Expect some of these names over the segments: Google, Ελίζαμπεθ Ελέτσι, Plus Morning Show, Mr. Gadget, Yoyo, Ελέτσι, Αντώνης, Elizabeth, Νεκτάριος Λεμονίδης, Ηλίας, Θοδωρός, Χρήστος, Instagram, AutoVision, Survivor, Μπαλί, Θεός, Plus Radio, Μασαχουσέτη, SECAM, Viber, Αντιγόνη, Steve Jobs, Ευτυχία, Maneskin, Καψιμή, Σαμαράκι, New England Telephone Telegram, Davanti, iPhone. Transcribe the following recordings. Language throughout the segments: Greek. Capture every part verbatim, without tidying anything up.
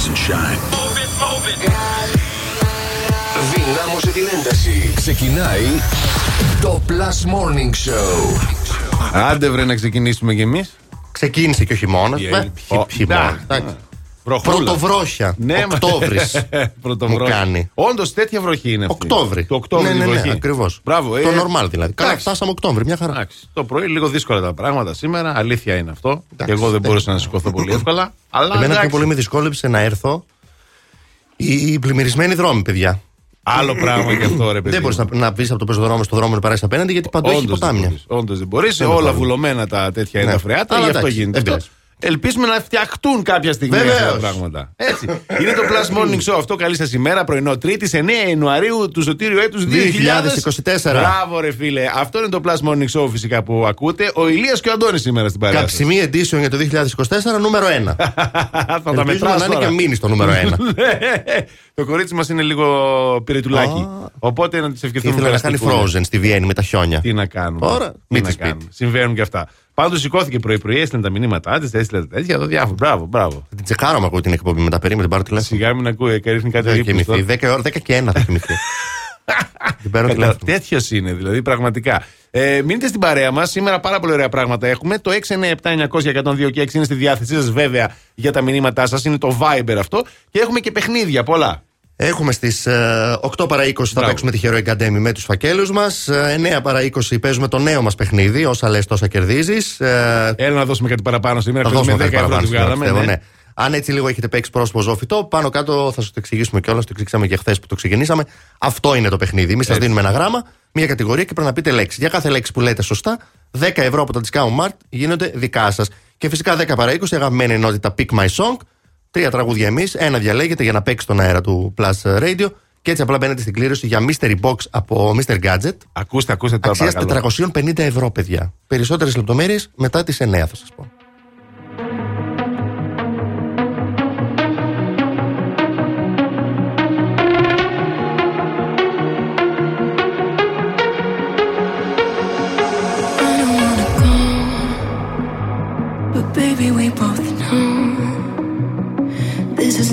rise and shine. Move it, move it. Δυνάμωσε την ένταση. Ξεκινάει το Plus Morning Show. Άντε βρε να ξεκινήσουμε κι εμείς. Ξεκίνησε και ο χειμώνας. Χειμώνα. Πρωτοβρόχια. Οκτώβρης. Μου κάνει. Όντως τέτοια βροχή είναι αυτή. Οκτώβρη. Το Οκτώβρη. Ναι, ναι, ακριβώς. Το νορμάλ δηλαδή. Καλά, φτάσαμε Οκτώβρη, μια χαρά. Το πρωί λίγο δύσκολα τα πράγματα σήμερα. Αλήθεια είναι αυτό. Και εγώ δεν μπορούσα να σηκωθώ πολύ εύκολα. Εμένα πιο πολύ με δυσκόλεψε να έρθω. Οι πλημμυρισμένοι δρόμοι, παιδιά. Άλλο πράγμα και αυτό, ρε παιδί. Δεν μπορεί να, να πει από το πεζοδρόμο στο δρόμο να περάσει απέναντι, γιατί παντού έχει ποτάμια. Όντως δεν μπορεί. Όλα βουλωμένα τα τέτοια είναι φρεάτα, γι' αυτό γίνεται. Ελπίζουμε να φτιαχτούν κάποια στιγμή αυτά τα πράγματα. Έτσι. Είναι το Plus Morning Show αυτό. Καλή σας ημέρα, πρωινό Τρίτης, εννέα Ιανουαρίου του σωτήριου έτους δύο χιλιάδες είκοσι τέσσερα. Μπράβο, ρε φίλε. Αυτό είναι το Plus Morning Show φυσικά που ακούτε. Ο Ηλίας και ο Αντώνης σήμερα στην παρέα. Καψιμή edition για το δύο χιλιάδες είκοσι τέσσερα, νούμερο ένα. Θα τα μετράμε. Να είναι και μείνει στο νούμερο ένα. Το κορίτσι μας είναι λίγο πυρετουλάκι. Οπότε να της ευχηθούμε. Ήθελα να κάνει Frozen στη Βιέννη με τα χιόνια. Τι να κάνουμε. Συμβαίνουν και αυτά. Πάντως σηκώθηκε πρωί-πρωί, έστειλε τα μηνύματά της, έστειλε τα τέτοια, εδώ διάφορα. Μπράβο, μπράβο. Την τσεκάρω, μ' ακούει την εκπομπή με τα περίμενα, πάρω τηλέφωνο. Σιγά μην ακούει, καρύφθηνε κάτι τέτοιο. Θα κοιμηθεί, δέκα και ένα θα κοιμηθεί. Την παίρνω τηλέφωνο. Τέτοιος είναι, δηλαδή, πραγματικά. Ε, μείνετε στην παρέα μας, σήμερα πάρα πολύ ωραία πράγματα έχουμε. Το έξι εννιά επτά εννιά μηδέν μηδέν ένα μηδέν δύο και έξι είναι στη διάθεσή σας, βέβαια, για τα μηνύματά σας. Είναι το Viber αυτό και έχουμε και παιχνίδια πολλά. Έχουμε στις οκτώ παρά είκοσι θα παίξουμε τη Hero Academy με τους φακέλους μας. εννέα παρά είκοσι παίζουμε το νέο μας παιχνίδι. Όσα λες, τόσα κερδίζεις. Έλα να δώσουμε κάτι παραπάνω σήμερα. Θα δώσουμε δέκα ευρώ που βγάλαμε. Ναι. Ναι. Αν έτσι λίγο έχετε παίξει πρόσωπο ζωφυτό, πάνω κάτω θα σας το εξηγήσουμε κιόλας. Το εξηγήσαμε και χθες που το ξεκινήσαμε. Αυτό είναι το παιχνίδι. Εμείς σας δίνουμε ένα γράμμα, μια κατηγορία και πρέπει να πείτε λέξη. Για κάθε λέξη που λέτε σωστά, δέκα ευρώ από τα discount mart γίνονται δικά σας. Και φυσικά δέκα παρά είκοσι αγαπημένη ενότητα Pick My Song. Τρία τραγούδια εμείς, ένα διαλέγετε για να παίξει στον αέρα του Plus Radio και έτσι απλά μπαίνετε στην κλήρωση για Mystery Box από μίστερ Gadget. Ακούστε, ακούστε τώρα. Αξίας τετρακόσια πενήντα ευρώ, παιδιά. Περισσότερες λεπτομέρειες μετά τις εννέα θα σας πω. This is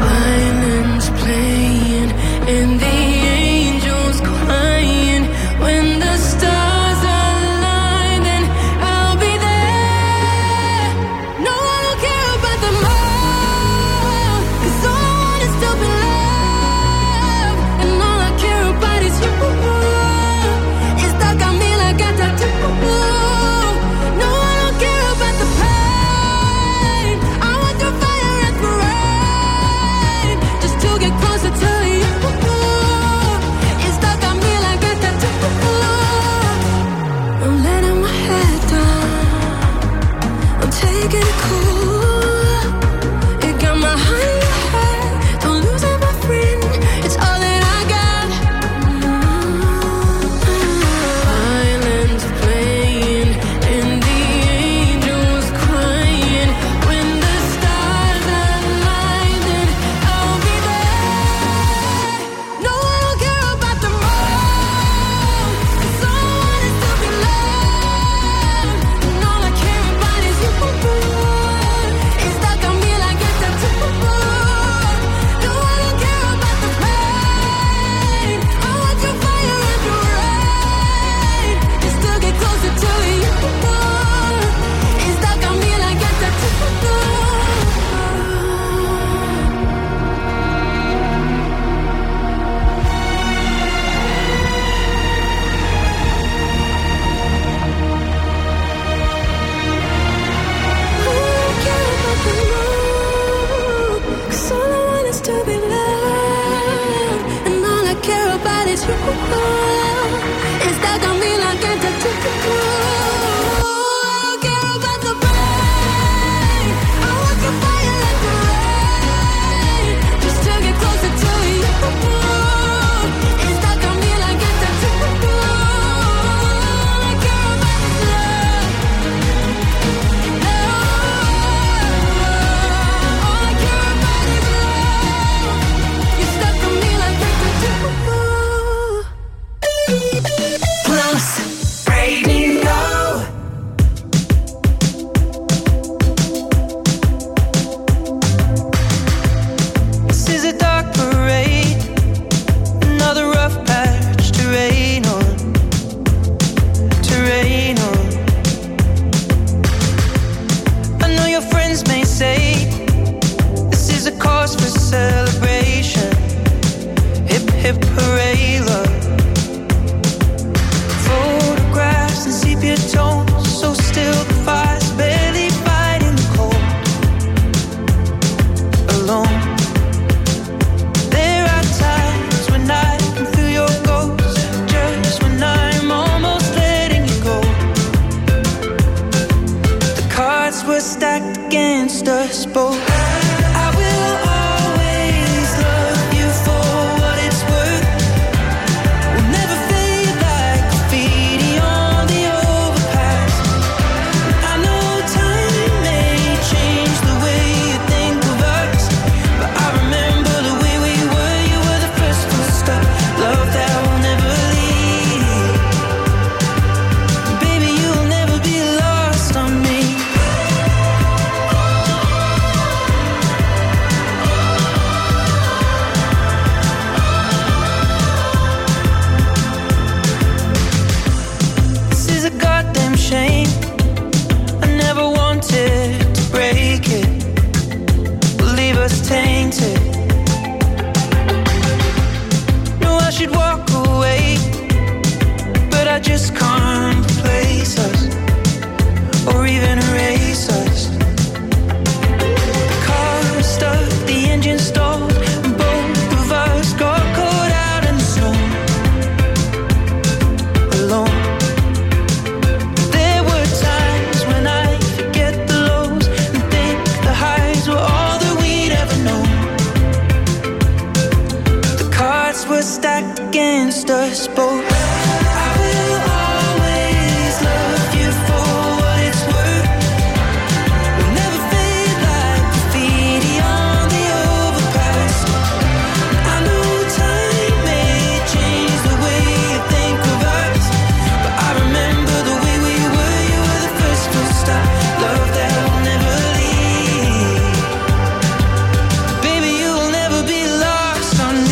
Violins playing and the angels crying when the stars. odds were stacked against us both. I will always love you for what it's worth. We'll never fade like graffiti on the overpass. I know time may change the way you think of us, but I remember the way we were. You were the first to stop love that will never leave. Baby, you will never be lost on me. I never wanted to break it, but leave us tainted. Knew I should walk away, but I just can't replace us, or even erase us. The car stuck, the engine stalled, and both of us got caught out and sold alone. We're stacked against us both. I will always love you for what it's worth. We'll never fade like graffiti on the overpass. I know time may change the way you think of us, but I remember the way we were. You were the first to stop love that will never leave. Baby, you will never be lost on me.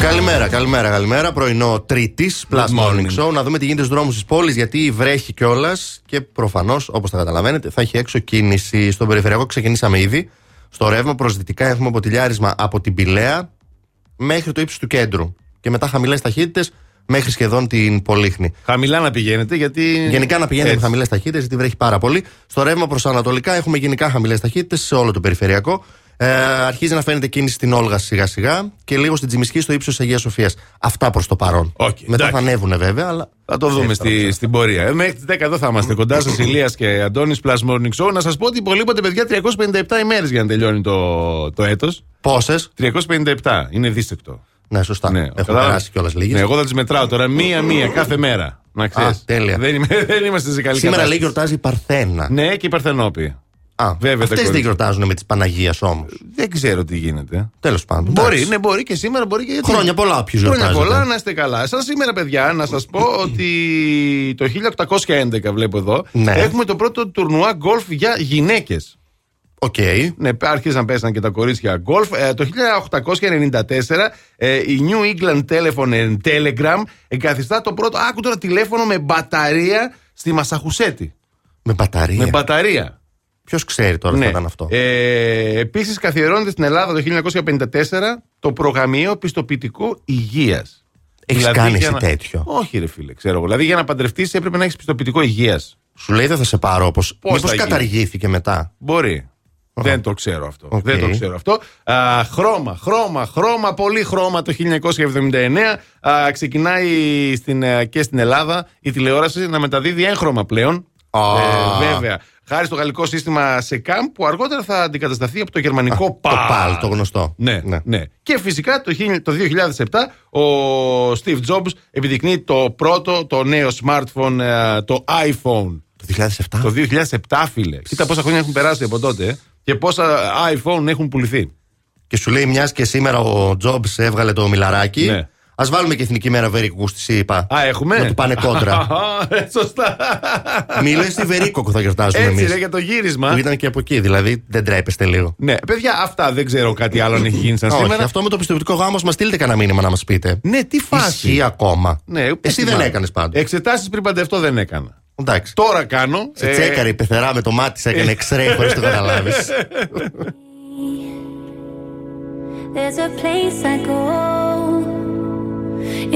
Καλημέρα, καλημέρα, καλημέρα. Πρωινό Τρίτης, Plus Morning Show. Να δούμε τι γίνεται στους δρόμους της πόλης, γιατί βρέχει κιόλας και προφανώς, όπως τα καταλαβαίνετε, θα έχει έξω κίνηση. Στον περιφερειακό ξεκινήσαμε ήδη. Στο ρεύμα προς δυτικά έχουμε ποτηλιάρισμα από την Πηλαία μέχρι το ύψος του κέντρου. Και μετά χαμηλές ταχύτητες μέχρι σχεδόν την Πολύχνη. Χαμηλά να πηγαίνετε, γιατί. Γενικά να πηγαίνετε με χαμηλές ταχύτητες, γιατί βρέχει πάρα πολύ. Στο ρεύμα προς ανατολικά έχουμε γενικά χαμηλές ταχύτητες σε όλο το περιφερειακό. Ε, αρχίζει να φαίνεται κίνηση στην Όλγα σιγά σιγά και λίγο στην Τσιμισκή στο ύψος της Αγίας Σοφίας. Αυτά προς το παρόν. Okay, μετά εντάξει. Θα ανέβουνε βέβαια, αλλά. Θα το δούμε στη, στην πορεία. Ε, μέχρι τις δέκα εδώ θα είμαστε κοντά σας, Ηλίας και Αντώνης, Plus Morning Show. Να σας πω ότι υπολείπονται, παιδιά, τριακόσιες πενήντα επτά ημέρες για να τελειώνει το, το έτος. Πόσες? τριακόσιες πενήντα επτά. Είναι δίστεκτο. Ναι, σωστά. Ναι, έχω καλά... περάσει κιόλας λίγες. Ναι, εγώ θα τις μετράω τώρα μία-μία κάθε μέρα. Να ξέρεις. Α, τέλεια. Δεν, είμαι, δεν είμαστε σε καλή κατάσταση. Σήμερα λέει γιορτάζει η Παρθένα. Ναι, και η Παρθενόπη. Α, βέβαια, αυτές δεν γιορτάζουν με τις Παναγίες όμως. Δεν ξέρω τι γίνεται. Τέλος πάντων. Μπορεί, ναι, μπορεί και σήμερα, μπορεί και γιατί. Χρόνια πολλά, ποιους γιορτάζουν. Χρόνια πολλά, να είστε καλά. Σαν σήμερα, παιδιά, να σας πω ότι το χίλια οκτακόσια έντεκα, βλέπω εδώ, ναι, έχουμε το πρώτο τουρνουά γκολφ για γυναίκες. Οκ. Okay. Ναι, άρχισαν, πέσαν και τα κορίτσια γκολφ. Ε, το χίλια οκτακόσια ενενήντα τέσσερα ε, η New England Telephone Telegram εγκαθιστά το πρώτο, άκου τώρα, τηλέφωνο με μπαταρία στη Μασαχουσέτη. Με μπαταρία. Με μπαταρία. Ποιος ξέρει τώρα, ναι, τι ήταν αυτό. Ε, επίσης, καθιερώνεται στην Ελλάδα το χίλια εννιακόσια πενήντα τέσσερα το προγαμιαίο πιστοποιητικό υγείας. Έχεις δηλαδή, κάνει εσύ να... τέτοιο. Όχι, ρε φίλε, ξέρω εγώ. Δηλαδή, για να παντρευτείς έπρεπε να έχεις πιστοποιητικό υγείας. Σου λέει δεν θα σε πάρω όπως. Μήπως καταργήθηκε μετά. Μπορεί. Uh-huh. Δεν το ξέρω αυτό. Okay. Δεν το ξέρω αυτό. Α, χρώμα, χρώμα, χρώμα, πολύ χρώμα το χίλια εννιακόσια εβδομήντα εννέα. Α, ξεκινάει στην, και στην Ελλάδα η τηλεόραση να μεταδίδει έγχρωμα πλέον. Oh. Ε, βέβαια. Χάρη στο γαλλικό σύστημα SECAM που αργότερα θα αντικατασταθεί από το γερμανικό ah, πι έι ελ. Το, το γνωστό. Ναι, ναι. ναι. Και φυσικά το, το δύο χιλιάδες επτά ο Steve Jobs επιδεικνύει το πρώτο, το νέο smartphone, το iPhone. Το δύο χιλιάδες επτά. Το δύο χιλιάδες επτά, φίλε. Κοίτα πόσα χρόνια έχουν περάσει από τότε και πόσα iPhone έχουν πουληθεί. Και σου λέει, μιας και σήμερα ο Jobs έβγαλε το μιλαράκι. Ναι. Ας βάλουμε και Εθνική Μέρα Βερίκου στη ΣΥΠΑ. Α, έχουμε. Να του πάνε κόντρα. Σωστά. Μίλες στη Βερίκο που θα γιορτάζουμε εμείς. Έτσι, ρε, για το γύρισμα. Που ήταν και από εκεί, δηλαδή δεν τρέπεστε λίγο. Ναι, παιδιά, αυτά δεν ξέρω κάτι άλλο αν έχει γίνει σαν σήμερα. Όχι, αυτό με το πιστοποιητικό γάμος μας στείλτε κανένα μήνυμα να μας πείτε. Ναι, τι φάση. Ισχύει ακόμα. Ναι, εσύ δεν έκανες πάντα. Εξετάσεις πριν παντευτώ δεν έκανα. Εντάξει. Τώρα κάνω. Σε τσέκαρε η πεθερά με το μάτι, σε έκανε εξ-ρέι χωρίς το καταλάβεις.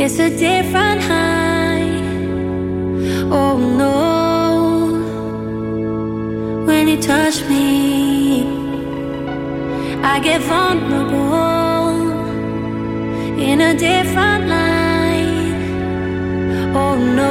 It's a different high. Oh no, when you touch me, I get vulnerable in a different light. Oh no.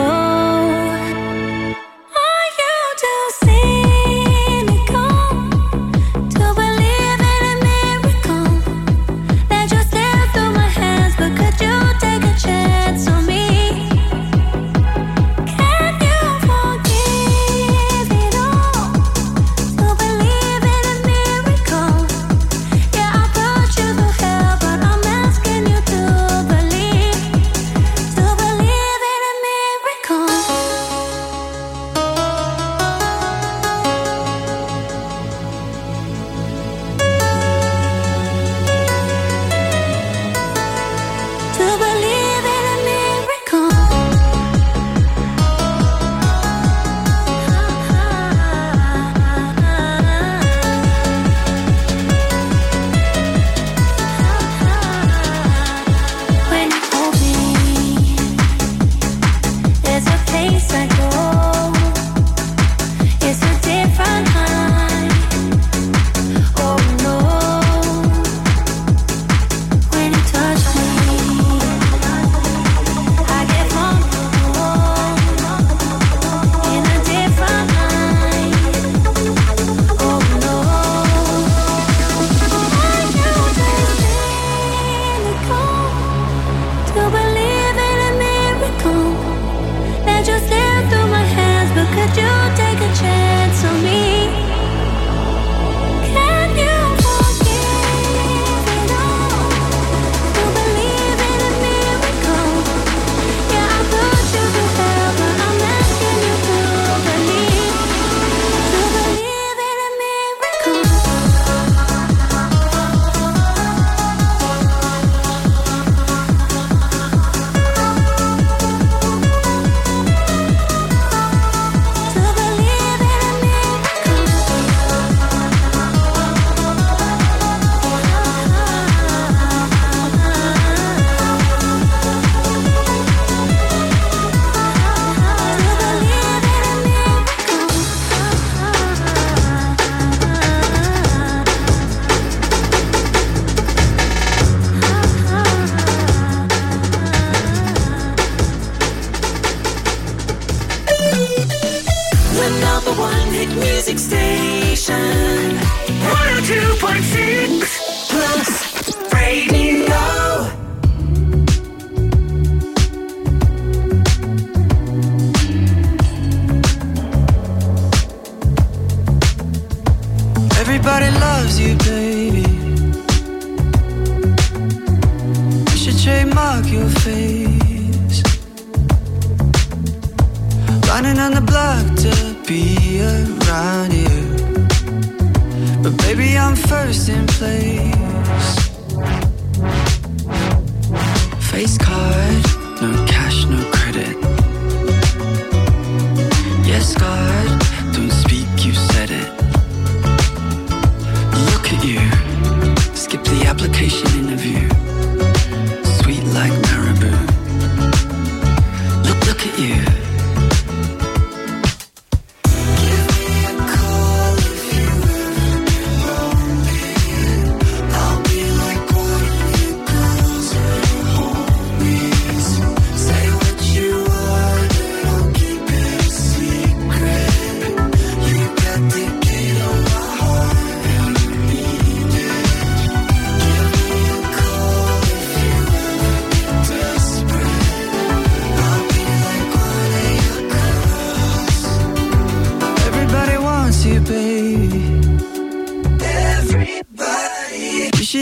Oh,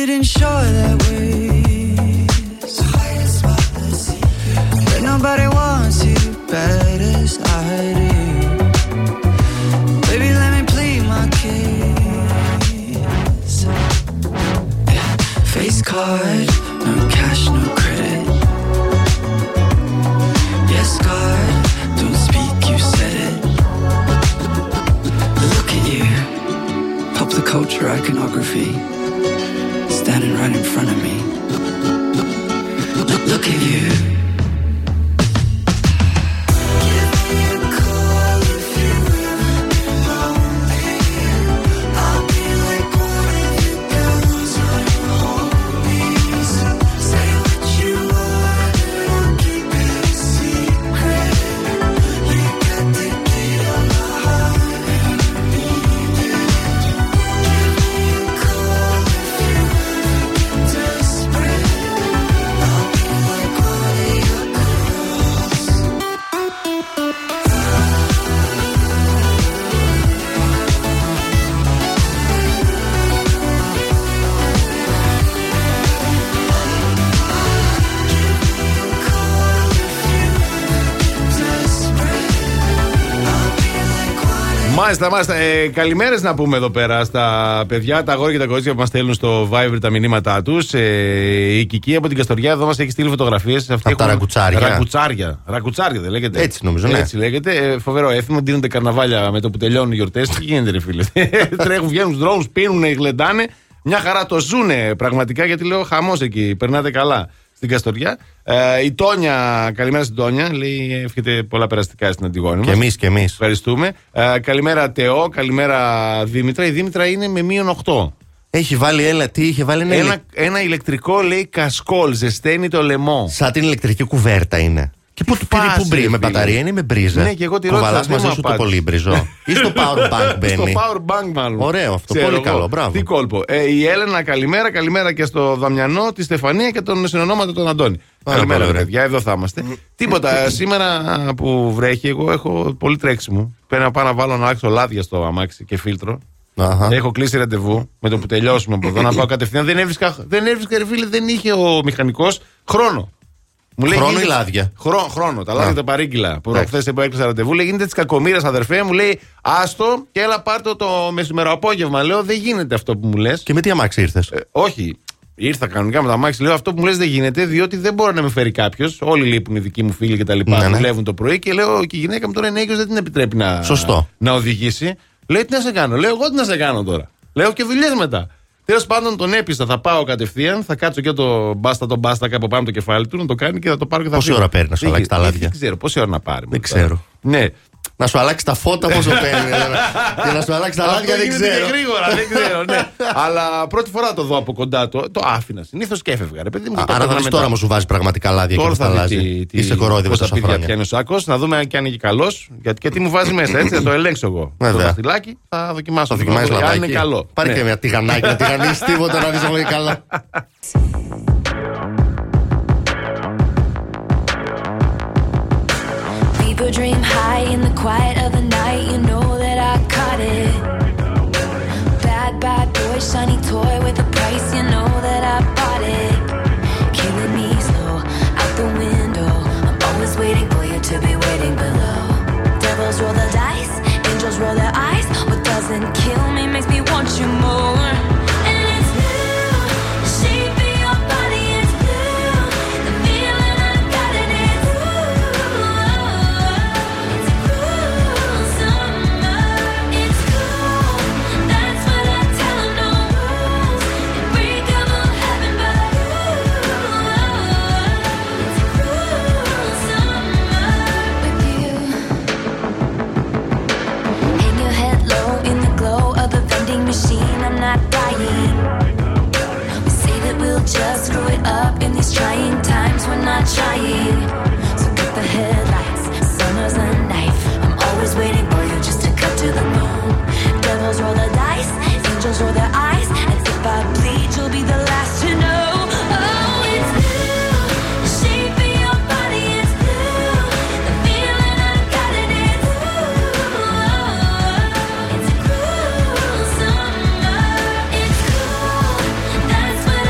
didn't show it that way. It's the highest spot the sea. But nobody wants you bad as I do. Baby, let me plead my case. Yeah. Face card, no cash, no credit. Yes, God, don't speak, you said it. Look at you, pop the culture iconography. Standing right in front of me. Look, look, look at you. Μάλιστα, μάλιστα. Ε, καλημέρες να πούμε εδώ πέρα στα παιδιά, τα αγόρια και τα κορίτσια που μας στέλνουν στο Viber τα μηνύματά τους. Ε, η Κική από την Καστοριά εδώ μας έχει στείλει φωτογραφίες. Αυτά τα ρακουτσάρια. Ρακουτσάρια. Ρακουτσάρια δεν λέγεται. Έτσι νομίζω, ναι. Έτσι λέγεται. Ε, φοβερό έθιμο. Ντύνονται καρναβάλια με το που τελειώνουν οι γιορτές. Τι γίνεται, ρε φίλε. Τρέχουν, βγαίνουν στους δρόμους, πίνουνε, γλεντάνε. Μια χαρά το ζουνε πραγματικά, γιατί λέω χαμός εκεί. Περνάτε καλά στην Καστοριά. Ε, η Τόνια, καλημέρα στην Τόνια. Λέει, εύχεται πολλά περαστικά στην Αντιγόνη. Και εμείς και εμείς. Ευχαριστούμε. Ε, καλημέρα Θεό, καλημέρα Δήμητρα. Η Δήμητρα είναι με μείον οκτώ. Έχει βάλει, έλα, τι είχε βάλει, ένα, ένα, ηλεκ... ένα ηλεκτρικό, λέει, κασκόλ. Ζεσταίνει το λαιμό. Σαν την ηλεκτρική κουβέρτα είναι. Και πού του πήρε, πού μπρι, με μπαταρία, είναι με μπρίζα. Ναι, και εγώ τη ρώτησα. Μαζί σου το πολύ μπριζό. Ή στο power bank μπαίνει. Στο power bank μάλλον. Ωραίο αυτό, ξέρω πολύ εγώ. Καλό, μπράβο. Τι κόλπο. Ε, η Έλενα, καλημέρα, καλημέρα και στο Δαμιανό, τη Στεφανία και τον συνονόματο τον Αντώνη. Άρα, καλημέρα, ωραία. Παιδιά, εδώ θα είμαστε. Τίποτα, σήμερα που βρέχει, εγώ έχω πολύ τρέξιμο. Πρέπει να πάω να βάλω να αλλάξω λάδια στο αμάξι και φίλτρο. Uh-huh. Έχω κλείσει ραντεβού με το που τελειώσουμε από εδώ να πάω κατευθείαν. Δεν έβρισκα, ρε φίλε, δεν είχε ο μηχανικός χρόνο. Μου λέει, χρόνο ή λάδια. Χρόνο, χρόνο, τα λάδια τα παρήγγυλα. Προχθές που έκλεισα ραντεβού, λέει: γίνεται τη κακομοίρα, αδερφέ. Μου λέει: άστο και έλα πάρτο το μεσημεροαπόγευμα. Λέω: δεν γίνεται αυτό που μου λες. Και με τι αμάξι ήρθες? Ε, όχι, ήρθα κανονικά με το αμάξι. Λέω: αυτό που μου λες δεν γίνεται, διότι δεν μπορεί να με φέρει κάποιο. Όλοι λείπουν οι δικοί μου φίλοι και τα λοιπά. Δουλεύουν ναι, ναι. το πρωί και λέω: και η γυναίκα μου τώρα είναι έγκυος, δεν την επιτρέπει να, να οδηγήσει. Λέει: τι να σε κάνω. Λέω: εγώ τι να σε κάνω τώρα. Λέω και δουλειές μετά. Τέλος πάντων τον έπεισα, θα πάω κατευθείαν, θα κάτσω και το μπάστα τον μπάστα από πάνω το κεφάλι του, να το κάνει και θα το πάρω και θα φύγω. Πόση ώρα παίρνει να σου αλλάξει τα λάδια? Δεν ξέρω, πόση ώρα να πάρει. Δεν ξέρω. Ναι. Να σου αλλάξει τα φώτα πόσο παίρνει. Και να σου αλλάξει τα λάδια δεν ξέρω. Γρήγορα, δεν ξέρω, ναι. Αλλά πρώτη φορά το δω από κοντά το, το άφηνα. Συνήθως και έφευγα. Άρα θα δεις τώρα μου σου βάζει πραγματικά λάδια και θα αλλάζει. Είσαι κορόιδευε τόσα χρόνια. Να δούμε αν είναι και καλός. Γιατί τι μου βάζει μέσα, έτσι θα το ελέγξω εγώ. Το δαχτυλάκι θα δοκιμάσω. Θα δοκιμάσει λαδάκι. Αν είναι καλό. Πάρε και μια τηγανάκι να τηγανίσει τίποτα να δεις αν είναι καλά. People dream high in the quiet of the night, you know that I caught it. Bad, bad boy, shiny toy with a price, you know that I bought it. Killing me slow, out the window, I'm always waiting for you to be waiting below. Devils roll the dice, angels roll their eyes, what doesn't kill me makes me want you more. Machine, I'm not dying. We say that we'll just screw it up in these trying times. We're not trying. So cut the headlights, summer's a knife. I'm always waiting for you just to cut to the bone. Devils roll the dice, angels roll their eyes. And if I bleed, you'll be the last to know. That's what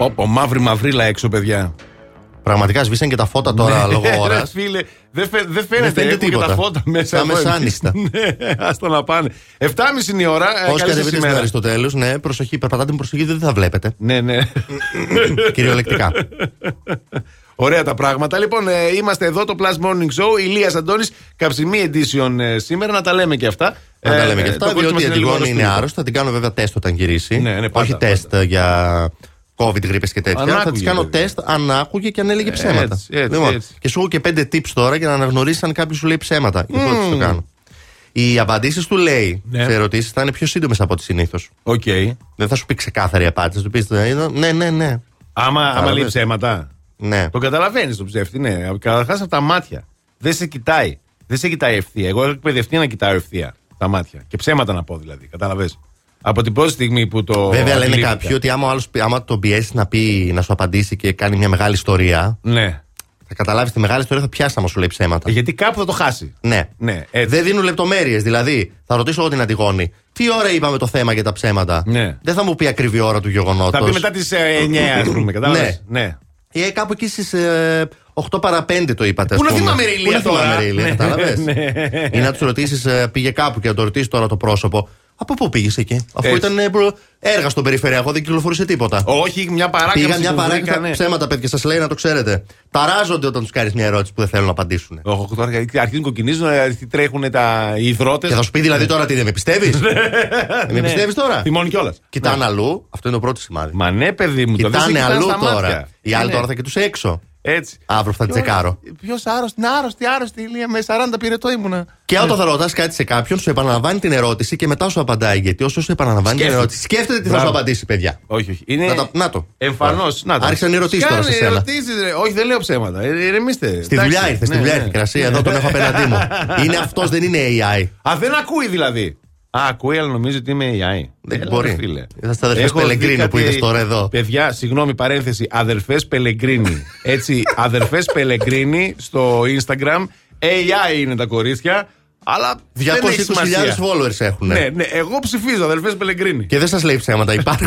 Πω, πω, μαύρη μαυρίλα έξω, παιδιά. Πραγματικά σβήσαν και τα φώτα τώρα λόγω ώρας. Δεν φαίνεται έχουν και τα φώτα μέσα. Τα μεσάνυχτα. Ναι, άστα να πάνε. εφτά και μισή είναι η ώρα. Όσοι κατεβείτε στην Αριστοτέλους, ναι, προσοχή, περπατάτε με προσοχή, δεν θα βλέπετε. Ναι, ναι. Κυριολεκτικά. Ωραία τα πράγματα. Λοιπόν, ε, είμαστε εδώ, το Plus Morning Show. Ηλίας Αντώνης, Καψιμή Edition ε, σήμερα. Να τα λέμε και αυτά. Να τα λέμε και αυτά. Ε, διότι η Αντιγόνη είναι άρρωστη. Θα την κάνω βέβαια τεστ όταν γυρίσει. Ναι, ναι, πάντα, όχι πάντα. Τεστ για COVID, γρήπες και τέτοια. Ανάκουγε, θα της κάνω βέβαια. Τεστ αν άκουγε και αν έλεγε ψέματα. Έτσι, έτσι, λοιπόν, έτσι. Και σου έχω και πέντε tips τώρα για να αναγνωρίσεις αν κάποιος σου λέει ψέματα. Mm. Λοιπόν, τι το κάνω. Οι απαντήσεις του λέει ναι. σε ερωτήσεις θα είναι πιο σύντομες από ό,τι συνήθως. Okay. Δεν θα σου πει ξεκάθαρη απάντηση. Θα του πεις ναι, ναι, ναι. Άμα λέει ψέματα. Ναι. Το καταλαβαίνεις τον ψεύτη, ναι. Καταρχάς από τα μάτια. Δεν σε κοιτάει. Δεν σε κοιτάει ευθεία. Εγώ έχω εκπαιδευτεί να κοιτάω ευθεία τα μάτια. Και ψέματα να πω δηλαδή. Καταλαβαίνεις. Από την πρώτη στιγμή που το. Βέβαια λένε κάποιοι ότι άμα, άλλος, άμα τον πιέσεις να, πει, να σου απαντήσει και κάνει μια μεγάλη ιστορία. Ναι. Θα καταλάβεις τη μεγάλη ιστορία, θα πιάσει άμα σου λέει ψέματα. Γιατί κάπου θα το χάσει. Ναι. ναι Δεν δίνουν λεπτομέρειες. Δηλαδή, θα ρωτήσω εγώ την Αντιγόνη. Τι ώρα είπαμε το θέμα για τα ψέματα. Ναι. Δεν θα μου πει ακριβή ώρα του γεγονότος. Θα πει μετά τις εννιά, ας πούμε. Κατάλαβες. Ναι. Ή κάπου εκεί στις ε, οκτώ παρά πέντε το είπατε. Πού να θυμάμαι ρε Ηλία τώρα. Ή να τους ρωτήσεις, πήγε κάπου και να το ρωτήσεις τώρα το πρόσωπο. Από πού πήγες εκεί, αφού ήταν ε, προ... έργα στον περιφερειακό, δεν κυκλοφορούσε τίποτα. Όχι, μια παράκαμψη. Πήγα μια παράκαμψη. Ναι. Ψέματα, παιδιά, σας λέει να το ξέρετε. Ταράζονται όταν τους κάνεις μια ερώτηση που δεν θέλουν να απαντήσουν. Όχι, τώρα αρχίζουν κοκκινίζουν, τρέχουν τα υδρότες. Και θα σου πει δηλαδή τώρα τι δεν με πιστεύεις. Με πιστεύεις τώρα. Τιμώνει κιόλας. Κοιτάνε αλλού, αυτό είναι το πρώτο σημάδι. Μα ναι, παιδί μου, κοιτάνε αλλού τώρα. Οι άλλοι τώρα θα κοιτούσαν έξω. Έτσι. Αύριο θα τσεκάρω. Ποιο άρρωστη, άρρωστη, άρρωστη, Ηλία, με σαράντα πυρετό ήμουνα. Και όταν θα ρωτάς κάτι σε κάποιον, σου επαναλαμβάνει την ερώτηση και μετά σου απαντάει. Γιατί όσο σου επαναλαμβάνει την ερώτηση, σκέφτεται τι θα σου απαντήσει, παιδιά. Όχι, όχι. Είναι... Να το. Εμφανώς. Άρχισαν οι ερωτήσεις τώρα σε σένα. Όχι, δεν λέω ψέματα. Ηρεμήστε. Στη δουλειά ήρθε, στη δουλειά ήρθε. Εδώ τον έχω απέναντί μου. Είναι αυτό, δεν είναι έι άι. Α, δεν ακούει δηλαδή. Α, ακούει, αλλά νομίζω ότι είμαι έι άι. Δεν έλα, μπορεί. Φίλε. Θα στα αδερφές Πελεγκρίνη που είδες τώρα εδώ. Παιδιά, συγγνώμη, παρένθεση. Αδερφές Πελεγκρίνη. Έτσι, αδερφές Πελεγκρίνη στο Instagram. έι άι είναι τα κορίτσια. Αλλά διακόσιες είκοσι χιλιάδες followers έχουν. Ναι, ναι, εγώ ψηφίζω αδερφές Πελεγκρίνη. Και δεν σας λέει ψέματα, υπάρχουν.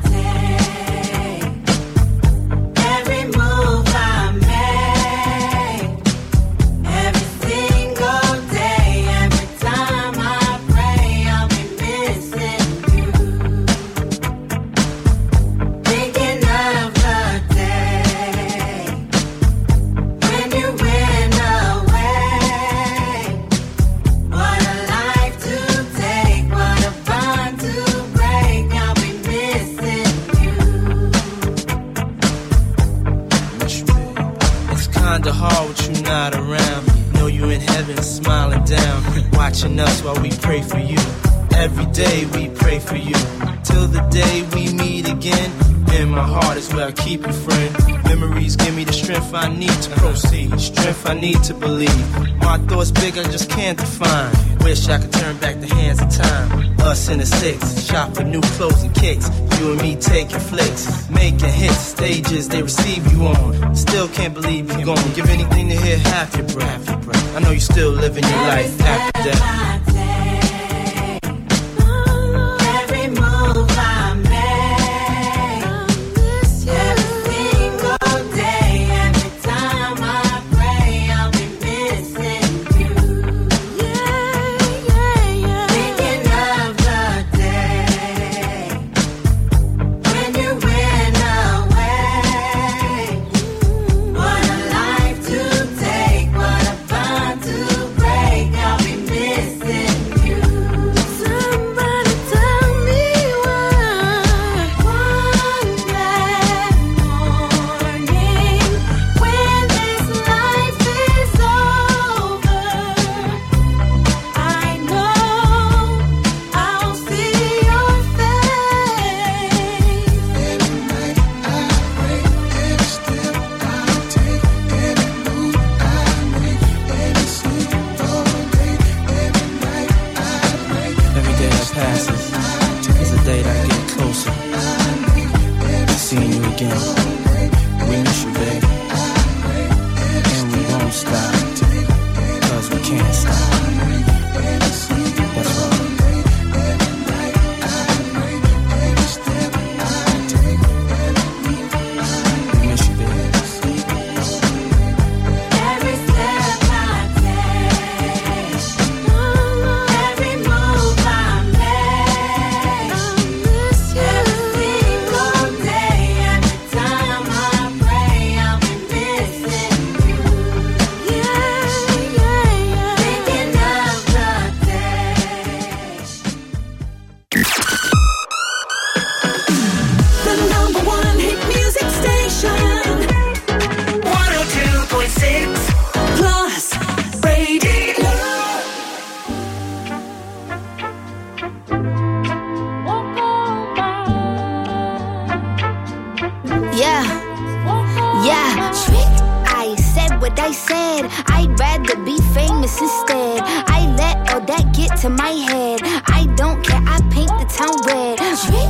Watching us while we pray for you. Every day we pray for you. Till the day we meet again. In my heart is where I keep you, friend. Memories give me the strength I need to proceed. Strength I need to believe. My thoughts big, I just can't define. Wish I could turn back the hands of time. Us in the six, shop for new clothes and kicks. You and me taking flicks, making hits. Stages they receive you on. Still can't believe you're gone. Give anything to hear half your breath. I know you're still living your life after death. This day I get closer. Seeing you again. We miss you, baby. And we won't stop. Cause we can't stop. That's right.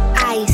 I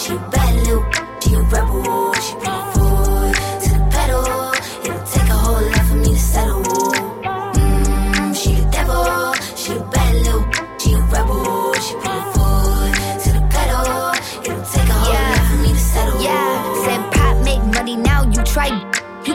she a bad little, she a rebel. She put forward to the pedal. It'll take a whole lot for me to settle. Mm, she the devil, she a bad little, she a rebel. She put forward to the pedal. It'll take a whole yeah. lot for me to settle. Yeah, said pop make money, now you try. You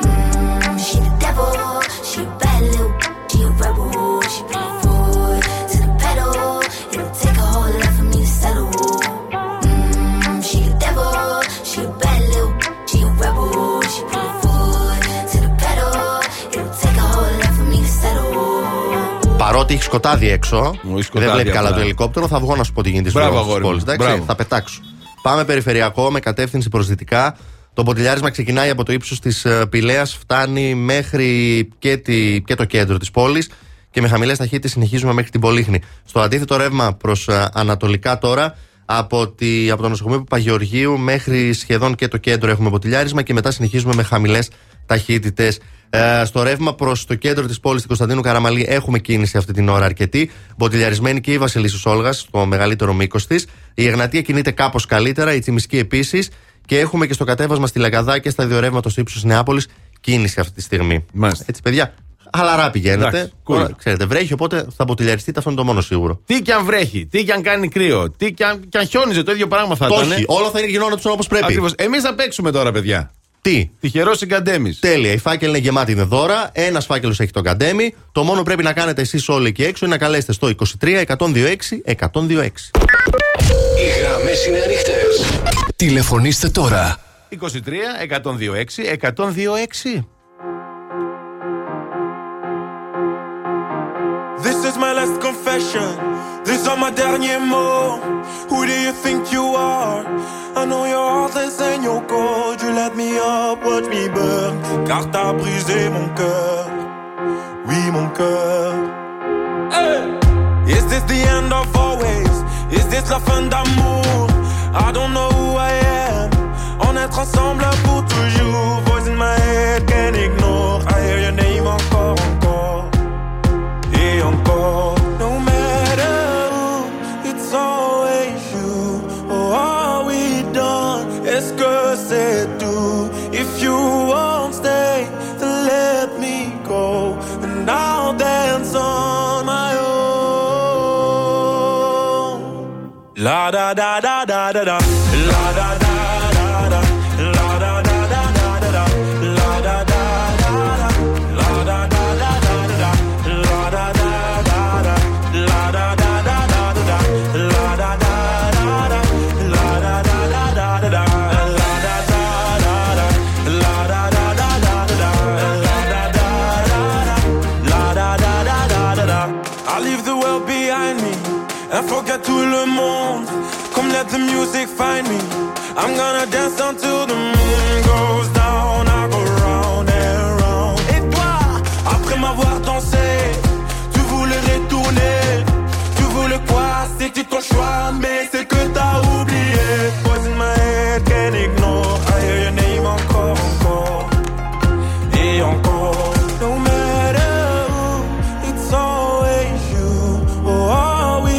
Mm, she the devil. She a bad little, she a rebel. She put forward to the pedal. It'll take a whole lot for me to settle. Mmm, she the devil. She a bad little, she a rebel. She put forward to the pedal. It'll take a whole lot for me to settle. Παρότι έχει σκοτάδι έξω, δεν βλέπει καλά το ελικόπτερο, θα βγω να σου πω τι γίνεται στις πόλεις. Θα πετάξω. Πάμε περιφερειακό με κατεύθυνση προς δυτικά. Το ποτηλιάρισμα ξεκινάει από το ύψος της Πηλαίας, φτάνει μέχρι και, τη, και το κέντρο της πόλης και με χαμηλές ταχύτητες συνεχίζουμε μέχρι την Πολύχνη. Στο αντίθετο ρεύμα προς ανατολικά τώρα, από, τη, από το νοσοκομείο Παγεωργίου μέχρι σχεδόν και το κέντρο έχουμε ποτηλιάρισμα και μετά συνεχίζουμε με χαμηλές ταχύτητες. Ε, στο ρεύμα προς το κέντρο της πόλης, την Κωνσταντίνου Καραμαλή, έχουμε κίνηση αυτή την ώρα αρκετή. Μποτιλιαρισμένη και η Βασιλίσσος Όλγας, στο μεγαλύτερο μήκος της. Η Εγνατία κινείται κάπως καλύτερα, η Τσιμισκή επίσης. Και έχουμε και στο κατέβασμα στη Λαγκαδά και στα διορεύματα στο ύψος Νεάπολης κίνηση αυτή τη στιγμή. Μάλιστα. Έτσι, παιδιά, χαλαρά πηγαίνετε. Cool. Ξέρετε, βρέχει, οπότε θα μποτιλιαριστείτε, αυτό είναι το μόνο σίγουρο. Τι κι αν βρέχει, τι κι αν κάνει κρύο, τι κι αν, αν χιόνιζε, το ίδιο πράγμα θα το ήταν. Όχι, όλο θα γινόντουσαν όπως πρέπει. Ακριβώς. Εμείς θα παίξουμε τώρα, παιδιά. Τι. Τυχερός Γκαντέμις. Τέλεια. Η φάκελη είναι γεμάτη, είναι δώρα. Ένας φάκελος έχει τον Γκαντέμι. Το μόνο πρέπει να κάνετε εσείς όλοι εκεί έξω είναι να καλέσετε στο είκοσι τρία εκατόν είκοσι έξι εκατόν είκοσι έξι. Οι γραμμές είναι ανοιχτές. Τηλεφωνήστε τώρα. είκοσι τρία εκατόν είκοσι έξι εκατόν είκοσι έξι. This is my last confession. These are my derniers mots. Who do you think you are? I know your heartless and your cold. You light me up, watch me burn. Car t'as brisé mon cœur. Oui, mon cœur. Hey! Is this the end of always? Is this la fin d'amour? I don't know who I am. On est ensemble pour toujours. Voice in my head, can't ignore. I hear your name encore, encore. Encore. No matter who, it's always you. Oh, are we done? Est-ce que c'est tout? If you won't stay, then let me go. And I'll dance on my own. La da da da da da da. La da da. Tout le monde, come let the music find me. I'm gonna dance until the moon goes down. I go round and round. Et toi, après m'avoir dansé, tu voulais retourner. Tu voulais quoi? C'était ton choix, mais c'est que t'as oublié. Poison my head, can't ignore. I hear your name encore, encore et encore. No matter who, it's always you. Oh, are we?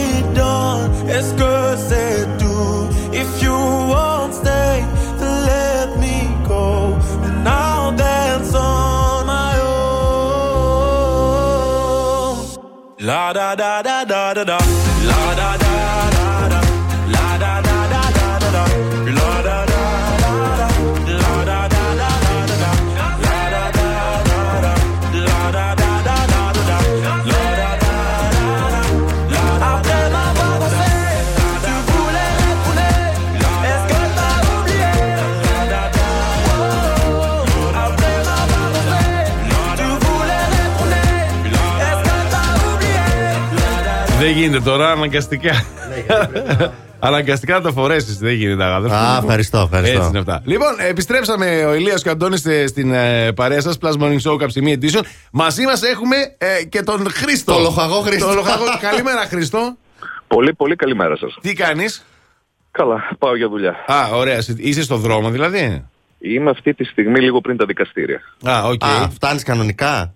Est-ce que c'est tout? If you won't stay, then let me go. And I'll dance on my own. La da da da da da da. La da da da. Δεν γίνεται τώρα, αναγκαστικά. Αναγκαστικά να το φορέσεις, δεν γίνεται, αγαπητέ. Α, ευχαριστώ, ευχαριστώ. Έτσι είναι αυτά. Λοιπόν, επιστρέψαμε ο Ηλίας και ο Αντώνης στην ε, παρέα σας, Plus Morning Show, Καψιμή Edition. Μαζί μας έχουμε ε, και τον Χρήστο. Το λοχαγό Χρήστο. Καλημέρα, Χρήστο. Πολύ, πολύ καλημέρα σας. Τι κάνεις? Καλά, πάω για δουλειά. Α, ωραία. Είσαι στον δρόμο, δηλαδή. Είμαι αυτή τη στιγμή λίγο πριν τα δικαστήρια. Α, οκ. Okay. Φτάνεις κανονικά?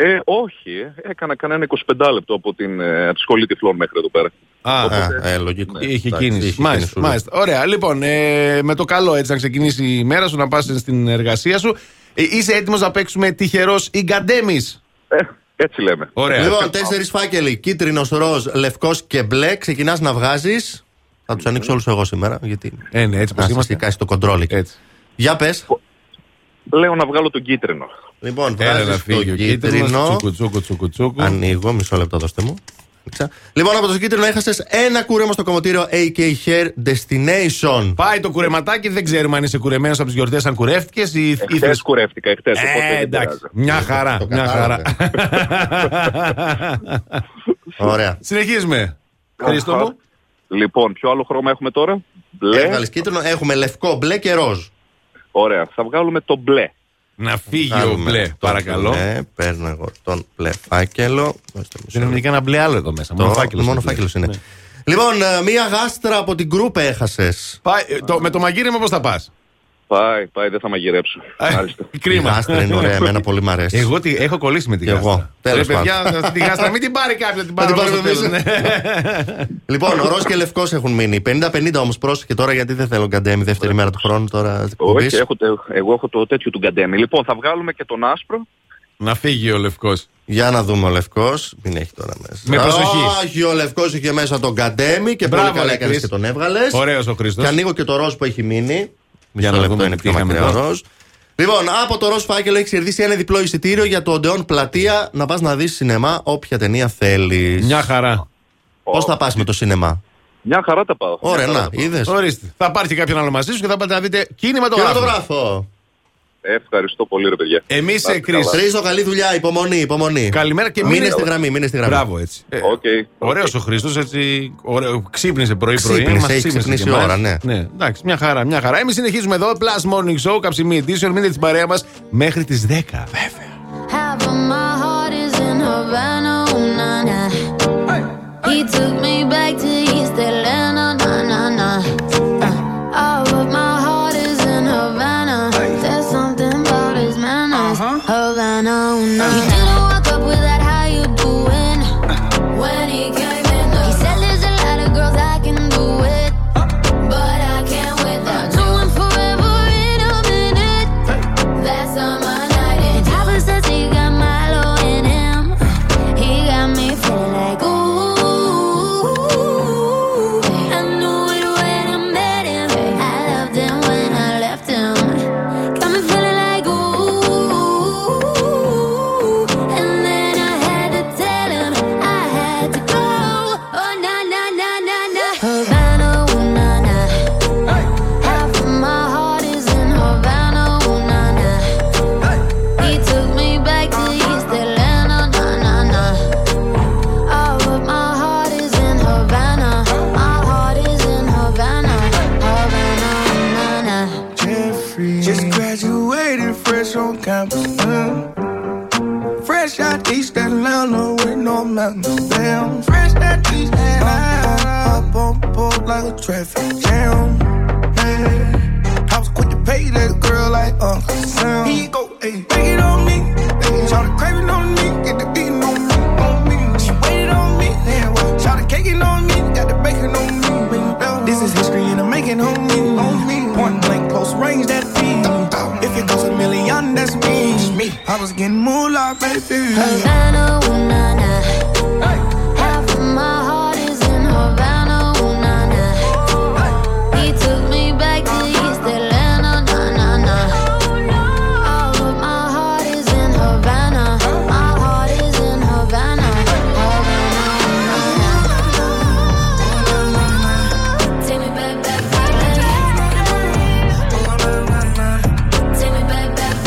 Ε, όχι, έκανα κανένα είκοσι πέντε λεπτό από την ε, σχολή τυφλών μέχρι εδώ πέρα. Α, Οπότε, α ε, λογικό. Ναι, είχε εντάξει, κίνηση. Είχε μάλιστα, κίνηση. Μάλιστα. Ωραία, λοιπόν, ε, με το καλό έτσι να ξεκινήσει η μέρα σου, να πας στην εργασία σου. Ε, είσαι έτοιμος να παίξουμε τυχερός ή γκαντέμις? Ε, έτσι λέμε. Ωραία. Λοιπόν, τέσσερις φάκελοι, κίτρινος, ροζ, λευκός και μπλε, ξεκινάς να βγάζεις. Θα τους ανοίξω όλους εγώ σήμερα, γιατί ε, ναι, έτσι πως είμαστε. Κάσει το κοντρόλι. Για πες. Λέω να βγάλω τον κίτρινο. Λοιπόν, βγάζεις το κίτρινο. Τσουκου, τσουκου, τσουκου, τσουκου. Ανοίγω, μισό λεπτό, δώστε μου. Λοιπόν, από το κίτρινο έχασες ένα κούρεμα στο κομμωτήριο έι κέι Hair Destination. Πάει το κουρεματάκι, δεν ξέρουμε αν είσαι κουρεμένος από τις γιορτές, αν κουρεύτηκες ή ήθελες. Εχθές κουρεύτηκα, εχθές. Ε, εντάξει. Μια χαρά, μια χαρά. Ωραία. Συνεχίζουμε. Χρήστο μου. Λοιπόν, ποιο άλλο χρώμα έχουμε τώρα? Έβγαλες κίτρινο, έχουμε λευκό, μπλε και ροζ. Ωραία, θα βγάλουμε το μπλε. Να φύγει Άλουμε ο μπλε, παρακαλώ. Ναι, παίρνω εγώ τον μπλε φάκελο. Δεν είναι κανένα μπλε άλλο εδώ μέσα. Το μόνο φάκελος, μόνο φάκελος είναι. Ναι. Λοιπόν, μία γάστρα από την γκρούπα έχασες. Πάει, το, με το μαγείρεμα πώς θα πας? Πάει, πάει, δεν θα μαγειρέψω. Κρίμα. Γάστρα είναι ωραία, εμένα πολύ μ' αρέσει. Εγώ τι, έχω κολλήσει με την γάστρα. Τέλος πάντων. Την γάστρα, μην την πάρει κάποια, την πάρει κάποια. Λοιπόν, ροζ και λευκός έχουν μείνει. πενήντα πενήντα όμως, πρόσεχε τώρα, γιατί δεν θέλω καντέμι δεύτερη μέρα του χρόνου. Όχι, εγώ έχω το τέτοιο του καντέμι. Λοιπόν, θα βγάλουμε και τον άσπρο. Να φύγει ο λευκός. Για να δούμε ο λευκός. Μην έχει τώρα μέσα. Με προσοχή. Όχι, ο λευκός είχε μέσα τον καντέμι και πολύ καλά έκανε και τον έβγαλε. Ωραίος ο Χρήστος. Και ανοίγω και το ροζ που έχει μείνει. Για να λεπτό είναι πιο μακριά ροζ. Λοιπόν, από το ροζ φάκελο έχει κερδίσει ένα διπλό εισιτήριο για το Odeon πλατεία να πας να δεις σινεμά, όποια ταινία θέλεις. Μια χαρά. Πώς θα πας με το σινεμά? Μια χαρά τα πάω. Ωραία, να είδες. Θα πάρει και κάποιον άλλο μαζί σου και θα πάτε να δείτε κινηματογράφο. Ευχαριστώ πολύ, ρε παιδιά. Εμείς, Κρίς. Χρήστο, καλή δουλειά. Υπομονή, υπομονή. Καλημέρα και μείνε στη γραμμή. Μείνε στη γραμμή. Μπράβο, έτσι. Ε, okay. Ωραίος okay. ο Χρήστος, έτσι. Ωραίο, ξύπνησε πρωί-πρωί. Ξύπνησε, έχει ξυπνήσει ώρα, ναι. ναι. Εντάξει, μια χαρά, μια χαρά. Εμείς συνεχίζουμε εδώ. Plus Morning Show, Καψιμή Edition. Μείνετε στην παρέα μας μέχρι τις δέκα, βέβαια. Damn, fresh that beach, and I up on the boat like a traffic jam. Hey, I was quick to pay that girl like Uncle Sam. He go, hey, take it on me. Hey, shout the craving on me, get the beating on me, on me. She waited on me, damn. Shout the caking on me, got the bacon on me. This is history and I'm making on me, on me. Point blank, close range, that beat. If it goes a million, that's me. Me, I was getting moolah, baby. Havana, ooh, nah, nah. My heart is in Havana, ooh, nah, nah. He took me back to East Atlanta, nah, nah, nah. All of my heart is in Havana. My heart is in Havana, Havana. Take me back, back, back. Take me back, back, back. Take me back, back, back.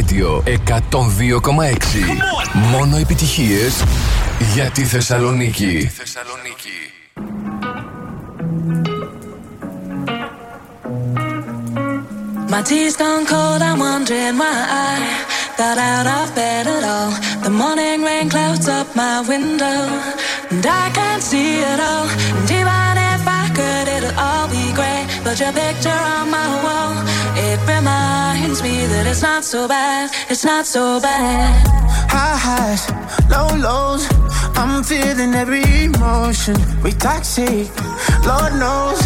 Radio εκατόν δύο κόμμα έξι. Μόνο επιτυχίες για τη Θεσσαλονίκη. My tea's gone cold, I'm wondering why I got out of bed at all. The morning rain clouds up my window and I can't see it all. And even if I could, it'll all be great. But your picture on my wall, it reminds me that it's not so bad, it's not so bad. High highs, low lows, I'm feeling every emotion. We toxic, Lord knows.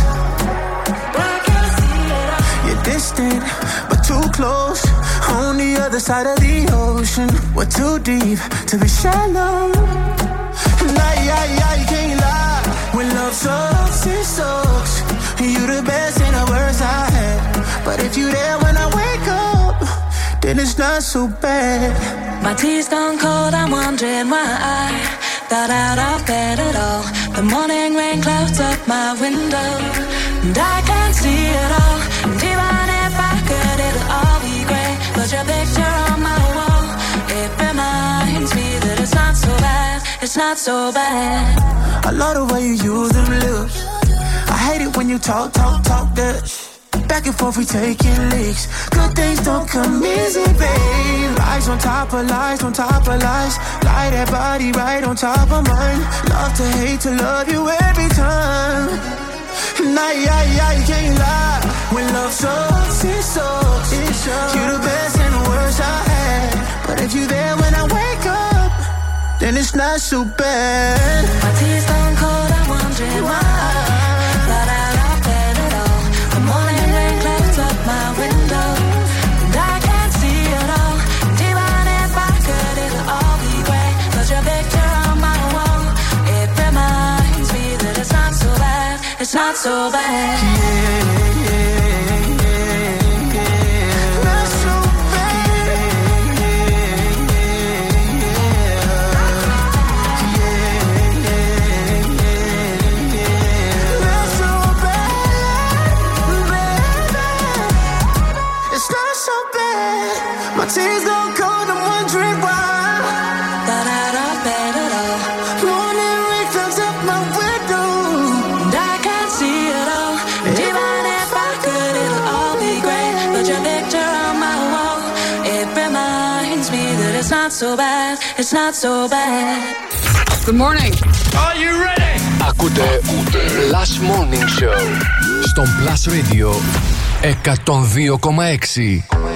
But I can't see it all. You're distant, but too close. On the other side of the ocean, we're too deep to be shallow. And I, I, I can't lie, when love sucks, it sucks. You're the best and the worst I had. But if you're there when I wake up, then it's not so bad. My tea's gone cold, I'm wondering why I got out of bed at all. The morning rain clouds up my window, and I can't see it all. And even if I could, it's not so bad. I love the way you use them lips. I hate it when you talk, talk, talk that shit. Back and forth, we taking leaks. Good things don't come easy, babe. Lies on top of lies, on top of lies. Lie that body right on top of mine. Love to hate to love you every time. Nah, yeah, yeah, you can't lie. When love sucks, it sucks. It sucks. You're the best and the worst I had. But if you're there when I wake up, then it's not so bad. My tea's stone cold, I'm wondering why. Thought I'd not plan at all. The morning rain clouds up my window, and I can't see it all. Divine, if I could, it'll all be great. Put your picture on my wall. It reminds me that it's not so bad. It's not so bad. Yeah. Tears go cold, I'm wondering why. Thought I'd all bet it all. Morning rain comes up my window, and I can't see it all. Divine, if I could, it'll all be great. Put your picture on my wall. It reminds me that it's not so bad. It's not so bad. Good morning. Are you ready? Ακούτε, Ακούτε. Plus Morning Show στον Plus Radio εκατόν δύο κόμμα έξι. Go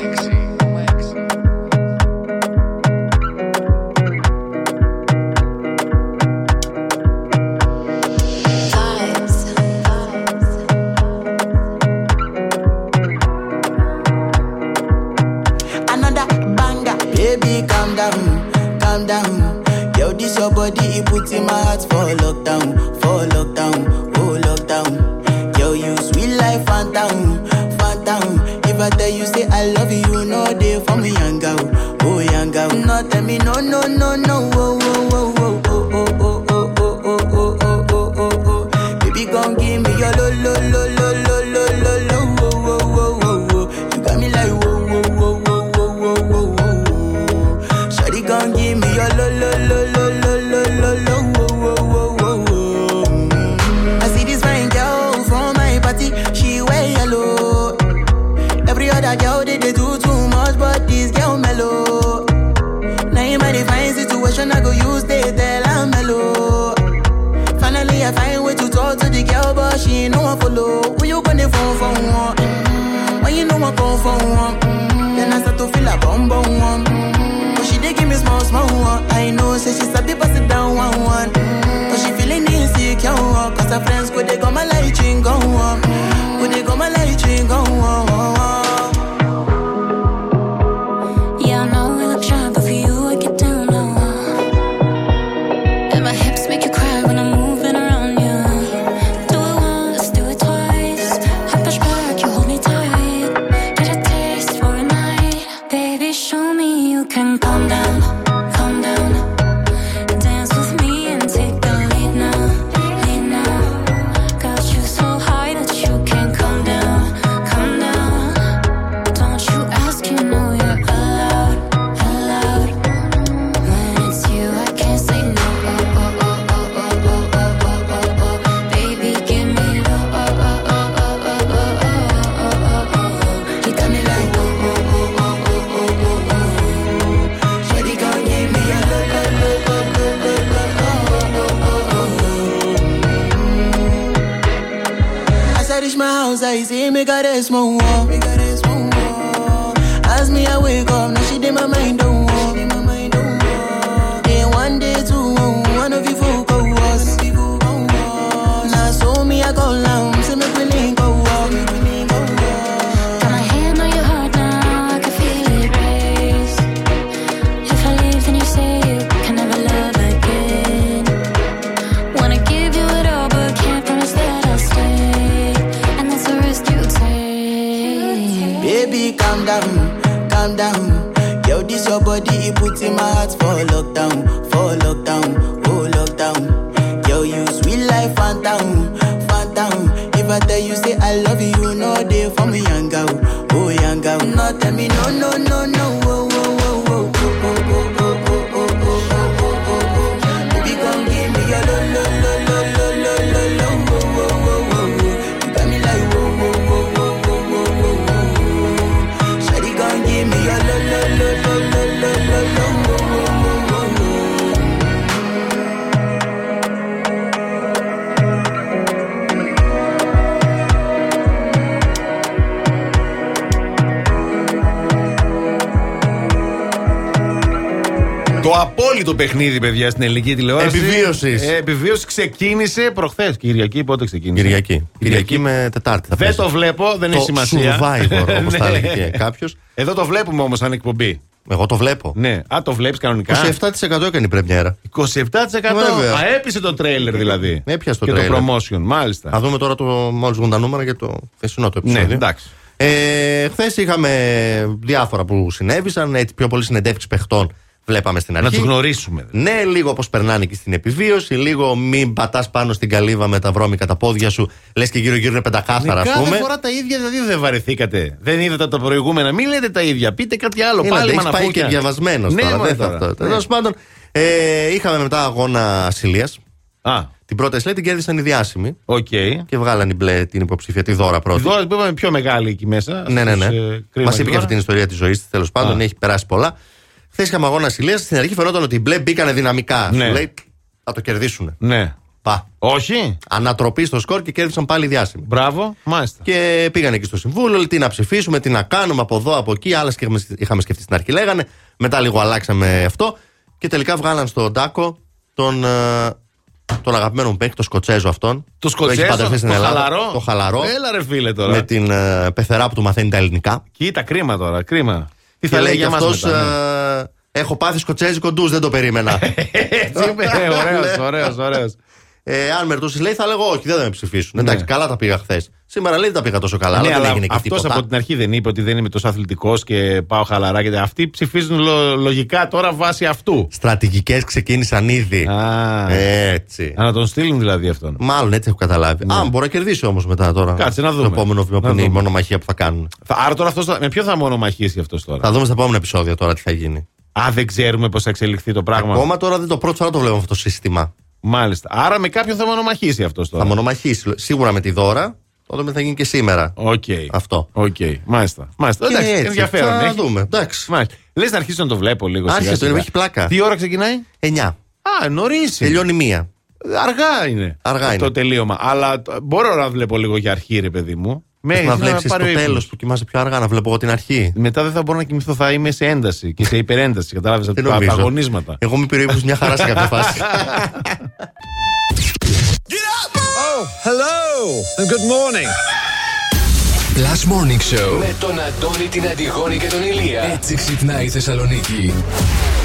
Το απόλυτο παιχνίδι, παιδιά, στην ελληνική τηλεόραση. Επιβίωση. Ε, επιβίωση ξεκίνησε προχθές. Κυριακή, πότε ξεκίνησε. Κυριακή. Κυριακή, Κυριακή με Τετάρτη. Θα δεν το βλέπω, δεν το έχει σημασία. Survivor, όπως θα έλεγε κάποιος. Εδώ το βλέπουμε όμως σαν εκπομπή. Εγώ το βλέπω. Ναι, α, το βλέπεις κανονικά. είκοσι επτά τοις εκατό έκανε η πρεμιέρα. είκοσι επτά τοις εκατό. Μα έπεισε το τρέιλερ δηλαδή. Έπιασε το τρέιλερ. Και το promotion, μάλιστα. Θα δούμε τώρα το μόλις βγουν τα νούμερα για το χθεσινό το επεισόδιο. Ναι, εντάξει. Ε, χθες είχαμε διάφορα που συνέβησαν. Έτσι, πιο πολλές συνεντεύξεις παιχτών βλέπαμε στην αρχή. Να τους γνωρίσουμε. Ναι, λίγο πώς περνάνε και στην επιβίωση. Λίγο μην πατάς πάνω στην καλύβα με τα βρώμικα τα πόδια σου. Λες και γύρω-γύρω είναι πεντακάθαρα, ας πούμε. Κάθε φορά τα ίδια, δηλαδή δεν βαρεθήκατε. Δεν είδατε τα προηγούμενα. Μην λέτε τα ίδια. Πείτε κάτι άλλο. Έλα, πάλι έχεις πάει και διαβασμένος. Ναι, τώρα. Τέλος πάντων, ε, είχαμε μετά αγώνα ασυλίας. Α. Την πρώτη ασυλία την κέρδισαν οι διάσημοι. Okay. Και βγάλαν η μπλε την υποψηφία, τη Δώρα πρώτη. Η Δώρα που είπαμε πιο μεγάλη εκεί μέσα. Ναι, ναι, ναι. Μας είπε και αυτή την ιστορία της ζωής της, τέλος πάντων, έχει περάσει πολλά. Χθε είχαμε αγώνα ασυλίας. Στην αρχή φαινόταν ότι οι μπλε μπήκανε δυναμικά. Ναι. Σου λέει θα το κερδίσουν. Ναι. Πα. Όχι. Ανατροπή στο σκορ και κέρδισαν πάλι διάσημοι. Μπράβο, μάλιστα. Και πήγανε εκεί στο συμβούλιο. Τι να ψηφίσουμε, τι να κάνουμε από εδώ, από εκεί. Άλλα είχαμε σκεφτεί στην αρχή, λέγανε. Μετά λίγο αλλάξαμε αυτό. Και τελικά βγάλαν στον τάκο τον, τον αγαπημένο μου παίκτη, τον Σκοτσέζο αυτόν. Το Σκοτσέζο, το, στην Ελλάδα, το χαλαρό. Το χαλαρό. Έλα, ρε φίλε τώρα. Με την uh, πεθερά που του μαθαίνει τα ελληνικά. Κοίτα, κρίμα τώρα, κρίμα. Τι θα λέει για αυτός. Έχω πάθει σκοτσέζικο ντους, δεν το περίμενα. Έτσι είπε. Ωραίος, ωραίος, ωραίος. Αν με ρωτούσε, λέει, θα λέγω όχι, δεν θα με ψηφίσουν. Εντάξει, καλά τα πήγα χθες. Σήμερα λέει δεν τα πήγα τόσο καλά, αλλά δεν έγινε και τίποτα. Αυτός από την αρχή δεν είπε ότι δεν είμαι τόσο αθλητικός και πάω χαλαρά. Αυτοί ψηφίζουν λογικά τώρα βάσει αυτού. Στρατηγικές ξεκίνησαν ήδη. Έτσι. Να τον στείλουν δηλαδή αυτόν. Μάλλον έτσι έχω καταλάβει. Αν μπορεί να κερδίσει όμως μετά τώρα. Κάτσε να δούμε. Το επόμενο βήμα που είναι η μονομαχία που θα κάνουν. Άρα τώρα αυτό. Με ποιο θα μονομαχήσει αυτό τώρα. Θα δούμε στα επόμενα επεισόδια τώρα τι θα γίνει. Α, δεν ξέρουμε πώς θα εξελιχθεί το πράγμα. Ακόμα τώρα δεν το πρώτο φορά το βλέπουμε αυτό το σύστημα. Μάλιστα. Άρα με κάποιον θα μονομαχήσει αυτό τώρα. Θα μονομαχήσει. Σίγουρα με τη Δώρα. Τότε θα γίνει και σήμερα. Οκ. Okay. Αυτό. Οκ. Okay. Μάλιστα. Μάλιστα. Εντάξει. Έτσι, ενδιαφέρον. Θα έχει... δούμε. Εντάξει. Μάλιστα. Λες να αρχίσω να το βλέπω λίγο. Άρχισε το, έχει πλάκα. Τι ώρα ξεκινάει? εννιά. Α, νωρίς. Τελειώνει μία. Αργά είναι. Αργά είναι. Το τελείωμα. Αλλά μπορώ να βλέπω λίγο για αρχή, ρε παιδί μου. Μέχρι να βλέπει το τέλος που κοιμάσαι πιο αργά, να βλέπω εγώ την αρχή. Μετά δεν θα μπορώ να κοιμηθώ, θα είμαι σε ένταση και σε υπερένταση. Κατάλαβες από τα αγωνίσματα. Εγώ είμαι περίπου μια χαρά σε κάποια φάση. Oh, hello and good morning. Plus Morning Show με τον Αντώνη, την Αντιγόνη και τον Ηλία. Έτσι ξυπνάει η Θεσσαλονίκη.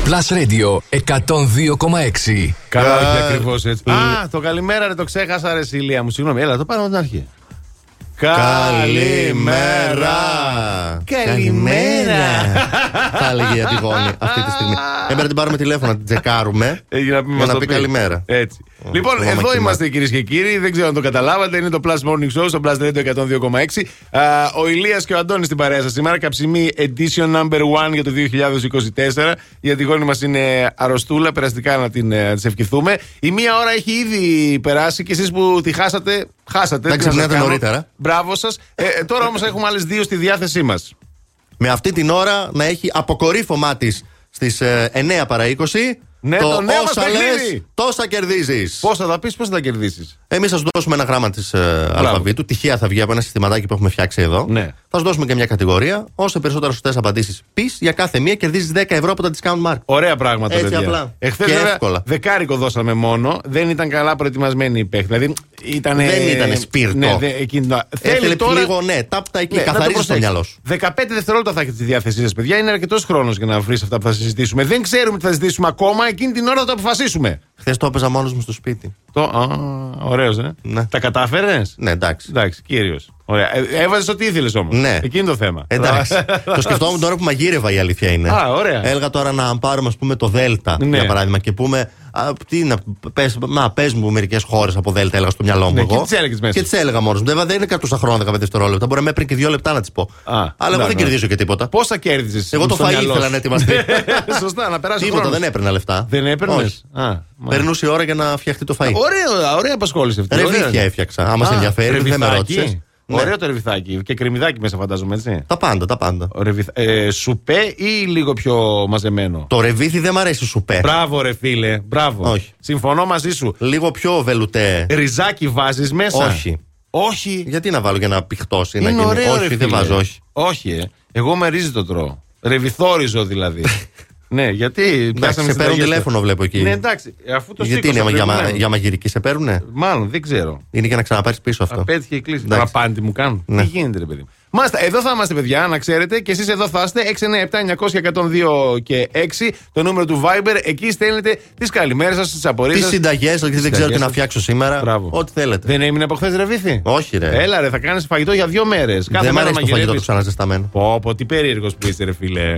Plus Radio εκατόν δύο κόμμα έξι. Καλά, ακριβώς έτσι. Α, το καλημέρα ρε, το ξέχασα ρε Ηλία μου. Συγγνώμη, έλα το πάρω από την αρχή. Καλημέρα! Καλημέρα! Θα έλεγε η Αντιγόνη αυτή τη στιγμή. Έπρεπε να την πάρουμε τηλέφωνο, να την τσεκάρουμε. Για να πει καλημέρα. Έτσι. Λοιπόν, εδώ είμαστε κυρίες και κύριοι. Δεν ξέρω αν το καταλάβατε. Είναι το Plus Morning Show στο Plus Radio εκατόν δύο κόμμα έξι. Ο Ηλίας και ο Αντώνης στην παρέα σας σήμερα. Καψιμή edition number one για το δύο χιλιάδες είκοσι τέσσερα. Η Αντιγόνη μας είναι αρρωστούλα. Περαστικά να την ευχηθούμε. Η μία ώρα έχει ήδη περάσει και εσείς που τη χάσατε. Χάσατε. Δεν ξυπνάτε νωρίτερα. Μπράβο σας. Ε, τώρα όμως έχουμε άλλες δύο στη διάθεσή μας. Με αυτή την ώρα να έχει αποκορύφωμά της στις ε, εννιά παρά είκοσι. Ναι, το, το νέο όσα λες, τόσα κερδίζεις. Πώς θα τα πεις, πώς θα τα κερδίσεις. Εμείς θα σου δώσουμε ένα γράμμα της ε, αλφαβήτου. Τυχαία θα βγει από ένα συστηματάκι που έχουμε φτιάξει εδώ. Ναι. Θα σου δώσουμε και μια κατηγορία. Όσο περισσότερα σωστές απαντήσεις πεις, για κάθε μία κερδίζεις δέκα ευρώ από τα discount market. Ωραία πράγματα, έτσι, παιδιά. Απλά. Εχθές και βέβαια, εύκολα. Δεκάρικο δώσαμε μόνο. Δεν ήταν καλά προετοιμασμένοι οι παίχτες. Δηλαδή, ήτανε... Δεν ήταν σπίρτο. Ναι, δε, εκείνο... Θέλει τώρα... λίγο, ναι, τάπτα εκεί. Ναι, καθαρίζεις το μυαλό σου. δεκαπέντε δευτερόλεπτα θα έχετε στη διάθεσή σας, παιδιά. Είναι αρκετός χρόνος για να βρεις αυτά που θα συζητήσουμε. Δεν ξέρουμε τι θα συζητήσουμε ακόμα. Εκείνη την ώρα θα το αποφασίσουμε. Χθες το έπαιζα μόνος μου στο σπίτι. Το, α, ωραίος, ε. Ναι. Τα κατάφερες. Ναι, εντάξει. Εντάξει, κύριος. Ωραία. Ε, έβαζες ό,τι ήθελες όμως. Ναι. Εκείνο το θέμα. Εντάξει. Το σκεφτόμουν τώρα που μαγείρευα, η αλήθεια είναι. Α, ωραία. Έλεγα τώρα να πάρουμε, ας πούμε, το Δέλτα, ναι, για παράδειγμα, και πούμε. Α, τι να πες, μα, πες μου μερικές χώρες από Δέλτα, έλεγα στο μυαλό μου. Ναι, εγώ. Και τις έλεγα μόνος μου. Βέβαια δεν είναι κατούσα χρόνο δεκαπέντε δευτερόλεπτα. Μπορεί να με έπαιρνε και δύο λεπτά να τις πω. Α, αλλά εγώ ναι, δεν ναι. κερδίζω και τίποτα. Πόσα κέρδιζες. Εγώ το φαΐ ήθελα να ετοιμαστεί. Σωστά, να περάσει. Τίποτα, δεν έπαιρνα λεφτά. Δεν έπαιρνε. Περνούσε η ώρα για να φτιαχτεί το φαΐ. Ωραία, ωραία απασχόληση αυτή. Ρεβίθια έφτιαξα. Άμα σε ενδιαφέρει, δεν με ρώτησε. Ναι. Ωραίο το ρεβιθάκι και κρεμμυδάκι μέσα, φαντάζομαι, έτσι. Τα πάντα, τα πάντα. Ρεβιθ... Ε, σουπέ ή λίγο πιο μαζεμένο. Το ρεβίθι δεν μ' αρέσει σουπέ. Μπράβο, ρε φίλε. Μπράβο. Όχι. Συμφωνώ μαζί σου. Λίγο πιο βελουτέ. Ριζάκι βάζεις μέσα. Όχι. Όχι. Γιατί να βάλω για να πηχτώσει, είναι να ωραίο, γίνει. Ωραίο, όχι, ρε φίλε. Δεν βάζω, όχι. Όχι, ε. Εγώ με ρύζι το τρώω. Ρεβιθόριζο δηλαδή. Ναι, γιατί. Εντάξει, σε παίρνουν τηλέφωνο, βλέπω εκεί. Ναι, εντάξει. Αφού το γιατί σήκωσα, είναι για, μα, για μαγειρική, σε παίρνουνε. Μάλλον, δεν ξέρω. Είναι για να ξαναπάρει πίσω αυτό. Απέτυχε η κλίση. Τώρα πάντη μου κάνουν. Ναι. Τι γίνεται, ρε παιδί. Μάλιστα, εδώ θα είμαστε, παιδιά, να ξέρετε. Και εσείς εδώ θα είστε. έξι εννιά επτά εννιά μηδέν μηδέν ένα μηδέν δύο και έξι. Το νούμερο του Viber. Εκεί στέλνετε τις καλημέρες σας, τις απορίες σας. Τις συνταγές, ότι δεν ξέρω τι να φτιάξω σήμερα. Μπράβο. Ό,τι θέλετε. Δεν έμεινε από χθες, ρε Βύθη. Όχι, ρε. Έλα, ρε, θα κάνεις φαγητό για δύο μέρες. Κάθε μέρα να γυρεύει. Το ξαναζεσταμένο. Πω, πω, τι περίεργος που είστε, ρε φίλε.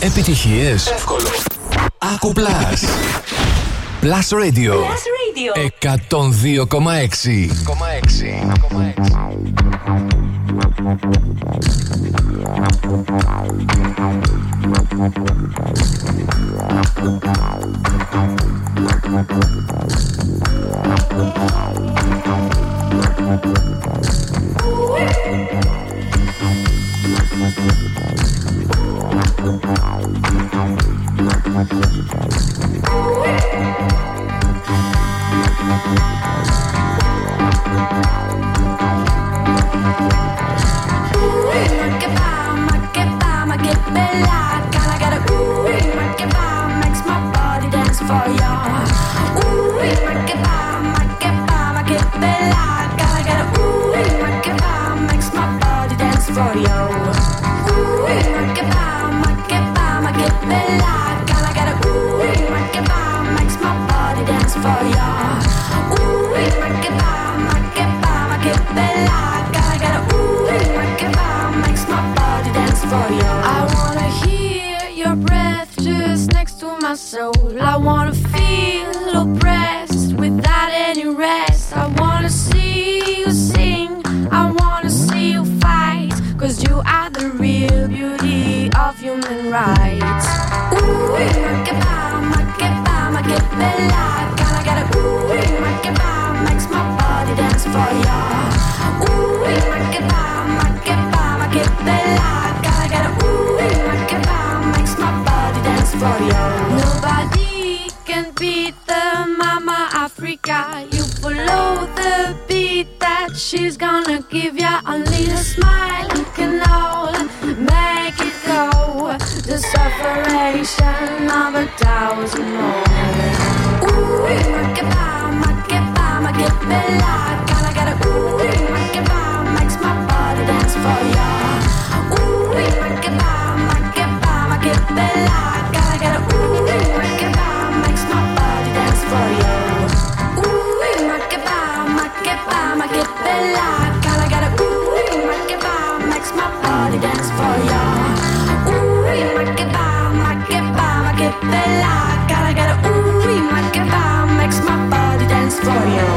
Επιτυχίες. Εύκολο. Άκου Plus. Plus Radio. εκατόν δύο κόμμα έξι. For ya, ooh, we make it bomb, make it bomb, make it bella. gonna give you only a smile you can all make it go. The separation of a thousand more. Ooh, make it by, make it by, make it me like. Gotta get a ooh, make it by, makes my body dance for ya. Ooh, make it by, make it by, make it me like. Gotta get a ooh, make it by, makes my body dance for ya. Ooh, make it by, make it by, make it me like. Gotta get a ooh, make it by, makes my body dance for ya. Ooh, make it by, make it by, make it me like. Gotta get a ooh, make it by, makes my body dance for ya.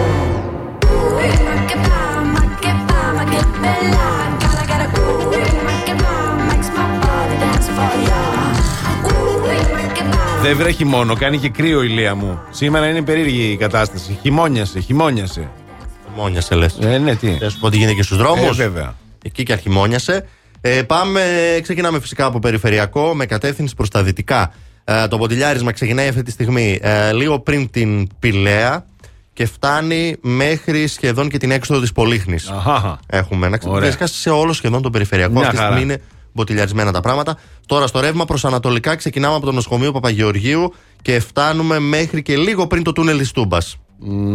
Ooh, make it by, make it by, make it me like. Gotta get a ooh, make it by, makes my body dance for ya. Δεν βρέχει μόνο, κάνει και κρύο, Ηλία μου. Σήμερα είναι περίεργη η κατάσταση. Χειμώνιασε, χειμώνιασε. Χειμώνιασε, λες. Ε, ναι, τι. Θα σου πω τι γίνεται και στους δρόμους. Ε, βέβαια. Εκεί και αρχιμώνιασε. Ε, πάμε, ξεκινάμε φυσικά από περιφερειακό, με κατεύθυνση προς τα δυτικά. Ε, το ποτηλιάρισμα ξεκινάει αυτή τη στιγμή ε, λίγο πριν την Πηλαία και φτάνει μέχρι σχεδόν και την έξοδο της Πολύχνης. Έχουμε ένα ξεπλήσκα σε όλο σχεδόν το περιφερειακό. Μια αυτή τη στιγμή είναι μποτιλιαρισμένα τα πράγματα. Τώρα στο ρεύμα προς ανατολικά ξεκινάμε από το νοσοκομείο Παπαγεωργίου και φτάνουμε μέχρι και λίγο πριν το τούνελ της Τούμπας.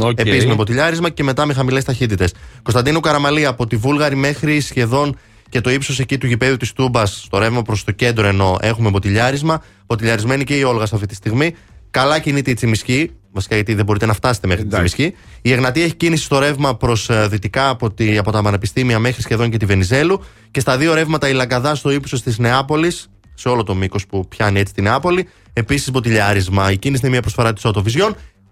Okay. Επίσης με μποτιλιάρισμα και μετά με χαμηλές ταχύτητες. Κωνσταντίνου Καραμαλή από τη Βούλγαρη μέχρι σχεδόν και το ύψος εκεί του γηπέδου της Τούμπας, στο ρεύμα προς το κέντρο ενώ έχουμε μποτιλιάρισμα. Μποτιλιαρισμένη και η Όλγας αυτή τη στιγμή. Καλά κινείται η Τσιμισκή. Βασικά, γιατί δεν μπορείτε να φτάσετε μέχρι Εντάξει. τη Τσιμισκή. Η Εγνατία έχει κίνηση στο ρεύμα προς δυτικά από, τη, από τα Πανεπιστήμια μέχρι σχεδόν και τη Βενιζέλου. Και στα δύο ρεύματα η Λαγκαδά στο ύψος της Νεάπολης, σε όλο το μήκος που πιάνει έτσι τη Νεάπολη. Επίσης, μποτιλιάρισμα. Η κίνηση είναι μια προσφορά της AutoVision.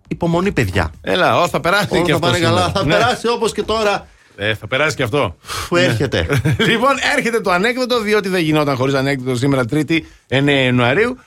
Υπομονή, παιδιά. Έλα, ό, θα περάσει ό, και θα αυτό. Πάνε καλά. Θα ναι. περάσει όπως και τώρα. Ε, θα περάσει και αυτό. Που έρχεται. Ναι. Λοιπόν, έρχεται το ανέκδοτο, διότι δεν γινόταν χωρίς ανέκδοτο σήμερα, Τρίτη εννέα Ιανουαρίου.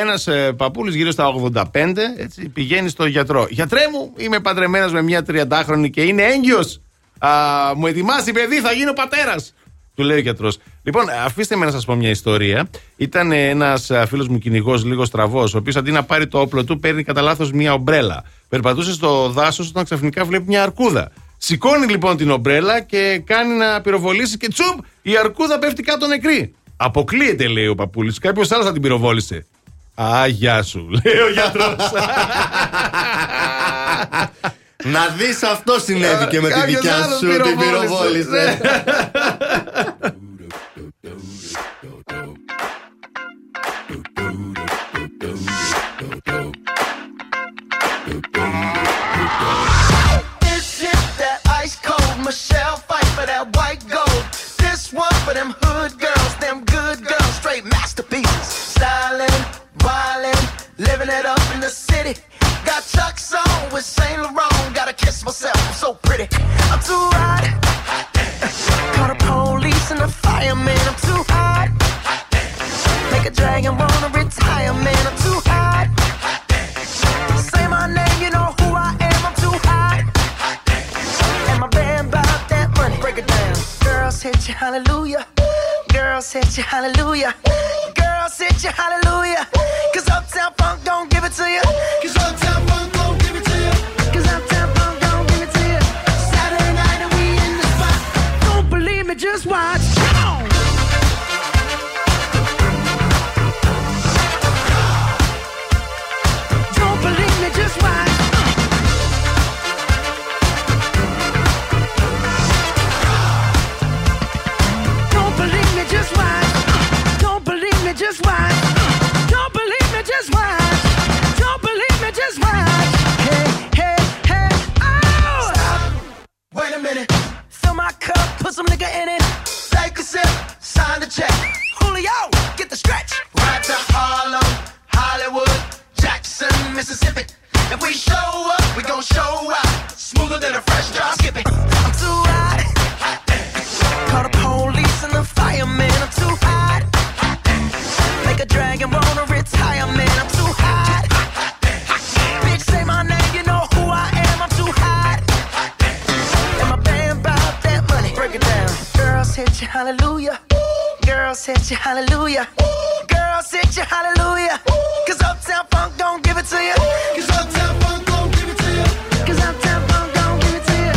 Ένας παππούλης γύρω στα ογδόντα πέντε, έτσι, πηγαίνει στο γιατρό. Γιατρέ μου, είμαι παντρεμένος με μια τριαντάχρονη και είναι έγκυος. Α, μου ετοιμάσει παιδί, θα γίνω πατέρας. Του λέει ο γιατρός. Λοιπόν, αφήστε με να σας πω μια ιστορία. Ήταν ένας φίλος μου κυνηγός, λίγο στραβός, ο οποίος αντί να πάρει το όπλο του, παίρνει κατά λάθος μια ομπρέλα. Περπατούσε στο δάσος όταν ξαφνικά βλέπει μια αρκούδα. Σηκώνει λοιπόν την ομπρέλα και κάνει να πυροβολήσει και τσουμ! Η αρκούδα πέφτει κάτω νεκρή. Αποκλείεται, λέει ο παππούλης. Κάποιος άλλος θα την πυροβόλησε. Α, γεια σου, λέει ο γιατρός. Να δεις, αυτό συνέβη και με τη δικιά σου την πυροβόλησε. One for them hood girls, them good girls, straight masterpieces. Stylin', wildin', living it up in the city. Got Chuck's on with Saint Laurent, gotta kiss myself, I'm so pretty. I'm too hot, call the police and the fireman. I'm too hot, make a dragon wanna retire, man. I'm too hot, say my name, you know who I am. I'm too hot, and my band bought that money, break it down. Girls hit you, hallelujah. Girls hit you, hallelujah. Girls hit you, hallelujah. Cause Uptown Funk don't give it to you. Cause Uptown Funk don't give it to you. Cause Uptown Funk don't give it to you. Saturday night and we in the spot. Don't believe me, just watch. Don't believe me, just watch. Just watch. Don't believe me, just watch. Don't believe me, just watch. Don't believe me, just watch. Hey, hey, hey, oh! Stop. Wait a minute. Fill my cup, put some nigga in it. Take a sip, sign the check. Julio, get the stretch. Right to Harlem, Hollywood, Jackson, Mississippi. If we show up, we gon' show out. Smoother than a fresh drop. Skip it. I'm too hot. Call the police and the fireman. I'm too hot. Make a dragon wanna retire, man. I'm too hot. Bitch, say my name, you know who I am. I'm too hot. And my band bought that money. Break it down. Girls hit you, hallelujah. Girls hit you, hallelujah. Girls hit you, hallelujah. Cause Uptown Funk don't give it to you. Cause Uptown Funk don't give it to you. Cause Uptown Funk don't give it to you.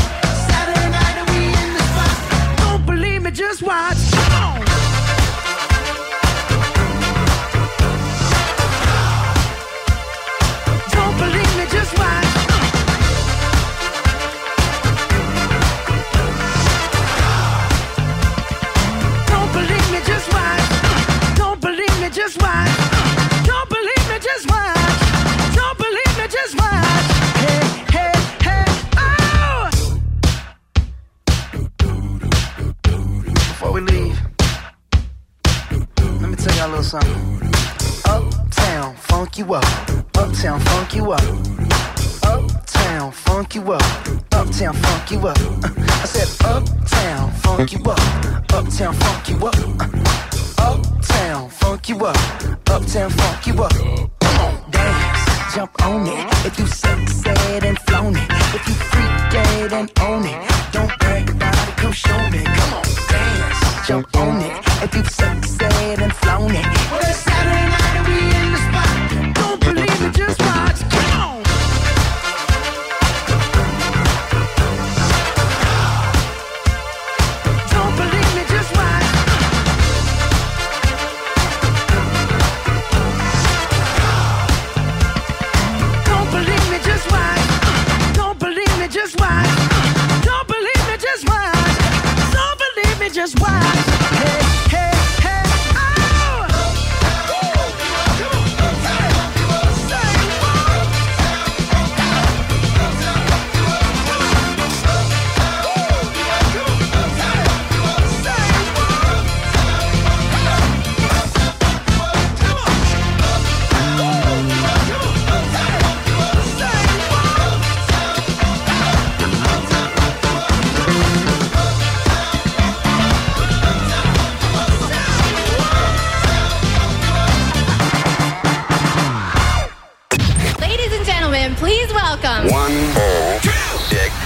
Saturday night and we we need. Let me tell y'all a little something. Uptown, funk you up. Uptown, funk you up. Uptown, funk you up. Uptown, funk you up. I said uptown, funk you up. Uptown, funk you up. Uptown, funk you up. Uptown, funk you up. Come on, dance, jump on it. If you suck, sad and flown it. If you freak dead and own it. Don't brag about it, come show me. Come on, dance, jump on it. If you suck, sad and flown it. Well, it's Saturday night and we in the spot. Don't believe it, just watch. Come on. Just watch. Hey, hey, hey, oh!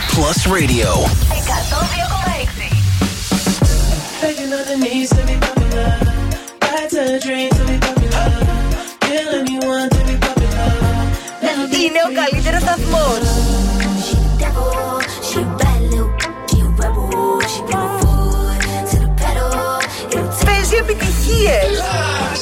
Plus Radio. Begging on the knees to be popular. Back to the dream to be popular. Kill anyone to be popular. Είναι ο καλύτερος σταθμός. She devil, she bad little, you rebel, she put her foot to the pedal. Παίζει επιτυχίες. Plus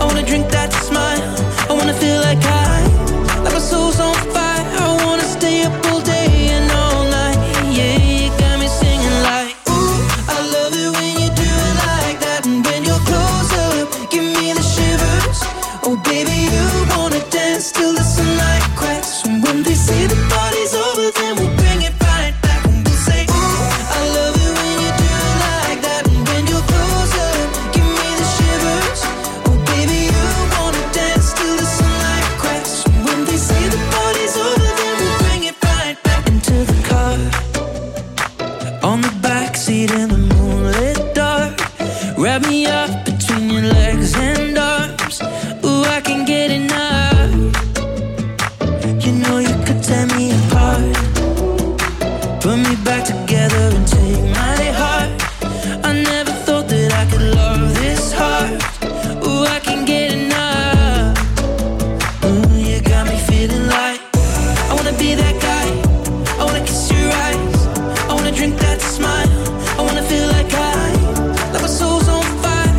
I wanna drink that smile. I wanna feel like I, like my soul's on fire.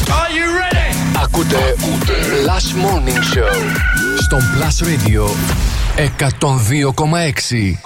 Are you ready? Ακούτε, ακούτε Plus Morning Show στον Plus Radio εκατόν δύο κόμμα έξι.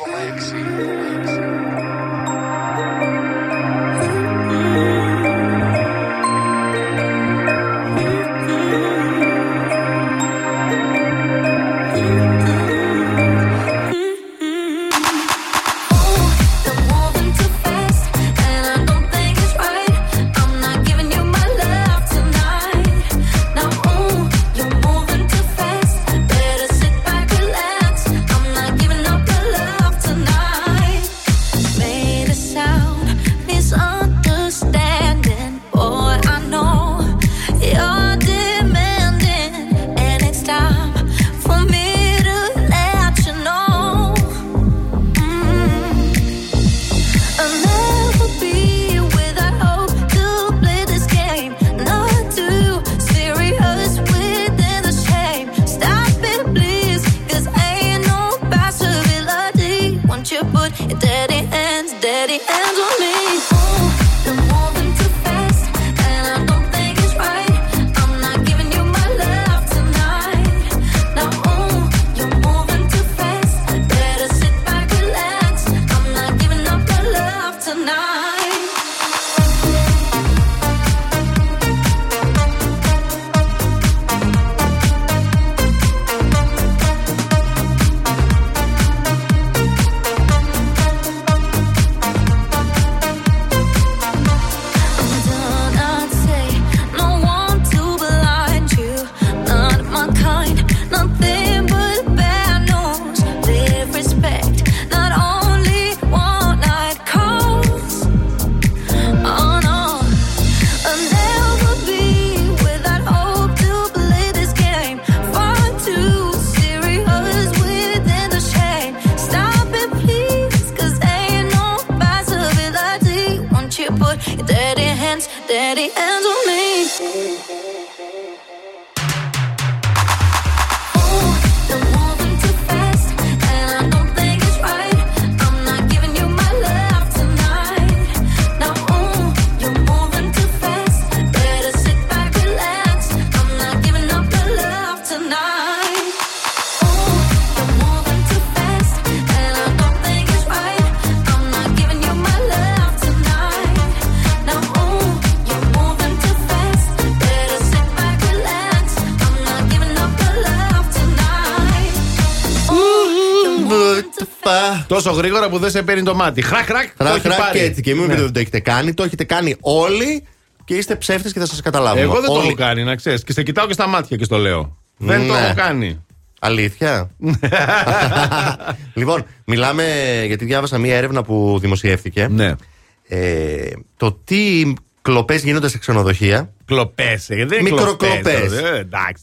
Τόσο γρήγορα που δεν σε παίρνει το μάτι. Χρακ, χρακ, χρακ, χρακ και έτσι. Και μην πείτε ότι το έχετε κάνει. Το έχετε κάνει όλοι και είστε ψεύτες και θα σας καταλάβουμε. Εγώ δεν όλοι. το έχω κάνει, να ξέρεις. Και σε κοιτάω και στα μάτια και στο λέω. Δεν ναι. το έχω κάνει. Αλήθεια. Λοιπόν, μιλάμε γιατί διάβασα μία έρευνα που δημοσιεύτηκε. Ναι. Ε, το τι κλοπές γίνονται σε ξενοδοχεία. Κλοπές, δεν μικροκλοπές. Ε, εντάξει.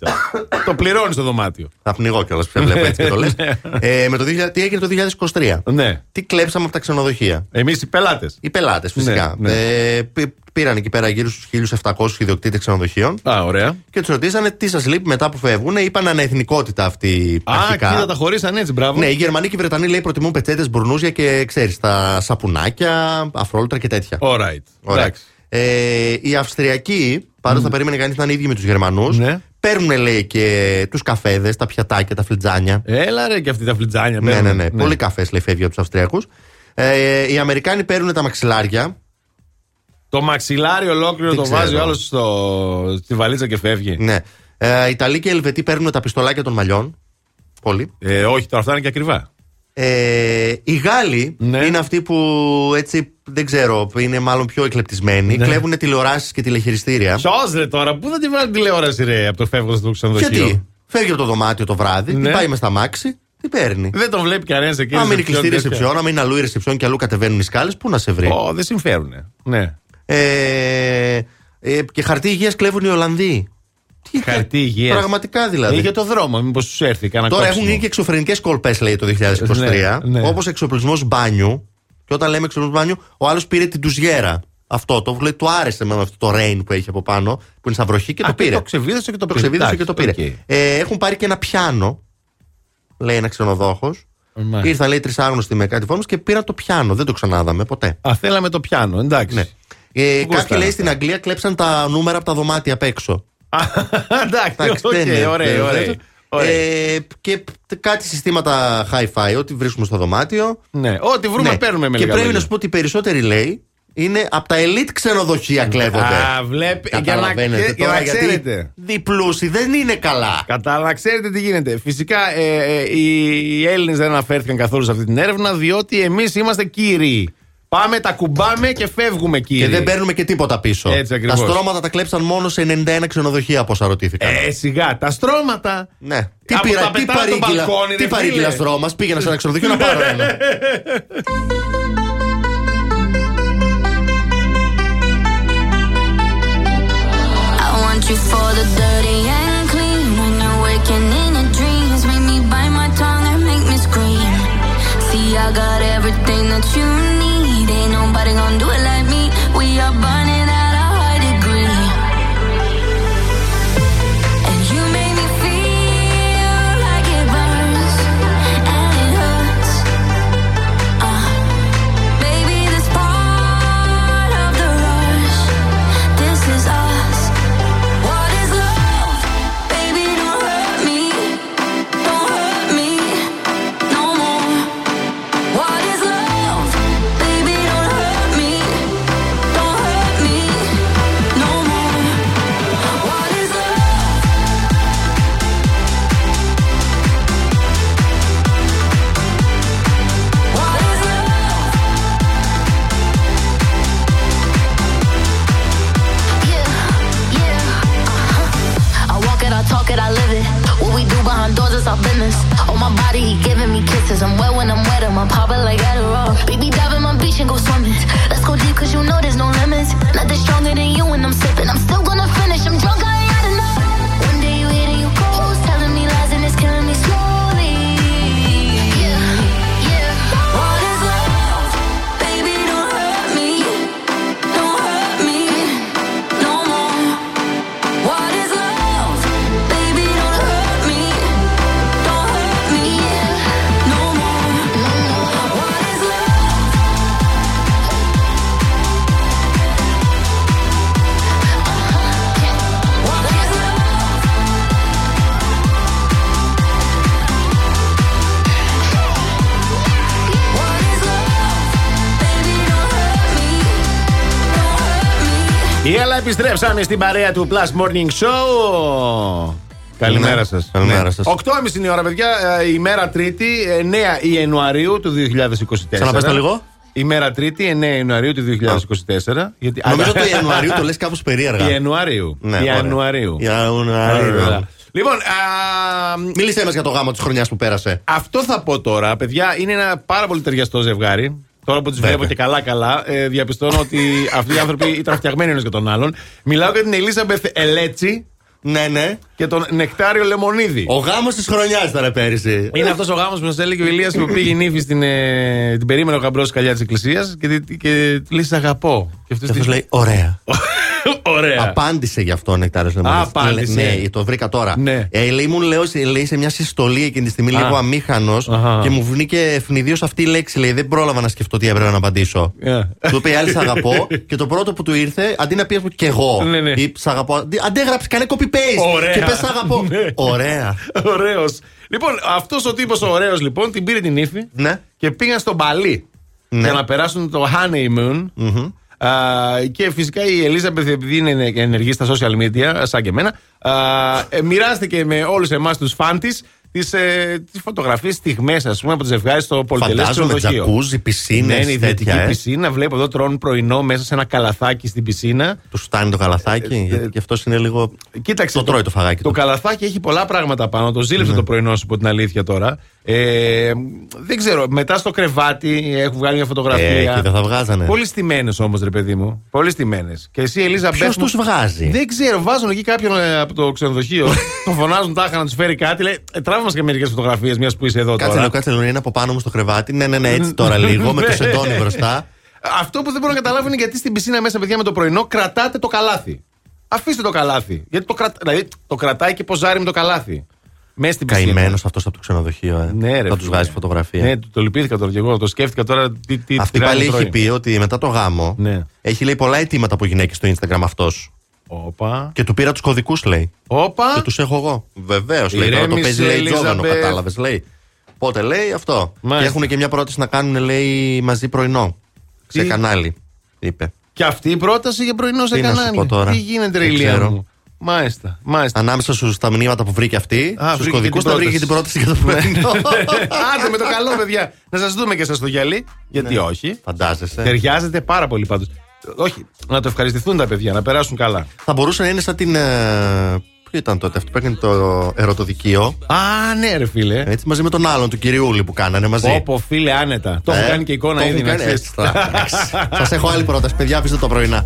Το πληρώνεις το δωμάτιο. Θα πνιγώ κιόλας που βλέπω έτσι και το λες. ε, με το, τι έγινε το είκοσι είκοσι τρία. Ναι. Τι κλέψαμε από τα ξενοδοχεία. Εμείς οι πελάτες. Οι πελάτες, φυσικά. Ναι, ναι. Ε, πήραν εκεί πέρα γύρω στους χίλιους επτακόσιους ιδιοκτήτες ξενοδοχείων. Α, ωραία. Και τους ρωτήσανε τι σας λείπει μετά που φεύγουν. Είπαν αναεθνικότητα αυτή. Α, αρχικά. Κοίτα, τα χωρίσαν έτσι, μπράβο. Ναι, οι Γερμανοί και οι Βρετανοί λέει προτιμούν πετσέτες, μπουρνούζια και ξέρεις τα σαπουνάκια, αφρόλουτρα και τέτοια. Ωραία. Ε, οι Αυστριακοί, πάντως mm. θα περίμενε κανείς να είναι ίδιοι με τους Γερμανούς, ναι. παίρνουν λέει και τους καφέδες, τα πιατάκια, τα φλιτζάνια. Έλα ρε και αυτοί τα φλιτζάνια. Ναι, ναι, ναι. Πολλοί καφές λέει φεύγει από τους Αυστριακούς. Ε, οι Αμερικάνοι παίρνουν τα μαξιλάρια. Το μαξιλάρι ολόκληρο Τι το ξέρω. βάζει ο άλλος στο... στη βαλίτσα και φεύγει. Ναι. Ε, οι Ιταλοί και οι Ελβετοί παίρνουν τα πιστολάκια των μαλλιών. Πολύ. Ε, όχι, τώρα αυτά είναι και ακριβά. Ε, οι Γάλλοι ναι. είναι αυτοί που έτσι δεν ξέρω, είναι μάλλον πιο εκλεπτισμένοι. Ναι. Κλέβουν τηλεοράσεις και τηλεχειριστήρια. Ποιος ρε τώρα, πού θα τη βάλει τηλεόραση ρε από το φεύγοντας του ξενοδοχείου. Γιατί φεύγει από το δωμάτιο το βράδυ, ναι. τι πάει μες στα μάξι, τι παίρνει. Δεν το βλέπει κανένας εκεί. Αν μείνει κλειστή ρεσεψιόν, αν μείνει αλλού η ρεσεψιόν και αλλού κατεβαίνουν οι σκάλες, πού να σε βρει. Ω, δεν συμφέρουνε. Ναι. Ε, ε, και χαρτί υγείας κλέβουν οι Ολλανδοί. Χαρτί υγείας. Πραγματικά δηλαδή. Ή για το δρόμο, μήπως τους έρθει κανένα κόψιμο. Τώρα έχουν γίνει και εξωφρενικές κολπές, λέει το είκοσι είκοσι τρία, ναι, ναι. όπως εξοπλισμός μπάνιου. Και όταν λέμε εξοπλισμός μπάνιου, ο άλλος πήρε την τουζιέρα. Αυτό το λέει, του άρεσε με αυτό το rain που έχει από πάνω, που είναι σαν βροχή και Α, το πήρε. Το ξεβίδωσε και το πήρε. Ξεβίδωσε και το πήρε. Okay. Ε, έχουν πάρει και ένα πιάνο, λέει ένα ξενοδόχος. Mm-hmm. Ήρθαν λέει τρεις άγνωστοι με κάτι φόρμες και πήραν το πιάνο. Δεν το ξανάδαμε ποτέ. Α, θέλαμε το πιάνο, εντάξει. Ναι. Ε, κάποιοι λέει στην Αγγλία κλέψαν τα νούμερα από τα δωμάτια απ' έξω. Εντάξει, ωραίο, ωραίο. Ε, και κάτι συστήματα hi-fi, ό,τι βρίσκουμε στο δωμάτιο. Ναι, ό,τι βρούμε, ναι, παίρνουμε με. Και πρέπει λόγια να σου πω ότι οι περισσότεροι λέει είναι από τα elite ξενοδοχεία κλέβονται. Α, βλέπει. Καταλαβαίνετε τώρα, γιατί οι πλούσιοι δεν είναι καλά. Κατάλαβα, ξέρετε τι γίνεται. Φυσικά ε, ε, οι Έλληνες δεν αναφέρθηκαν καθόλου σε αυτή την έρευνα, διότι εμείς είμαστε κύριοι. Πάμε, τα κουμπάμε και φεύγουμε, κύριε. Και δεν παίρνουμε και τίποτα πίσω. Έτσι ακριβώς. Τα στρώματα τα κλέψαν μόνο σε ενενήντα ένα ξενοδοχεία, όπως ρωτήθηκαν. Ε, σιγά. Τα στρώματα. Ναι. Τι πήρα, τι παρήγγειλα. Τι παρήγγειλα στρώμα, πήγαινα σε ένα ξενοδοχείο να πάρω ένα. I got everything that you need. Ain't nobody gonna do it like me. We are burning at a high degree. And you make me feel like it burns and it hurts. Uh, baby, this part of the rush, this is us. What is love? Baby, don't hurt me. Don't hurt me no more. I live it. What we do behind doors is our business. Oh, my body, he giving me kisses. I'm wet when I'm wetter, my papa like Adderall. Baby, dive in my beach and go swimming. Let's go deep, cause you know there's no limits. Nothing stronger than you when I'm sipping. I'm still gonna finish, I'm drunk, I ain't had enough. One day you hit and you close, telling me lies and it's killing me slow. Η Έλα, επιστρέψαμε στην παρέα του Plus Morning Show. Καλημέρα, ναι, σας. Καλημέρα, ναι, σας. οκτώ και τριάντα είναι η ώρα, παιδιά. Ημέρα Τρίτη, εννέα Ιανουαρίου του δύο χιλιάδες είκοσι τέσσερα. Ξαναπέστε λίγο. Ημέρα Τρίτη, εννέα Ιανουαρίου του δύο χιλιάδες είκοσι τέσσερα. Α. Γιατί νομίζω ότι Ιανουαρίου το λες κάπως περίεργα. Ιανουαρίου. Ναι, Ιανουαρίου. Ιανουαρίου. Λοιπόν, α... μίλησέ μας για το γάμο της χρονιάς που πέρασε. Αυτό θα πω τώρα, παιδιά. Είναι ένα πάρα πολύ ταιριαστό ζευγάρι. Τώρα που τις βλέπω και καλά-καλά, ε, διαπιστώνω ότι αυτοί οι άνθρωποι ήταν φτιαγμένοι ένας για τον άλλον. Μιλάω για την Ελίζαμπεθ Ελέτσι. Ναι, ναι. Και τον Νεκτάριο Λεμονίδη. Ο γάμος της χρονιάς ήταν πέρυσι. Είναι αυτός ο γάμος που μας έλεγε ο Ηλίας που πήγε η νύφη στην. Ε, την περίμενε ο γαμπρός σκαλιά της εκκλησίας και, και, και τη λέει: Σ' αγαπώ. Και αυτός της λέει: Ωραία. Ωραία. Απάντησε γι' αυτό ο Νεκτάριος Λεμονίδης. Απάντησε. Ναι, το βρήκα τώρα. Ναι. Ε, λέει, ήμουν, λέω, λέει, σε μια συστολή εκείνη τη στιγμή, α, λίγο αμήχανος και μου βγήκε ευνηδίως αυτή η λέξη. Λέει, δεν πρόλαβα να σκεφτώ τι έπρεπε να απαντήσω. Yeah. Του είπε: Άλλη, σ' αγαπώ. Και το πρώτο που του ήρθε, αντί να πει κι εγώ, ναι, ναι, ή σ' αγαπώ, αντέγραψε, κάνε copy-paste. Και πες σ' αγαπώ. Ναι. Ωραία. Ωραίος. Λοιπόν, αυτός ο τύπος ο ωραίος, λοιπόν, την πήρε την ύφη, ναι, και πήγαν στο Μπαλί, ναι, για να περάσουν το honeymoon. Mm-hmm. Uh, και φυσικά η Elizabeth, επειδή είναι ενεργή στα social media, σαν και εμένα, uh, μοιράστηκε με όλους εμάς τους φαν της τις, ε, τις φωτογραφίες, στιγμές, ας πούμε, από τις ζευγάρες στο πολυτελές ξενοδοχείο. Φαντάζομαι τζακούζι, πισίνες, ναι, είναι τέτοια, ιδιωτική ε. πισίνα. Βλέπω εδώ τρώνε πρωινό μέσα σε ένα καλαθάκι στην πισίνα. Του φτάνει το καλαθάκι, ε, γιατί και αυτός είναι λίγο. Κοίταξε. Το τρώει το φαγάκι. Το, το καλαθάκι έχει πολλά πράγματα πάνω. Το ζήλεψε, ναι, το πρωινό σου, από την αλήθεια τώρα. Ε, δεν ξέρω. Μετά στο κρεβάτι έχουν βγάλει μια φωτογραφία. Ε, δεν θα βγάζανε. Πολύ στημένες όμως, ρε παιδί μου. Πολύ στημένες. Και εσύ, Ελίζαμπεθ. Ποιος τους βγάζει. Δεν ξέρω. Βάζουν εκεί κάποιον ε, από το ξενοδοχείο. Τον φωνάζουν τάχα να τους φέρει κάτι. Λέει, τράβουμε και μερικές φωτογραφίες, μιας που είσαι εδώ κάτσε, τώρα. Λέω, κάτσε, λέω, είναι από πάνω μου στο κρεβάτι. Ναι, ναι, ναι, έτσι τώρα λίγο. Με το σεντόνι μπροστά. Αυτό που δεν μπορώ να καταλάβω είναι γιατί στην πισίνα μέσα, παιδιά, με το πρωινό κρατάτε το καλάθι. Αφήστε το καλάθι. Γιατί το, κρα... δηλαδή, το κρατάει και ποζάρι με το καλάθι. Μέσα στην πισίνα. Καημένος αυτός από το ξενοδοχείο. Ε. Ναι, ρε, θα τους βγάζει φωτογραφία. Ναι, το λυπήθηκα τώρα και εγώ. Το σκέφτηκα τώρα. Τι, τι, αυτή πάλι έχει πει ότι μετά το γάμο ναι. έχει λέει πολλά αιτήματα από γυναίκες στο Instagram αυτός. Όπα. Και του πήρα τους κωδικούς, λέει. Όπα. Και τους έχω εγώ. Βεβαίως, λέει. Τώρα το παίζει, λέει, τζόγανο, κατάλαβες, λέει. Πότε, λέει αυτό. Μάλιστα. Και έχουν και μια πρόταση να κάνουν, λέει, μαζί πρωινό. Τι? Σε κανάλι, είπε. Και αυτή η πρόταση για πρωινό σε κανάλι. Τι γίνεται, ρε Ηλία μου. Μάλιστα, μάλιστα. Ανάμεσα στους τα μηνύματα που βρήκε αυτή, στους κωδικούς θα βρήκε και την πρόταση για το πρωινό. Άντε με το καλό, παιδιά. Να σας δούμε και σας το γυαλί. Γιατί όχι. Φαντάζεσαι. Ταιριάζεται πάρα πολύ πάντως. Όχι, να το ευχαριστηθούν τα παιδιά, να περάσουν καλά. Θα μπορούσε να είναι σαν την. Ποιο ήταν τότε, αυτό που έκανε το ερωτοδικείο. Α, ναι, ρε φίλε. Έτσι, μαζί με τον άλλον, του κυριούλη που κάνανε μαζί. Όπω, φίλε, άνετα. Το ε, έχουν κάνει και εικόνα ήδη. Σας έχω άλλη πρόταση, παιδιά, αφήστε το πρωινά.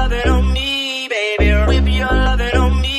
lovin' on me, baby. Whip your lovin' on me.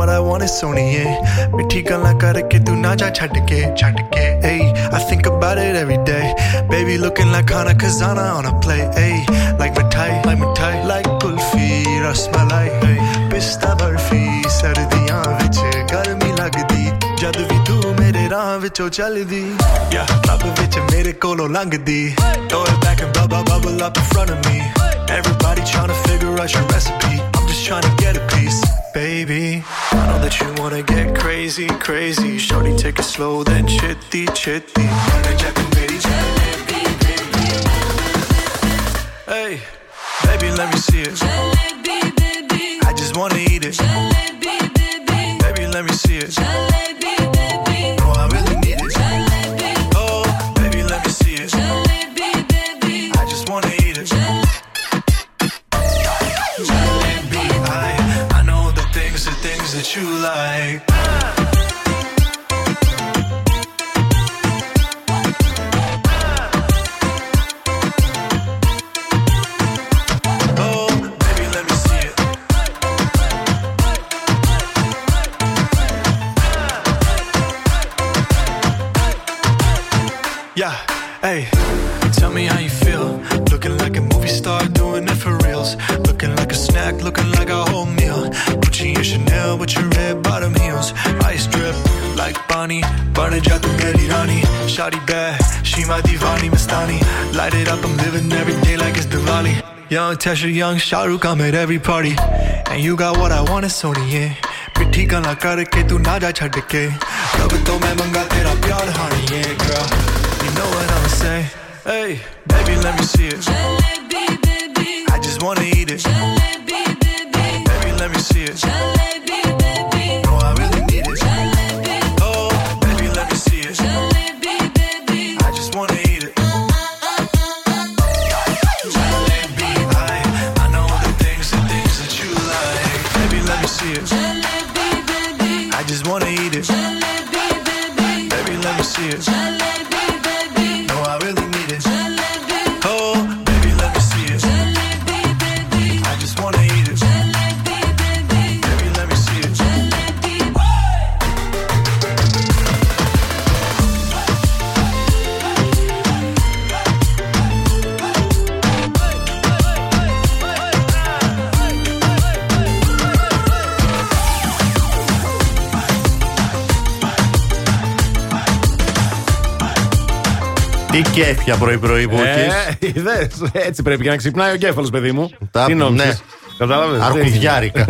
What I want is suniye mithi galan karke tu na ja chhad ke chhad ke ay I think about it every day baby looking like khana khazana on a play ay like mithai like mithai like kulfi rasmalai ay pista barfi sardiyan vich garmi lagdi jad vi tu mere raah vichon chaldi yeah club vich mere kolon langdi throw it back and bubble bubble up in front of me everybody trying to figure out your recipe I'm just trying to get a piece baby I know that you wanna get crazy crazy shorty take it slow then chitty chitty hey baby let me see it I just wanna eat it baby let me see it oh I really need it oh baby let me see it I just wanna eat it things that you like oh baby let me see it yeah hey tell me how you feel looking like a movie star doing it for reals looking like a snack looking like a whole meal your Chanel with your red bottom heels ice drip like Bonnie burn it out to Mehdi Rani shawty bad she my divani mastani light it up I'm living every day like it's Diwali young Tasha young Shah Rukh I'm at every party and you got what I want it's Sony yeah mithi galan karke tu na ja chhad ke Love it though, man, got that up your honey, yeah, girl. You know what I'ma say? Hey, baby, let me see it. Jalebi, baby. I just wanna eat it. Jalebi, baby. Baby, let me see it. Jalebi, baby. No, I really need it. Jalebi. Oh, baby, let me see it. Jalebi, baby. I just wanna eat it. Jalebi, I, I know all the things, the things that you like. Baby, let me see it. Jalebi, baby. I just wanna eat it. Jalebi, baby. Baby, let me see it. Jalebi, baby. No, I really need it. Τι κέφια πρωί-πρωί που έχεις. Είδες, έτσι πρέπει και να ξυπνάει ο κέφαλος, παιδί μου. Τα, τι νόμιζες, ναι. Κατάλαβες. Αρκουδιάρικα.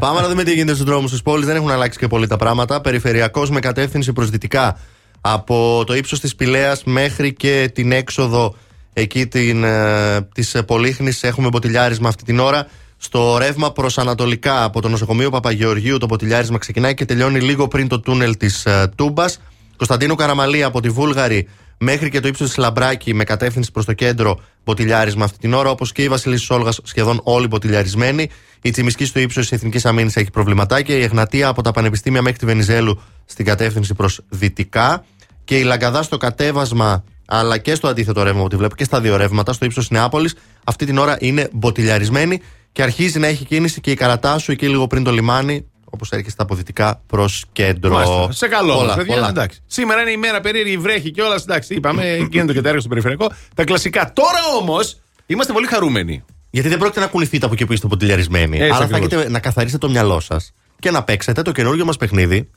Πάμε να δούμε τι γίνεται στους δρόμους της πόλης. Δεν έχουν αλλάξει και πολύ τα πράγματα. Περιφερειακός με κατεύθυνση προς δυτικά. Από το ύψος της Πηλαίας μέχρι και την έξοδο εκεί την, ε, της Πολύχνης έχουμε ποτηλιάρισμα αυτή την ώρα. Στο ρεύμα προς ανατολικά από το νοσοκομείο Παπαγεωργίου το ποτηλιάρισμα ξεκινάει και τελειώνει λίγο πριν το τούνελ της ε, Τούμπας. Κωνσταντίνου Καραμαλή από τη Βούλγαρη μέχρι και το ύψος της Λαμπράκη με κατεύθυνση προς το κέντρο ποτηλιάρισμα αυτή την ώρα, όπως και η Βασιλίσσης Σόλγας σχεδόν όλοι ποτηλιαρισμένοι. Η Τσιμισκή στο ύψος της Εθνικής Αμήνης έχει προβληματάκια. Η Εγνατία από τα Πανεπιστήμια μέχρι τη Βενιζέλου στην κατεύθυνση προς δυτικά. Και η Λαγκαδά στο κατέβασμα αλλά και στο αντίθετο ρεύμα που τη βλέπω και στα δύο ρεύματα, στο ύψος της Νεάπολης, αυτή την ώρα είναι ποτηλιαρισμένη και αρχίζει να έχει κίνηση και η Καρατάσου εκεί λίγο πριν το λιμάνι. Όπως έρχεστε από δυτικά προς κέντρο. Μάλιστα. Σε καλό όμως, παιδιά. Σήμερα είναι η μέρα περίεργη, βρέχει και όλα. Εντάξει, είπαμε, γίνεται και τα έργα στο περιφερειακό. Τα κλασικά. Τώρα όμως είμαστε πολύ χαρούμενοι. Γιατί δεν πρόκειται να κουνηθείτε από εκεί που είστε ποτηλιαρισμένοι. Άρα θα έχετε να καθαρίσετε το μυαλό σας και να παίξετε το καινούργιο μας παιχνίδι.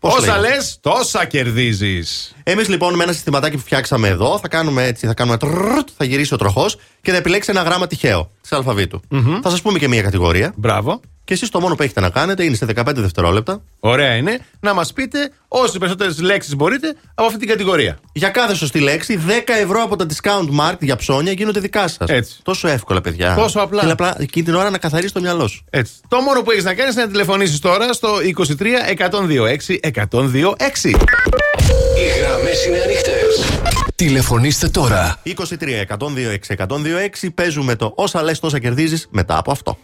Πώς όσα λες, τόσα κερδίζεις. Εμείς λοιπόν με ένα συστηματάκι που φτιάξαμε εδώ θα κάνουμε έτσι, θα κάνουμε τρρρρτ, θα γυρίσει ο τροχός και θα επιλέξει ένα γράμμα τυχαίο της αλφαβήτου. Mm-hmm. Θα σας πούμε και μία κατηγορία. Μπράβο. Και εσείς το μόνο που έχετε να κάνετε είναι σε δεκαπέντε δευτερόλεπτα. Ωραία είναι. Να μας πείτε όσες περισσότερες λέξεις μπορείτε από αυτή την κατηγορία. Για κάθε σωστή λέξη, δέκα ευρώ από τα discount market για ψώνια γίνονται δικά σας. Έτσι. Τόσο εύκολα, παιδιά. Τόσο απλά. Και απλά εκείνη την ώρα να καθαρίσεις το μυαλό σου. Έτσι. Το μόνο που έχεις να κάνεις είναι να τηλεφωνήσεις τώρα στο είκοσι τρία εκατόν δύο έξι εκατόν δύο έξι. Οι γραμμές είναι ανοιχτές. Τηλεφωνήστε τώρα. είκοσι τρία εκατόν δύο έξι εκατόν δύο έξι. Παίζουμε το όσα λες, τόσα κερδίζεις μετά από αυτό.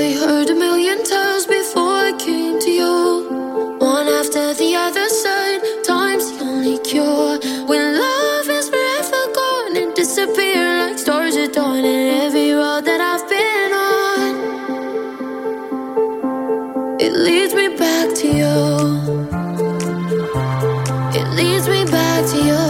I heard a million times before I came to you. One after the other said, time's the only cure. When love is forever gone and disappear like stars at dawn. And every road that I've been on, it leads me back to you. It leads me back to you.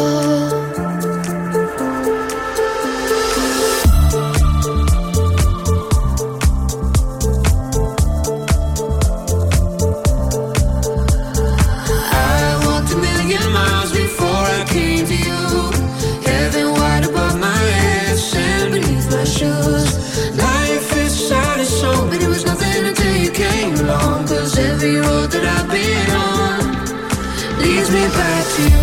Every road that I've been on leads me back to you.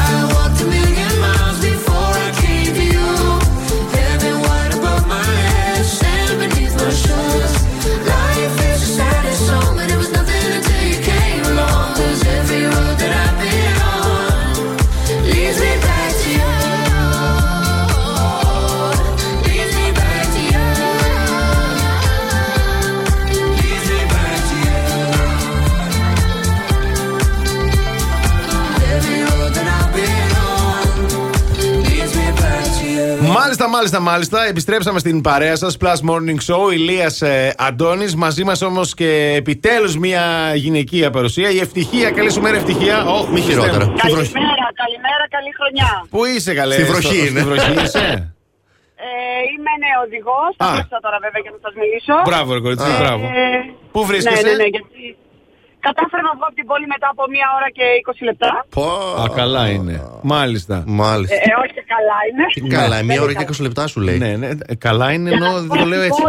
I walked a million miles before I came to you. Heaven wide above my Μάλιστα, μάλιστα, μάλιστα. Επιστρέψαμε στην παρέα σας. Plus Morning Show, Ηλίας, ε, Αντώνης. Μαζί μας όμως και επιτέλους μια γυναικεία παρουσία. Η Ευτυχία. Καλή σου μέρα, Ευτυχία. Όχι, μη χειρότερα. Καλημέρα, καλημέρα, καλή χρονιά. Πού είσαι, καλέ? Στη βροχή είναι. Στη βροχή είσαι. Ε, είμαι νεοοδηγός. Θα βρεθώ τώρα βέβαια και να σας μιλήσω. Μπράβο, ρε κορίτσι, μπράβο. Ε, πού βρίσκεσαι? Ναι, ναι, ναι, γιατί κατάφερα να βγω από την πόλη μετά από μία ώρα και είκοσι λεπτά. Πω, α, καλά είναι. Μάλιστα. Μάλιστα. Ε, ε, όχι, καλά είναι. Τι καλά, ναι, μία ώρα και είκοσι λεπτά σου λέει. Ναι, ναι, καλά είναι, ενώ δεν το λέω έτσι. Πω,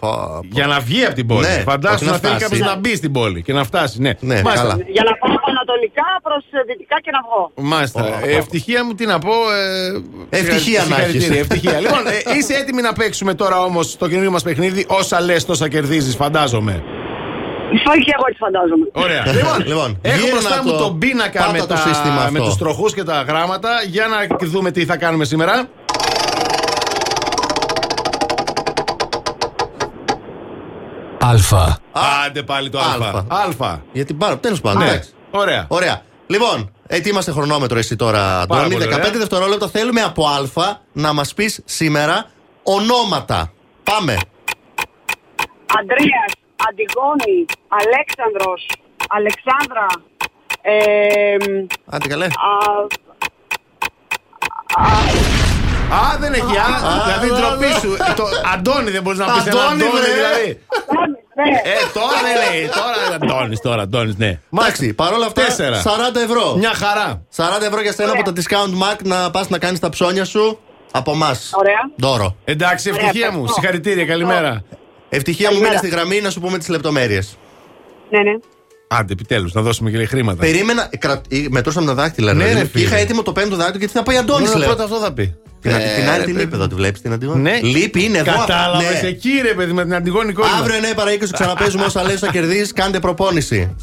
πω. Για να βγει από την πόλη. Ναι, φαντάσου να θέλει κάποιος να μπει στην πόλη και να φτάσει. Ναι, ναι, καλά. Για να πάω από ανατολικά προς δυτικά και να βγω. Μάλιστα. Oh, ε, ευτυχία μου, τι να πω. Ε, ευτυχία να έχεις. Λοιπόν, ε, είσαι έτοιμη να παίξουμε τώρα όμως το καινούργιο μας παιχνίδι? Όσα λες, τόσα κερδίζεις, φαντάζομαι. Όχι, και εγώ έτσι φαντάζομαι. Ωραία. Λοιπόν, λοιπόν έχω μπροστά μου τον πίνακα με, το με τους τροχούς και τα γράμματα. Για να δούμε τι θα κάνουμε σήμερα. Αλφα. Άντε πάλι το αλφα. Αλφα. Για την πάρα, τέλος πάντων. Ναι. Ωραία. Ωραία. Λοιπόν, ετοίμαστε χρονόμετρο εσύ τώρα, Αντώνη. δεκαπέντε δευτερόλεπτα θέλουμε από αλφα να μας πεις σήμερα ονόματα. Πάμε. Ανδρέας, Αντιγόνη, Αλέξανδρος, Αλεξάνδρα. Ε, Άντε καλέ. Α, δεν έχει α, δηλαδή ντροπή σου. Αντώνη δεν μπορείς να πεις έναν Αντώνη δηλαδή. Ε, τώρα δεν λέει, τώρα Αντώνης, τώρα Αντώνης, ναι. Εντάξει, παρόλα αυτά σαράντα ευρώ. Μια χαρά. σαράντα ευρώ για σένα από τα discount mark να πας να κάνεις τα ψώνια σου από εμάς. Δώρο. Εντάξει, Ευτυχία μου, συγχαρητήρια, καλημέρα. Ευτυχία μου, μείνε στη γραμμή να σου πούμε τις λεπτομέρειες. Ναι, ναι. Άντε, επιτέλους, να δώσουμε και χρήματα. Περίμενα, κρα... μετρούσαμε τα δάκτυλα. Ναι, ρε, είχα έτοιμο το πέμπτο δάκτυλο και τι θα πάει Αντώνης. Ναι, πρώτα αυτό θα πει. Την άλλη την λείπει εδώ, τη βλέπεις την Αντιγόνη? Ναι. Λείπει, είναι εδώ. Κατάλαβες εκεί ρε παιδί με την Αντιγόνη κόρη. Αύριο εννέα παρά είκοσι ξαναπέζουμε όσα λες θα κερδίσεις, κάντε προπόνηση.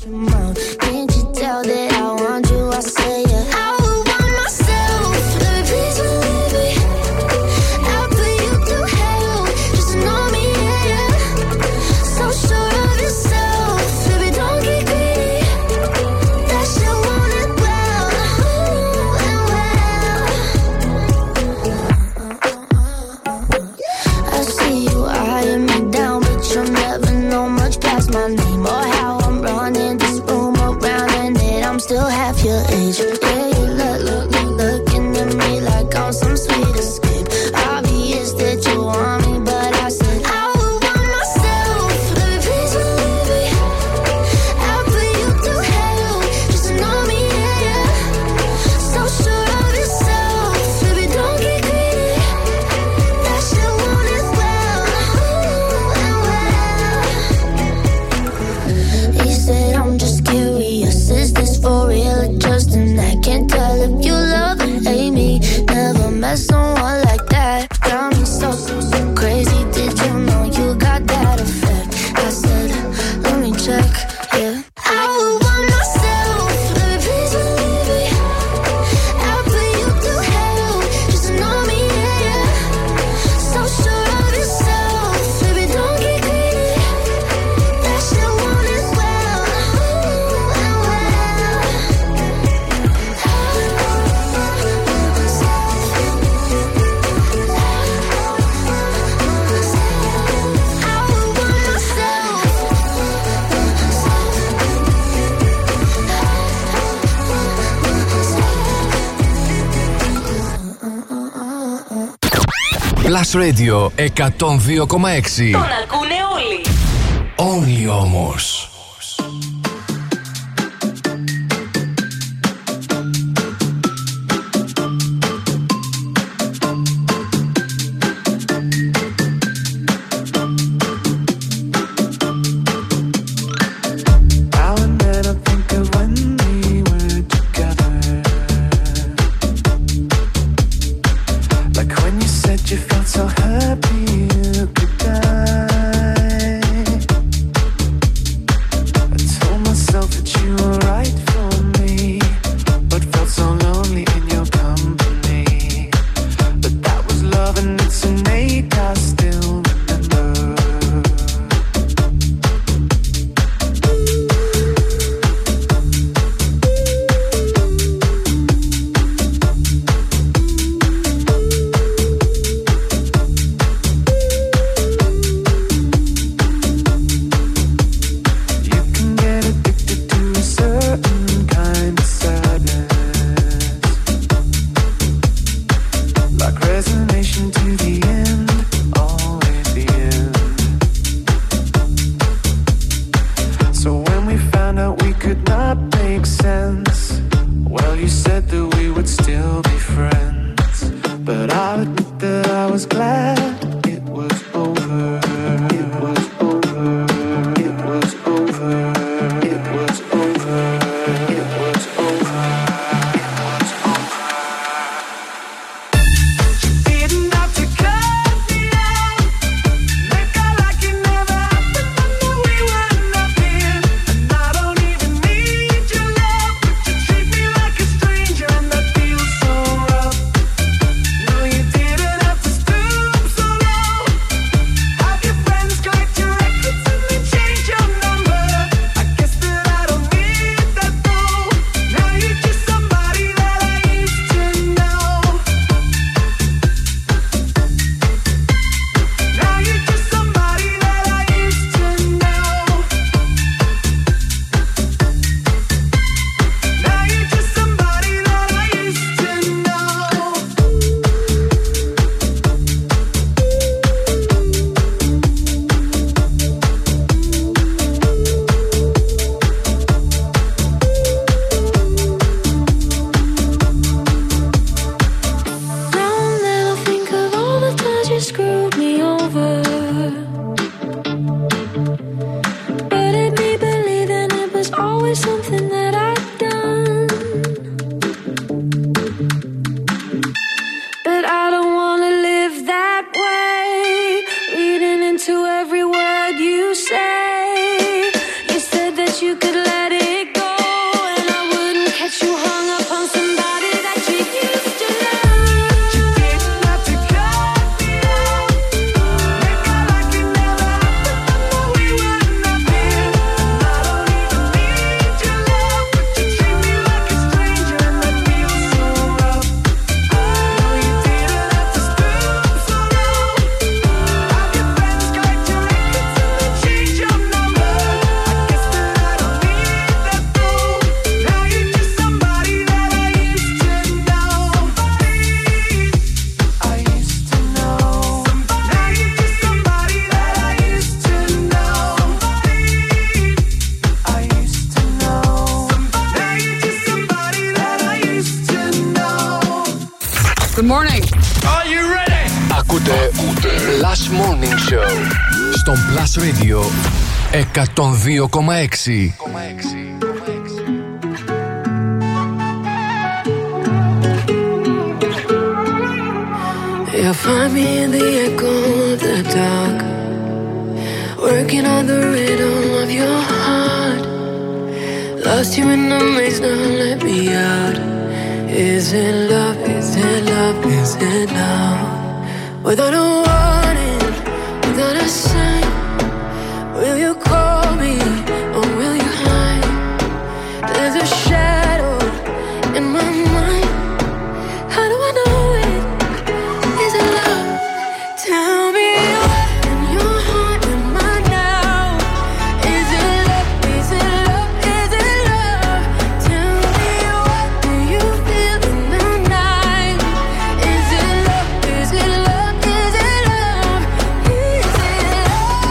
Still half your age. Yeah, you look, look, look, looking at me like I'm some sweet escape. Obvious that you want me, but I said I would want myself. Baby, please believe me. I'll put you through hell just to know me, yeah, yeah. So sure of yourself, baby, don't get greedy. That shit won't as well, ooh, and well. He said I'm just curious, is this for real or just an act? I can't tell if you love or hate me. Never met someone like that. Got me so, so, so crazy. Did you know you got that effect? I said, let me check, yeah. I would want myself, baby, please believe me. I'll put you through hell just to know me, yeah, yeah. So sure of yourself, baby, don't get greedy. That shit won't as well, ooh, and well. Plus Radio εκατόν δύο κόμμα έξι. Τον ακούνε όλοι. Όλοι όμως. Happy you could die. perfect sense. Well, you said that we would still be friends, but I'll admit that I was glad it was over. It was over. It was over. It was over. It was over. It was over. You didn't have to cut me out, make out like it never happened. I knew we were nothing, and I don't even need your love, but you treat me like a stranger, and that feels so rough. No, you didn't have to stoop so low. Have your friends collect your records and then change your number. I guess that I don't need that though. Now you're just somebody that I used to know. Now you're just somebody that I used to know. Now you're just somebody that I used to know. Now that I think of all the times you screwed me over, but it made believe that it was always something that I'd done. But I don't wanna live that way, reading into every word you say. You said that you could let it go, and I wouldn't catch you hung up on somebody that you used to know. You didn't have to cut me out, make out like it never happened. I knew we were nothing, and I don't even need your love, but you treat me like a stranger, and that feels so rough. No, you didn't have to stoop so low. Have your friends collect your records and then change your number. I guess that I don't need that though. Now you're just somebody that I used to know. Somebody I used to know. Now you're just somebody that I used to know. I used to know. Now you're just somebody that I used to know. Good morning. Are you ready? Ακούτε, ακούτε Plus Morning Show στον Plus Radio εκατόν δύο κόμμα έξι. You'll find me in the echo of the dark, working on the rhythm of your heart. Lost you in the maze, now let me out. Is it love? Is it love? Is it love? Without a warning, without a sign, will you call me or will you hide? There's a shadow in my mind. How do I know it? Is it love? Tell me in your heart, am I now? Is it love? Is it love? Is it love? Tell me what do you feel in the night? Is it love? Is it love? Is it love? Is it love?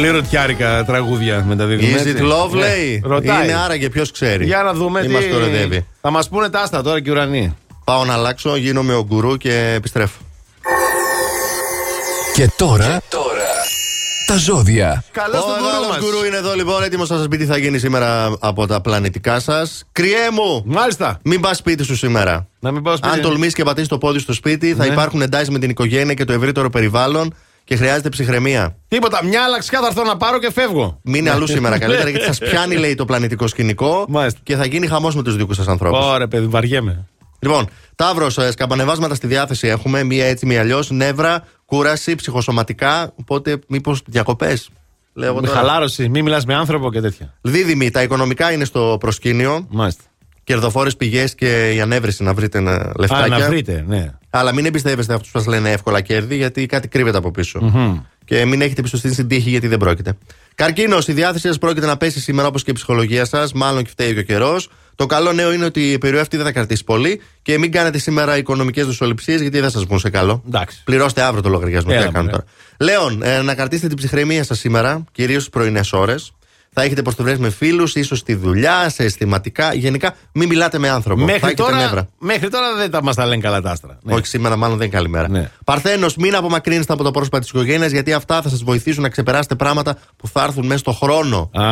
Πολύ ρωτιάρικα τραγούδια μεταδίδουμε. Is it love, λέει. Ρωτάει. Είναι άραγε, ποιος ξέρει. Για να δούμε τι, τι μας κοροϊδεύει. Θα μας πούνε τάστα τώρα και ουρανοί. Πάω να αλλάξω, γίνομαι ο γκουρού και επιστρέφω. Και τώρα. Και τώρα. Τα ζώδια. Καλώς τον γκουρού μας. Ο γκουρού είναι εδώ λοιπόν, έτοιμος να σας πει τι θα γίνει σήμερα από τα πλανητικά σας. Κριέ μου! Μάλιστα! Μην πας σπίτι σου σήμερα. Να μην πας σπίτι. Αν τολμήσεις και πατήσεις το πόδι στο σπίτι, ναι, θα υπάρχουν εντάσεις με την οικογένεια και το ευρύτερο περιβάλλον. Και χρειάζεται ψυχραιμία. Τίποτα, μια αλλαξιά θα έρθω να πάρω και φεύγω. Μείνε αλλού σήμερα καλύτερα, γιατί σας πιάνει, λέει, το πλανητικό σκηνικό. Μάλιστα. Και θα γίνει χαμός με τους δικούς σας ανθρώπους. Ωραία, παιδί, βαριέμαι. Λοιπόν, Ταύρος, σκαμπανεβάσματα στη διάθεση έχουμε. Μία έτσι, μία αλλιώς. Νεύρα, κούραση, ψυχοσωματικά. Οπότε, μήπως διακοπές. Με χαλάρωση, μην μιλάς με άνθρωπο και τέτοια. Δίδυμοι, τα οικονομικά είναι στο προσκήνιο. Μάλιστα. Κερδοφόρες πηγές και η ανέβρεση να βρείτε λεφτάκια. Α, να βρείτε, ναι. Αλλά μην εμπιστεύεστε αυτούς που σας λένε εύκολα κέρδη, γιατί κάτι κρύβεται από πίσω. Mm-hmm. Και μην έχετε εμπιστοσύνη στην τύχη, γιατί δεν πρόκειται. Καρκίνος, η διάθεση σας πρόκειται να πέσει σήμερα, όπως και η ψυχολογία σας. Μάλλον και φταίει και ο καιρός. Το καλό νέο είναι ότι η περιοχή αυτή δεν θα κρατήσει πολύ. Και μην κάνετε σήμερα οικονομικές δοσοληψίες, γιατί δεν σας βγουν σε καλό. Εντάξει. Πληρώστε αύριο το λογαριασμό. Έλα, ναι. Τώρα. Λέων, ε, να κρατήσετε την ψυχραιμία σας σήμερα, κυρίως στις πρωινές ώρες. Θα έχετε προστριβές με φίλους, ίσως στη δουλειά, σε αισθηματικά. Γενικά, μην μιλάτε με άνθρωπο. Μέχρι, τώρα, μέχρι τώρα δεν τα μας τα λένε καλά τα άστρα. Ναι. Όχι, σήμερα μάλλον δεν είναι καλή μέρα. Ναι. Παρθένος, μην απομακρύνεστε από το πρόσωπα της οικογένειας, γιατί αυτά θα σας βοηθήσουν να ξεπεράσετε πράγματα που θα έρθουν μέσα στον χρόνο. Α,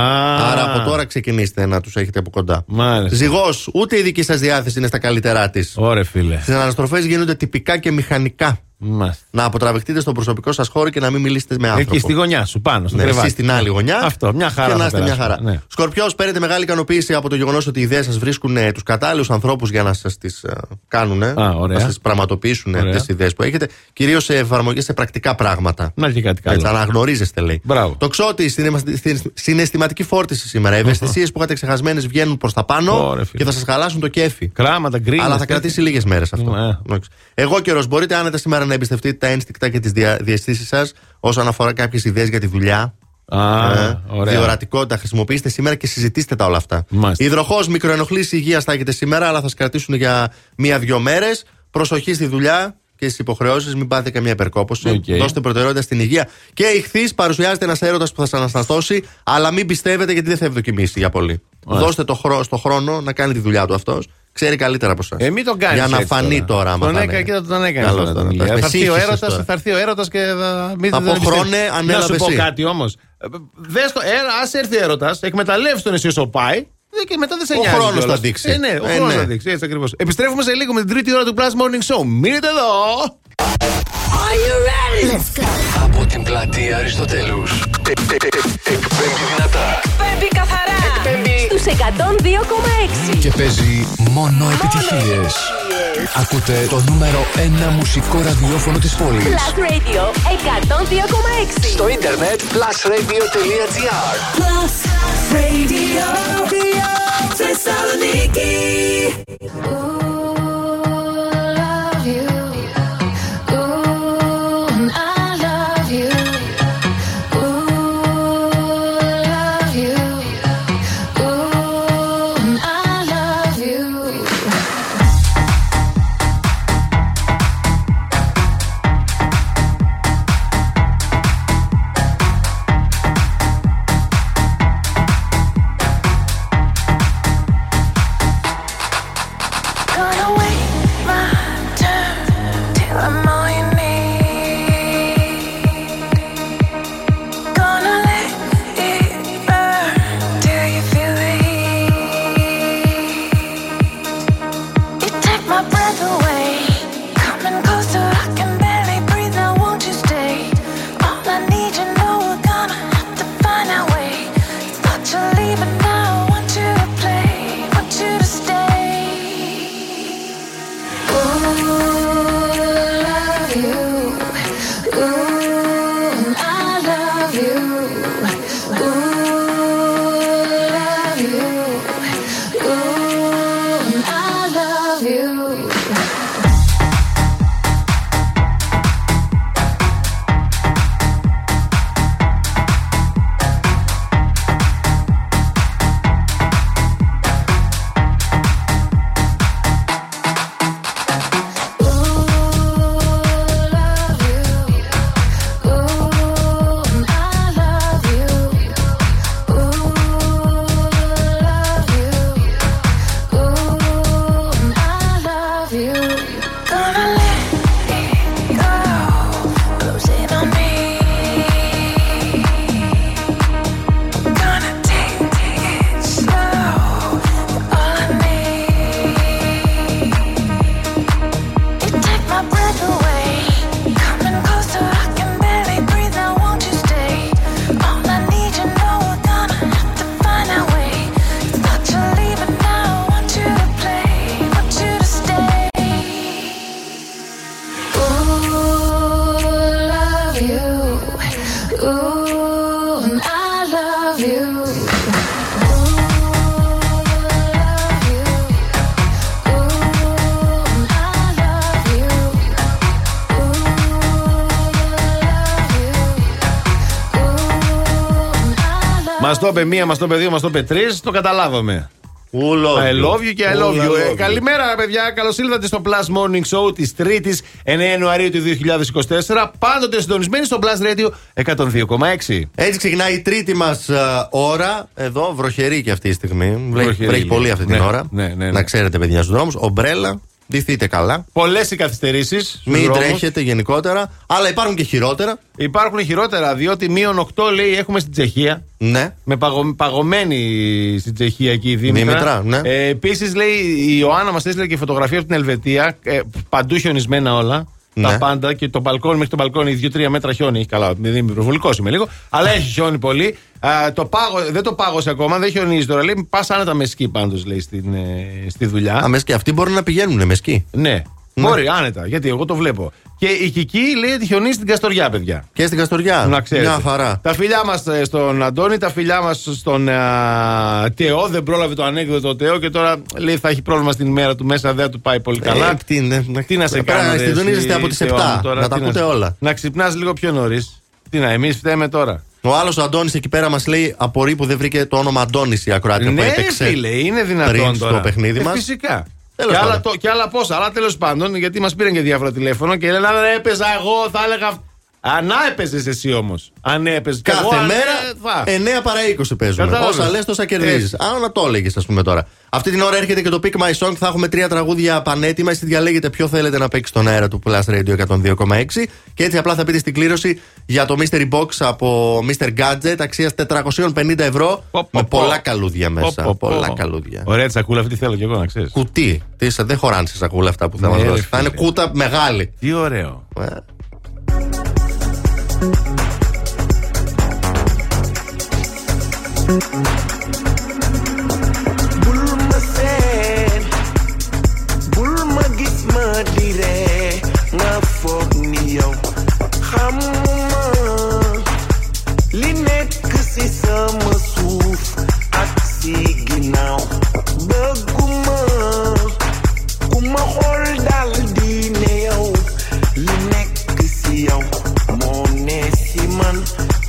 άρα από τώρα ξεκινήστε να τους έχετε από κοντά. Μάλιστα. Ζυγός, ούτε η δική σας διάθεση είναι στα καλύτερά της. Ωραία, φίλε. Στις αναστροφές γίνονται τυπικά και μηχανικά. Μάλιστα. Να αποτραβευτείτε στον προσωπικό σας χώρο και να μην μιλήσετε με άνθρωπο. Εκεί στη γωνιά σου, πάνω στο ναι, κρεβάτι. Εσύ στην άλλη γωνιά. Αυτό, μια χαρά. Και να είστε μια χαρά. Ναι. Σκορπιός, παίρνετε μεγάλη ικανοποίηση από το γεγονός ότι οι ιδέες σας βρίσκουν τους κατάλληλους ανθρώπους για να σας τις κάνουν, να σας πραγματοποιήσουν τις ιδέες που έχετε. Κυρίως σε εφαρμογές, σε πρακτικά πράγματα. Να και κάτι καλό. Αναγνωρίζεστε, λέει. Μπράβο. Το Ξώτη, συναισθηματική φόρτιση σήμερα. Ευαισθησίες που είχατε ξεχασμένες βγαίνουν προς τα πάνω και θα σας χαλάσουν το κέφι. Αλλά θα κρατήσει λίγες μέρες αυτό. Εγώ καιρός, μπορείτε άνετα σήμερα να εμπιστευτείτε τα ένστικτα και τις διαισθήσεις σας όσον αφορά κάποιες ιδέες για τη δουλειά. Α, ε, διορατικότητα, χρησιμοποιήστε σήμερα και συζητήστε τα όλα αυτά. Υδροχόος, μικροενοχλήσεις υγείας θα έχετε σήμερα, αλλά θα σας κρατήσουν για μία-δυο μέρες. Προσοχή στη δουλειά και στις υποχρεώσεις, μην πάτε καμία υπερκόπωση. Okay. Δώστε προτεραιότητα στην υγεία. Και ηχθείς, παρουσιάζεται ένας έρωτας που θα σας αναστατώσει, αλλά μην πιστεύετε γιατί δεν θα ευδοκιμήσει για πολύ. Right. Δώστε το χρόνο, στο χρόνο να κάνει τη δουλειά του αυτός. Ξέρει καλύτερα από εσάς. Ε, μην τον κάνεις. Για να φανεί τώρα. Τον έκανε και τον έκανε. Θα έρθει ο έρωτας και θα μην τον κάνει. Να σου πω κάτι όμως. Ας έρθει ο έρωτας, εκμεταλλεύσεις τον εσύ όσο πάει και μετά δεν σε νοιάζει. Ο χρόνος θα δείξει. Ε, ναι, ο χρόνος θα δείξει. Έτσι ακριβώς. Επιστρέφουμε σε λίγο με την τρίτη ώρα του Plus Morning Show. Μείνετε εδώ. Από την πλατεία Αριστοτέλους. Εκπέμπει δυνατά. Εκπέμπει καθαρά. Στους εκατόν δύο κόμμα έξι. Και παίζει μόνο επιτυχίες. Ακούτε το νούμερο ένα μουσικό ραδιόφωνο της πόλης. Plus Radio εκατόν δύο κόμμα έξι. Στο ίντερνετ plus radio τελεία gr. Plus Radio Θεσσαλονίκη. μας το είπε μία, μας το είπε δύο, μας το είπε τρεις, το καταλάβαμε. Ουλόβιου. I love you και I love you. Ε, καλημέρα, παιδιά. Καλώς ήλθατε στο Plus Morning Show της Τρίτης, εννέα Ιανουαρίου του δύο χιλιάδες είκοσι τέσσερα. Πάντοτε συντονισμένοι στο Plus Radio εκατόν δύο κόμμα έξι. Έτσι ξεκινάει η τρίτη μας α, ώρα. Εδώ, βροχερή και αυτή τη στιγμή. Βρέχει πολύ αυτή την ναι, ώρα. Ναι, ναι, ναι. Να ξέρετε, παιδιά, στους δρόμους. Ομπρέλα. Ντυθείτε καλά. Πολλές οι καθυστερήσεις. Μην τρέχετε γενικότερα. Αλλά υπάρχουν και χειρότερα. Υπάρχουν χειρότερα, διότι μείον οκτώ λέει έχουμε στην Τσεχία. Ναι. Με παγω, παγωμένη στην Τσεχία εκεί η Δήμητρα. Δήμητρα, ναι. Ε, επίσης λέει η Ιωάννα μας έστειλε και φωτογραφία από την Ελβετία. Ε, παντού χιονισμένα όλα. Ναι. Τα πάντα και το μπαλκόνι μέχρι το μπαλκόνι δύο τρία μέτρα χιόνι. Καλά, δεν είμαι προβολικός είμαι λίγο. Αλλά έχει χιόνι πολύ. Α, το πάγω, δεν το πάγωσε ακόμα, δεν χιονίζει τώρα. Λέει, πας άνετα με σκι πάντως, λέει, στην, ε, στη δουλειά. Α, με σκι. Αυτοί μπορούν να πηγαίνουν με σκι. Ναι. Ναι. Μπορεί, άνετα, γιατί εγώ το βλέπω. Και η Κική λέει ότι χιονίζει στην Καστοριά, παιδιά. Και στην Καστοριά. Να ξέρετε. Μια χαρά. Τα φιλιά μας στον Αντώνη, τα φιλιά μας στον α, Θεό. Δεν πρόλαβε το ανέκδοτο Θεό και τώρα λέει θα έχει πρόβλημα στην ημέρα του μέσα, δεν του πάει πολύ καλά. Ε, τι, ναι, ναι. Τι να σε κάνει. Συντονίζεστε από τις επτά. Τώρα, να τα ακούτε να, όλα. Να ξυπνάς λίγο πιο νωρίς. Τι να, εμείς φταίμε τώρα. Ο άλλος ο Αντώνης εκεί πέρα μας λέει απορεί που δεν βρήκε το όνομα Αντώνης η ακροάτρια που έπαιξε. Ναι, φίλε, είναι δυνατόν στο παιχνίδι μας. Φυσικά. Και άλλα, το, και άλλα πόσα, αλλά τέλος πάντων, γιατί μας πήραν και διάφορα τηλέφωνα και λένε αν έπαιζα εγώ θα έλεγα. Αν έπαιζες εσύ όμως. Αν έπαιζες. Κάθε εγώ, μέρα θα. εννέα παρά είκοσι παίζουμε. Κατάλαβες. Όσα λες τόσα κερδίζεις. Αν να το έλεγες, ας πούμε τώρα. Αυτή την ώρα έρχεται και το Pick My Song. Θα έχουμε τρία τραγούδια πανέτοιμα. Εσύ διαλέγετε ποιο θέλετε να παίξει στον αέρα του Plus Radio εκατόν δύο κόμμα έξι. Και έτσι απλά θα πείτε στην κλήρωση για το Mystery Box από μίστερ Gadget αξίας τετρακόσια πενήντα ευρώ. Πο, πο, με πολλά πο, καλούδια μέσα. Πο, πο, πο. Πολλά καλούδια. Ωραία τη σακούλα αυτή θέλω κι εγώ να ξέρεις. Κουτί. Τίσα, δεν χωράνε στη σακούλα αυτά που θα μας δώσει. Θα είναι κούτα μεγάλη. Τι ωραίο. Bulmasen, bulmagis madire ngafog niyo hamma linek si sama suuf ak si ginaaw bëgguma kuma xol dal di ne yow linek si yow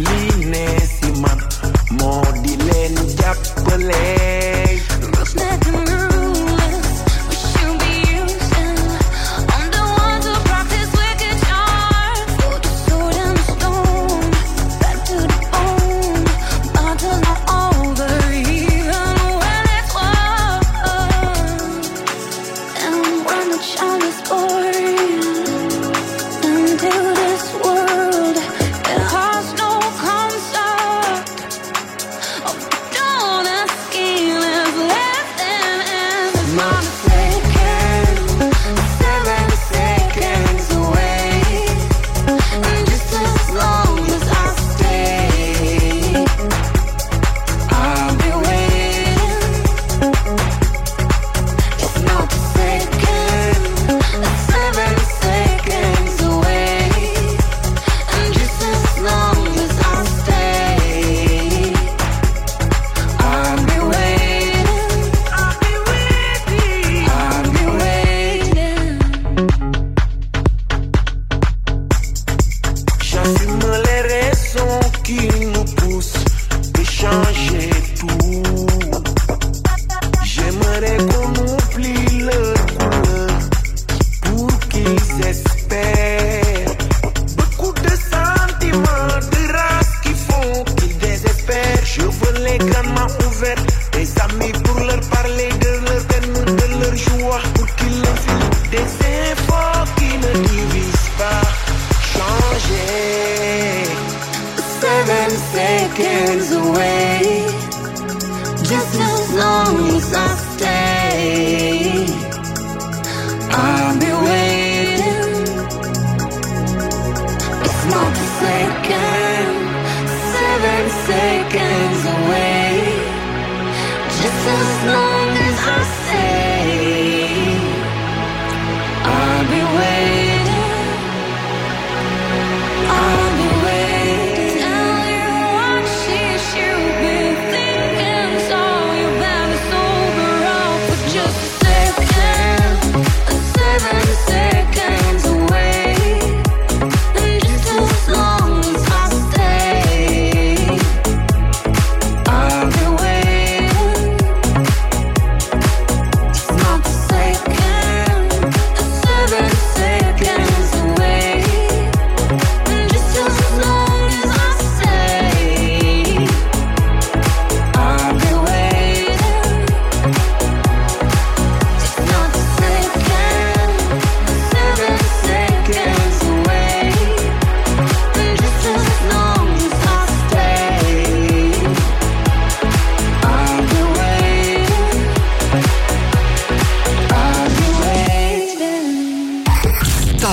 Li ne si man moo di leen jàppale. Don't ask me.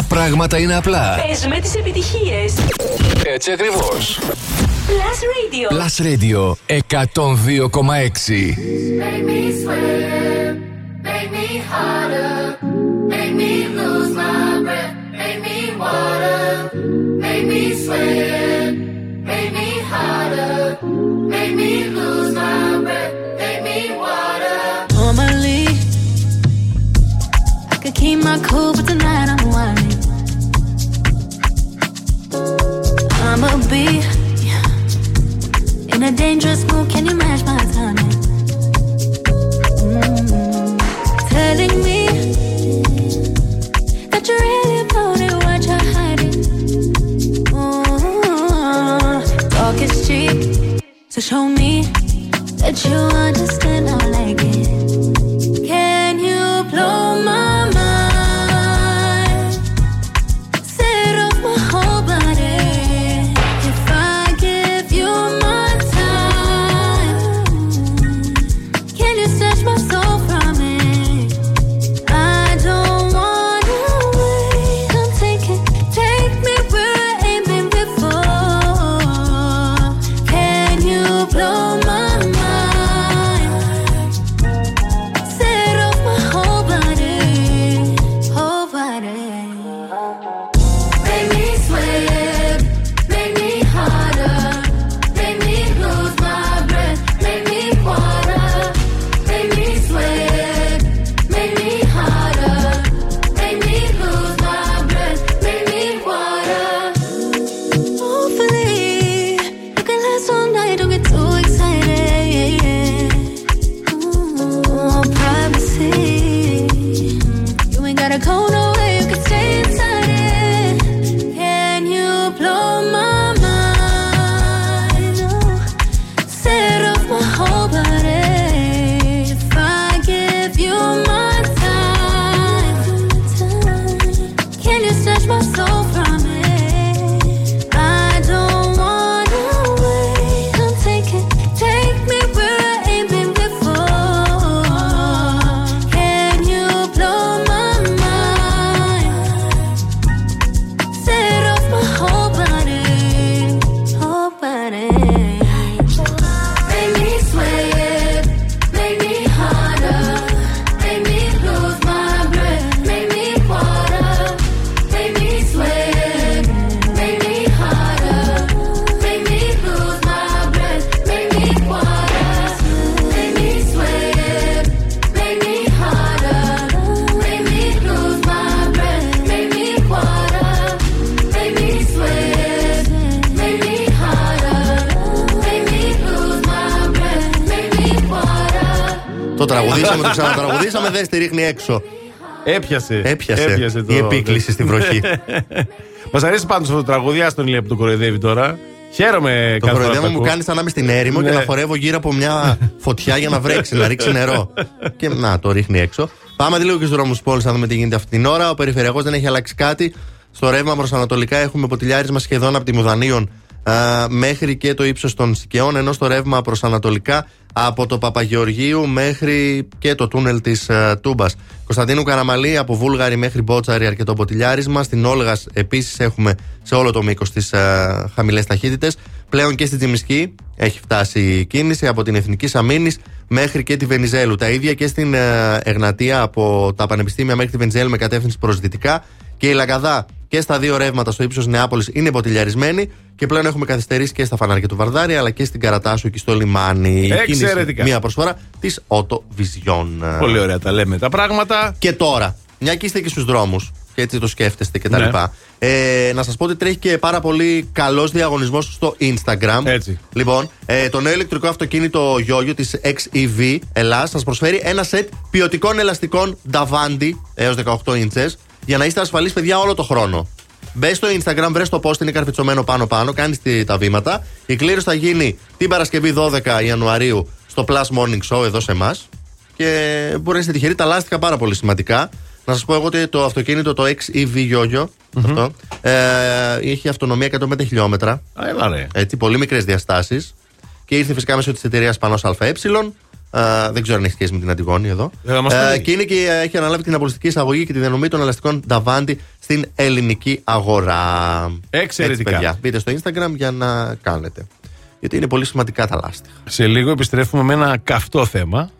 πράγματα είναι απλά. Πες με τις επιτυχίες. Έτσι ακριβώς. Plus Radio. Plus Radio εκατόν δύο κόμμα έξι. Keep my cool, but tonight I'm whining. I'ma be in a dangerous mood. Can you match my timing? Mm-hmm. Telling me that you're really about it, what you're hiding. Mm-hmm. Talk is cheap, so show me that you understand. I like it. Can you blow my? Ξανατραγουδήσαμε, δεν στη ρίχνει έξω. Έπιασε. Έπιασε, Έπιασε το... η επίκληση στην βροχή. Μας αρέσει πάντως αυτό το τραγούδι, άστον τον Ηλία που το κοροϊδεύει τώρα. Χαίρομαι. Το κοροϊδεύω μου κάνει σαν να είμαι στην έρημο, ναι, και να χορεύω γύρω από μια φωτιά για να βρέξει, να ρίξει νερό. Και να το ρίχνει έξω. Πάμε λίγο και στους δρόμους της πόλης να δούμε τι γίνεται αυτή την ώρα. Ο περιφερειακός δεν έχει αλλάξει κάτι. Στο ρεύμα προς ανατολικά έχουμε ποτηλιάρισμα σχεδόν από τη Μουδανίων μέχρι και το ύψος των Σικαιών, ενώ στο ρεύμα προς ανατολικά από το Παπαγεωργίου μέχρι και το τούνελ της uh, Τούμπας. Κωνσταντίνου Καραμαλή, από Βούλγαρη μέχρι Μπότσαρη αρκετό ποτηλιάρισμα. Στην Όλγας επίσης έχουμε σε όλο το μήκος της uh, χαμηλές ταχύτητες. Πλέον και στη Τζιμισκή έχει φτάσει η κίνηση από την Εθνική Σαμίνης μέχρι και τη Βενιζέλου. Τα ίδια και στην uh, Εγνατία από τα Πανεπιστήμια μέχρι τη Βενιζέλου με κατεύθυνση προς δυτικά. Και η Λαγκαδά και στα δύο ρεύματα στο ύψος Νεάπολης είναι ποτηλιαρισμένη. Και πλέον έχουμε καθυστερήσει και στα φανάρια του Βαρδάρη, αλλά και στην Καρατάσου και στο λιμάνι. Εξαιρετικά. Μία προσφορά της AutoVision. Πολύ ωραία τα λέμε τα πράγματα. Και τώρα, μια και είστε και στους δρόμους, και έτσι το σκέφτεστε κτλ. Ναι. Ε, να σας πω ότι τρέχει και πάρα πολύ καλός διαγωνισμός στο Instagram. Έτσι. Λοιπόν, ε, το νέο ηλεκτρικό αυτοκίνητο Yoyo της εξ ι βι Ελλάς σας προσφέρει ένα σετ ποιοτικών ελαστικών Davanti έως δεκαοκτώ ίντσες. Για να είστε ασφαλείς, παιδιά, όλο το χρόνο. Μπες στο Instagram, βρες το post, είναι καρφιτσωμένο πάνω-πάνω, κάνεις τα βήματα. Η κλήρωση θα γίνει την Παρασκευή δώδεκα Ιανουαρίου στο Plus Morning Show εδώ σε εμάς. Και μπορεί να είστε τυχεροί, τα λάστιχα πάρα πολύ σημαντικά. Να σας πω εγώ ότι το αυτοκίνητο, το εξ ι βι Yoyo, mm-hmm. αυτό, ε, έχει αυτονομία εκατόν πέντε χιλιόμετρα. Ah, έτσι, πολύ μικρές διαστάσεις. Και ήρθε φυσικά μέσω της εταιρείας Πανός ΑΕ. Uh, δεν ξέρω αν έχει σχέση με την Αντιγόνη εδώ. Uh, και είναι και uh, έχει αναλάβει την απολυστική εισαγωγή και τη διανομή των ελαστικών Davanti στην ελληνική αγορά. Εξαιρετικά. Έτσι, παιδιά, μπείτε στο Instagram για να κάνετε. Γιατί είναι πολύ σημαντικά τα λάστιχα. Σε λίγο επιστρέφουμε με ένα καυτό θέμα.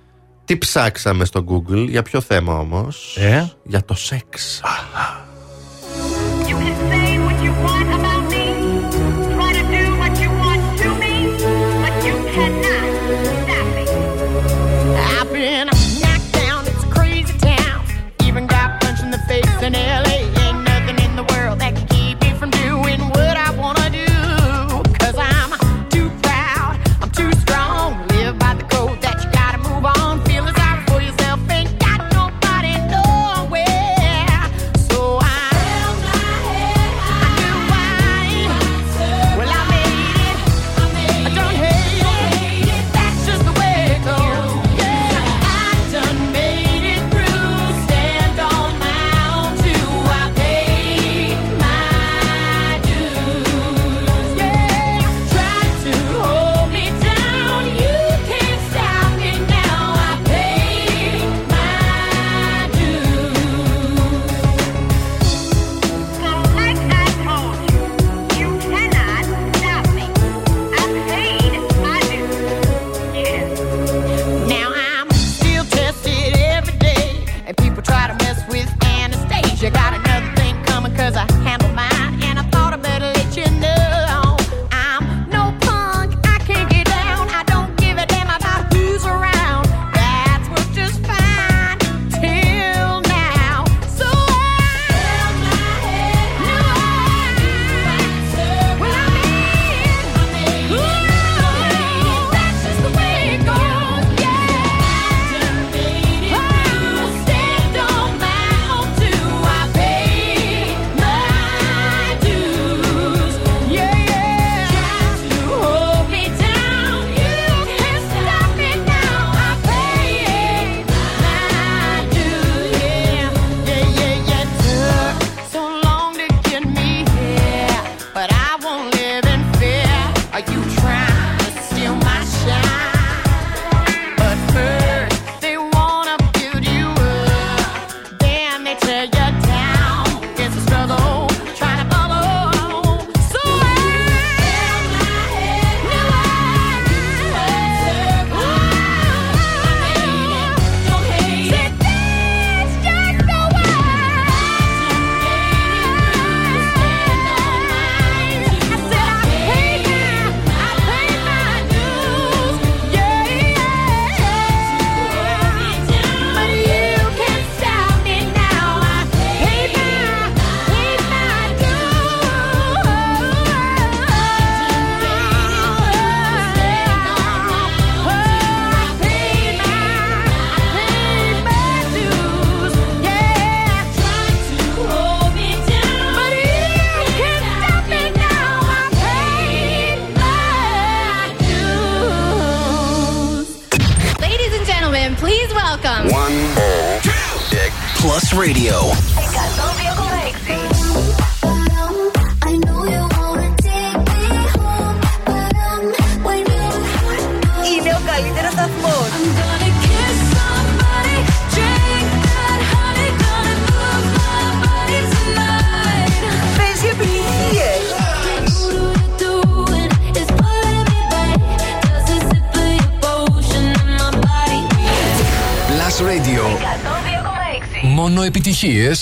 Τι ψάξαμε στο Google, για ποιο θέμα όμως? Ε? Για το σεξ.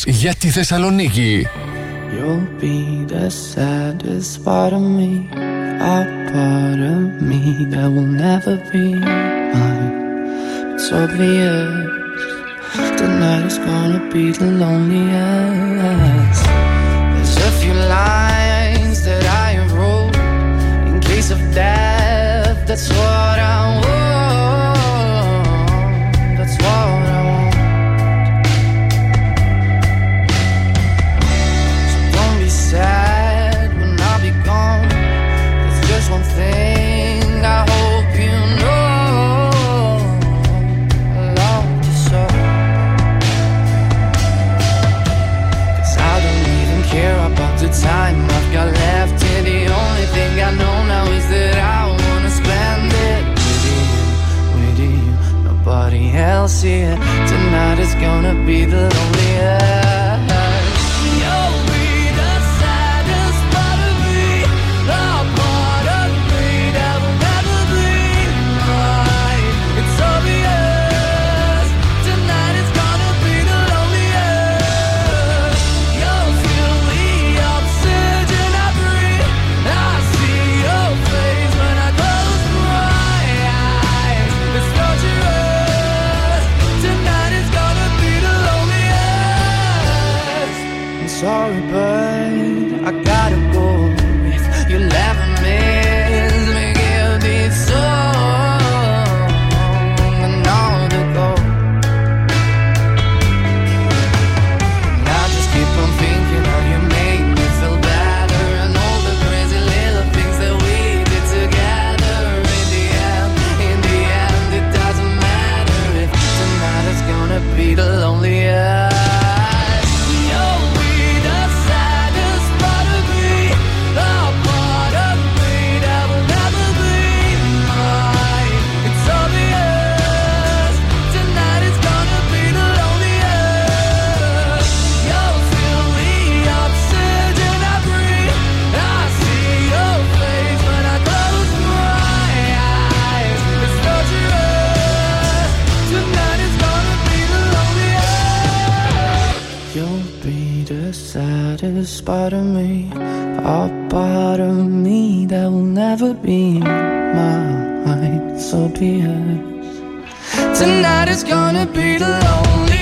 Για τη Θεσσαλονίκη. You'll be the saddest part of me, a part of me that will never be mine. It's obvious tonight is gonna be the loneliest. There's a few lines that I have wrote in case of death. That's what I want. Time I've got left, and the only thing I know now is that I wanna spend it with you. I'll see you. Tonight is gonna be the loneliest. You'll be the saddest part of me, the part of me that will never be mine. It's obvious. Tonight is gonna be the loneliest. You'll feel the oxygen I breathe. I see your face when I close my eyes. It's torture. Sorry, but I gotta go. If you laugh at me, it's me guilty song. And all the gold. And I just keep on thinking how you make me feel better. And all the crazy little things that we did together. In the end, in the end, it doesn't matter. If tonight is gonna be the loneliest. This part of me, a part of me that will never be mine. So be it. Tonight is gonna be the loneliest.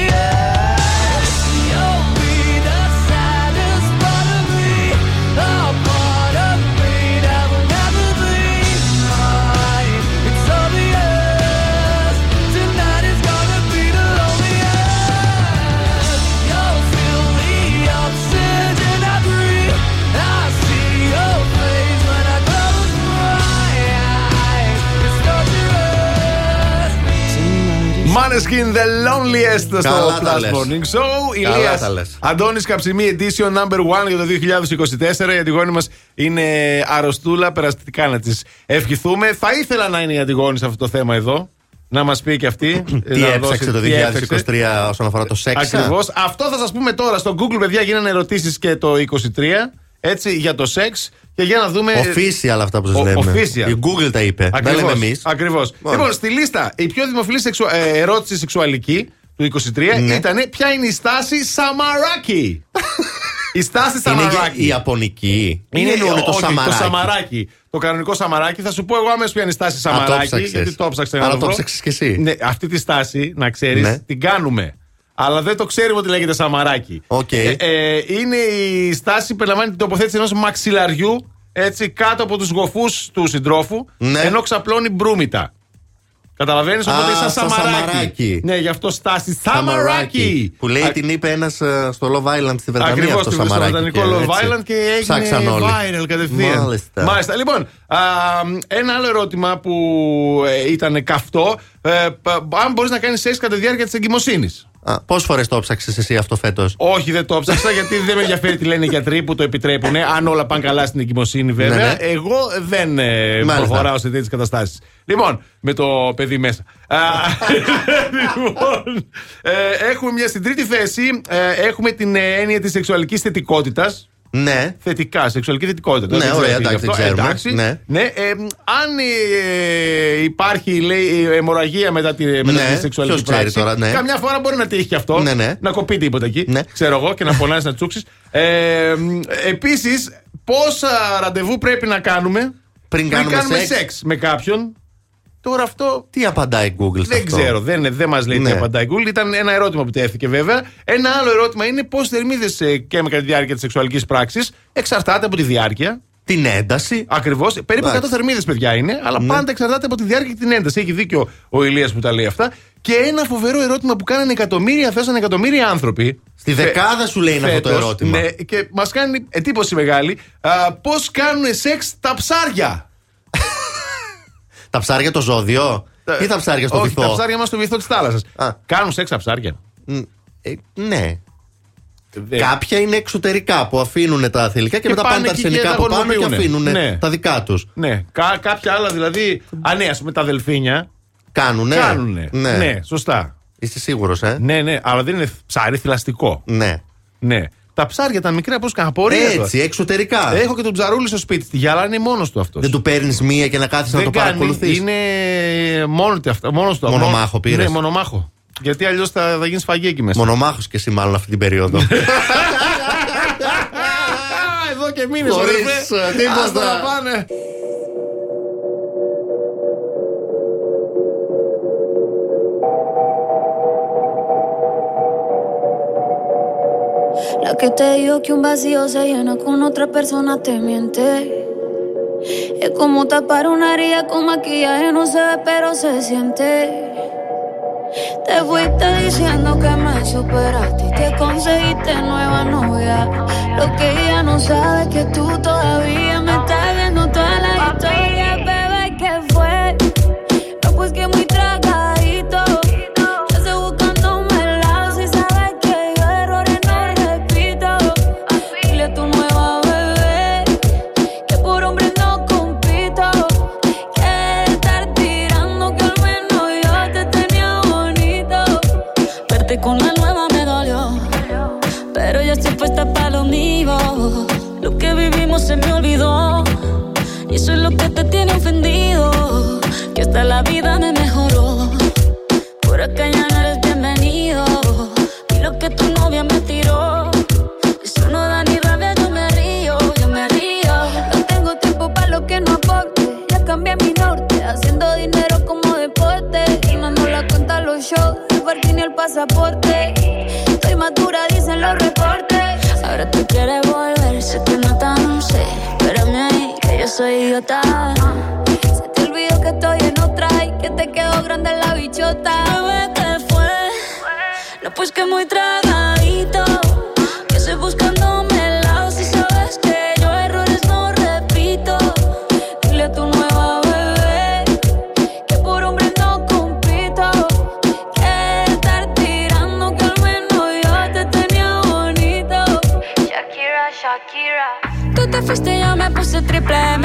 Maneskin, the loneliest στο Plus Morning Show. Ηλίας, Αντώνης, Καψιμή edition number one για το δύο χιλιάδες είκοσι τέσσερα. Η Αντιγόνη μας είναι αρρωστούλα, περαστικά να της ευχηθούμε. Θα ήθελα να είναι η Αντιγόνη σε αυτό το θέμα εδώ. Να μας πει και αυτή. Τι έψαξε το δύο χιλιάδες είκοσι τρία όσον αφορά το σεξ. Ακριβώς. Αυτό θα σας πούμε τώρα. Στο Google, παιδιά, γίνανε ερωτήσεις και το είκοσι τρία. Έτσι, για το σεξ. Και για να δούμε. Official αυτά που σας λέμε. Official. Η Google τα είπε. Ακριβώς, τα λέμε εμείς. Ακριβώς. Μόνο. Λοιπόν, στη λίστα, η πιο δημοφιλής σεξου... ε, ερώτηση σεξουαλική του είκοσι τρία, ναι, ήταν ποια είναι η στάση Σαμαράκι. Η στάση Σαμαράκι. Είναι η Ιαπωνική. Είναι, είναι το, όχι, Σαμαράκι. Το Σαμαράκι. Το κανονικό Σαμαράκι. Θα σου πω εγώ αμέσως ποια είναι η στάση Σαμαράκι. Α, το γιατί το ψάξα να το βρω. Αλλά το ψάξες κι εσύ. Ναι, αυτή τη στάση, να ξέρεις, ναι, την κάνουμε. Αλλά δεν το ξέρουμε ότι λέγεται Σαμαράκι. Okay. Ε, ε, είναι η στάση, περιλαμβάνει την τοποθέτηση ενός μαξιλαριού, έτσι, κάτω από τους γοφούς του συντρόφου, ναι, ενώ ξαπλώνει μπρούμητα. Καταλαβαίνεις, οπότε ah, σαν Σαμαράκι. Σαμαράκι. Ναι, γι' αυτό στάση Σαμαράκι. Σαμαράκι. Που λέει, α... την είπε ένας στο Love Island στη Βρετανία. Ακριβώς, στο Βρετανικό Love Island, και έγινε viral κατευθείαν. Μάλιστα. Μάλιστα. Λοιπόν, α, ένα άλλο ερώτημα που ε, ήταν καυτό. Ε, αν μπορείς να κάνεις σεξ κατά τη διάρκεια της εγκυμοσύνης. Πόσες φορές το ψάξες εσύ αυτό φέτος? Όχι, δεν το ψάξα γιατί δεν με ενδιαφέρει τι λένε οι γιατροί που το επιτρέπουν. Αν όλα πάνε καλά στην εγκυμοσύνη, βέβαια. Ναι, ναι. Εγώ δεν ε, προχωράω σε τέτοιες καταστάσεις. Λοιπόν, με το παιδί μέσα. Λοιπόν, ε, έχουμε μια στην τρίτη θέση. Ε, έχουμε την έννοια της σεξουαλικής θετικότητας. Ναι. Θετικά, σεξουαλική θετικότητα. Ναι, ωραία, εντάξει, ξέρουμε. Εντάξει, ναι. Ναι, ε, αν ε, υπάρχει, λέει, αιμορραγία μετά τη, μετά ναι, τη σεξουαλική πράξη. Τώρα, ναι. Καμιά φορά μπορεί να τύχει και αυτό. Ναι, ναι. Να κοπεί τίποτα εκεί. Ναι. Ξέρω εγώ, και να πονάς να τσούξεις. Ε, επίσης, πόσα ραντεβού πρέπει να κάνουμε πριν κάνουμε, κάνουμε σεξ. σεξ με κάποιον. Τώρα αυτό. Τι απαντάει η Google σε δεν αυτό? Ξέρω, δεν, δεν μας λέει, ναι, τι απαντάει η Google. Ήταν ένα ερώτημα που τέθηκε, βέβαια. Ένα άλλο ερώτημα είναι πώς θερμίδες καίμε κατά τη διάρκεια της σεξουαλικής πράξης. Εξαρτάται από τη διάρκεια. Την ένταση. Ακριβώς. Περίπου εκατό θερμίδες, παιδιά, είναι, αλλά ναι, πάντα εξαρτάται από τη διάρκεια και την ένταση. Έχει δίκιο ο Ηλίας που τα λέει αυτά. Και ένα φοβερό ερώτημα που κάνανε εκατομμύρια, θέσανε εκατομμύρια άνθρωποι. Στη δεκάδα σου λέει φέτος, αυτό το ερώτημα. Ναι, και μας κάνει εντύπωση μεγάλη. Πώς κάνουν σεξ τα ψάρια. Τα ψάρια το ζώδιο ή τα ψάρια στο βυθό? Όχι, τα ψάρια μας στο βυθό της θάλασσας. Κάνουν σεξ τα ψάρια? Ναι. Κάποια είναι εξωτερικά που αφήνουν τα θηλυκά και μετά πάνε τα αρσενικά από πάνω και αφήνουν τα δικά τους. Ναι. Κάποια άλλα δηλαδή. Α, ναι, ας πούμε τα δελφίνια. Κάνουνε. Ναι, σωστά. Είσαι σίγουρος, ε? Ναι, ναι, αλλά δεν είναι ψάρι, θηλαστικό. Ναι. Ναι. Τα ψάρια τα μικρά πώς κάνουν απορία. Έτσι, εξωτερικά. Έχω και τον ψαρούλι στο σπίτι. Τι γυαλάνε μόνο του αυτό. Δεν του παίρνει μία και να κάθεσαι να το παρακολουθείς. Είναι μόνο του. Μονομάχο πήρε. Ναι, μονομάχο. Γιατί αλλιώς θα, θα γίνει σφαγή εκεί μέσα. Μονομάχος και εσύ, μάλλον αυτή την περίοδο. Εδώ και μήνες. Χωρίς τίποτα. La que te digo que un vacío se llena con otra persona te miente. Es como tapar una herida con maquillaje, no se ve pero se siente. Te fuiste diciendo que me superaste y que conseguiste nueva novia. Lo que ella no sabe es que tú todavía me estás viendo toda la historia, bebé, ¿qué fue? No, pues que muy tragadito. Con la nueva me dolió, pero ya estoy puesta pa' lo mío. Lo que vivimos se me olvidó, y eso es lo que te tiene ofendido. Que hasta la vida me mejoró, por acá ya no eres bienvenido. Y lo que tu novia me tiró, eso no da ni rabia, yo me río, yo me río. No tengo tiempo pa' lo que no aporte, ya cambié mi norte, haciendo dinero como deporte. Y no nos la cuentan los shows, ni el pasaporte. Estoy madura, dicen los reportes. Ahora tú quieres volver, se te nota, no sé. Espérame ahí, que yo soy idiota. Se te olvidó que estoy en otra y que te quedó grande la bichota. Bebé, ¿qué fue? No, pues que muy tragadito. Que estoy buscándome el lado. Si sabes que yo errores no repito. Dile a tu nueva bebé que por hombre no compito. Tú te fuiste, yo me puse triple M.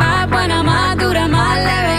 Más buena, más dura, más leve.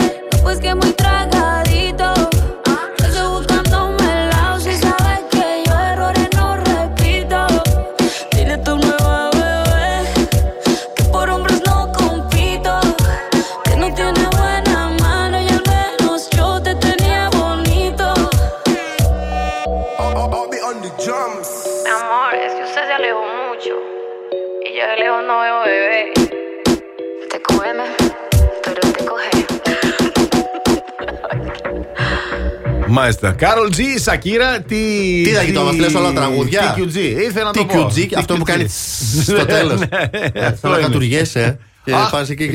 No, pues que muy tragadito. Yo estoy buscándome el lado. Si sabes que yo errores no repito. Dile a tu nueva bebé que por hombres no compito. Que no tiene buena mano y al menos yo te tenía bonito. Mi amor, es que usted se alejó mucho y yo de lejos no veo bebé. Te come, pero te coge. Μάλιστα. Κάρολ G, Σακύρα, τι. Τι θα κοιτάω, αυτέ όλα τα τραγούδια. τι κιου τζι, ήθελα να το πω. τι κιου τζι, αυτό που κάνει στο τέλο. Θέλω να κατουργέσαι.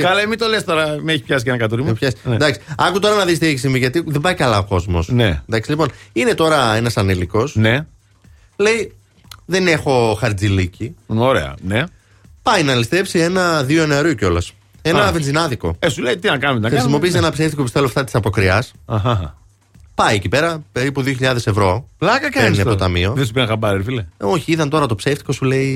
Καλά, μην το λες τώρα, με έχει πιάσει και ένα κατουρίμο. Εντάξει, άκου τώρα να δεις τι έχει σημαίνει, γιατί δεν πάει καλά ο κόσμος. Εντάξει, λοιπόν, είναι τώρα ένας ανήλικος. Λέει, δεν έχω χαρτζηλίκι. Ωραία, ναι. Πάει να ληστέψει ένα δύο Ιανουαρίου κιόλας. Ένα βενζινάδικο. Ε, σου λέει τι να κάνουμε, να κάνουμε. Χρησιμοποιεί ένα ψεύτικο πιστόλι αυτά τη αποκριά. Πάει εκεί πέρα, περίπου δύο χιλιάδες ευρώ. Πλάκα κάνει από το ταμείο. Δεν σου πήραν χαμπάρι, φίλε. Όχι, είδαν τώρα το ψεύτικο, σου λέει.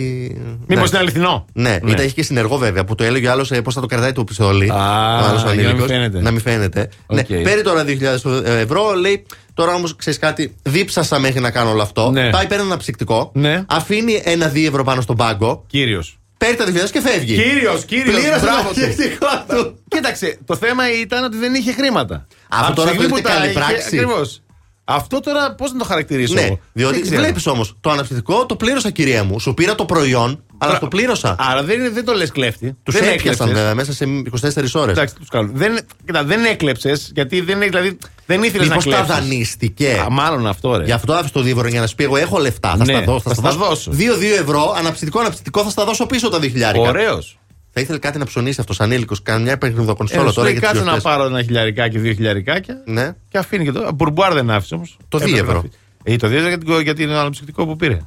Μήπως είναι αληθινό. Ναι, ναι. Ήταν, είχε και συνεργό βέβαια που το έλεγε ο άλλος πώς θα το κρατάει το πιστόλι. Α, για να μην φαίνεται. Okay. Ναι, παίρνει τώρα δύο χιλιάδες ευρώ, λέει. Τώρα όμως ξέρεις κάτι, δίψασα μέχρι να κάνω όλο αυτό. Ναι. Πάει, παίρνει ένα ψυκτικό. Ναι. Αφήνει ένα δύο ευρώ πάνω στον πάγκο. Κύριος. Παίρνει τα δύο χιλιάδες και φεύγει. Κύριος, κύριος. Πλήρωσε το ψυχτικό του. Κοίταξε, το θέμα ήταν ότι δεν είχε χρήματα. Αυτό τώρα δεν είναι καλή πράξη. Ακριβώς. Αυτό τώρα πώς να το χαρακτηρίσω. Ναι, διότι βλέπεις όμως το αναψυκτικό το πλήρωσα, κυρία μου. Σου πήρα το προϊόν, αλλά το πλήρωσα. Άρα δεν, δεν το λες κλέφτη. Τους έπιασαν βέβαια μέσα σε είκοσι τέσσερις ώρες. Εντάξει, τους καλούν. Δεν, δεν έκλεψες, γιατί δεν, δηλαδή, δεν ήθελες να κλέψεις. Μήπως τα δανείστηκε. Μάλλον αυτό, ρε. Γι' αυτό άφησε το δίβορο για να σου πει: εγώ έχω λεφτά. Θα ναι, στα δώσω. δύο δύο ευρώ, αναψυκτικό, αναψυκτικό, θα στα δώσω πίσω τα δύο χιλιάδες. Ωραίος. Θα ήθελε κάτι να ψωνίσει αυτός ανήλικος, κάνει μια παιχνιδοκονσόλα ε, τώρα. Λέει, κάτσε να πάρω ένα χιλιαρικάκι, δύο χιλιαρικάκια. Ναι. Και αφήνει και το. Μπουρμπουάρ δεν άφησε όμως. Το δύο ευρώ. Ε, το δύο ευρώ γιατί είναι αναψυκτικό που πήρε.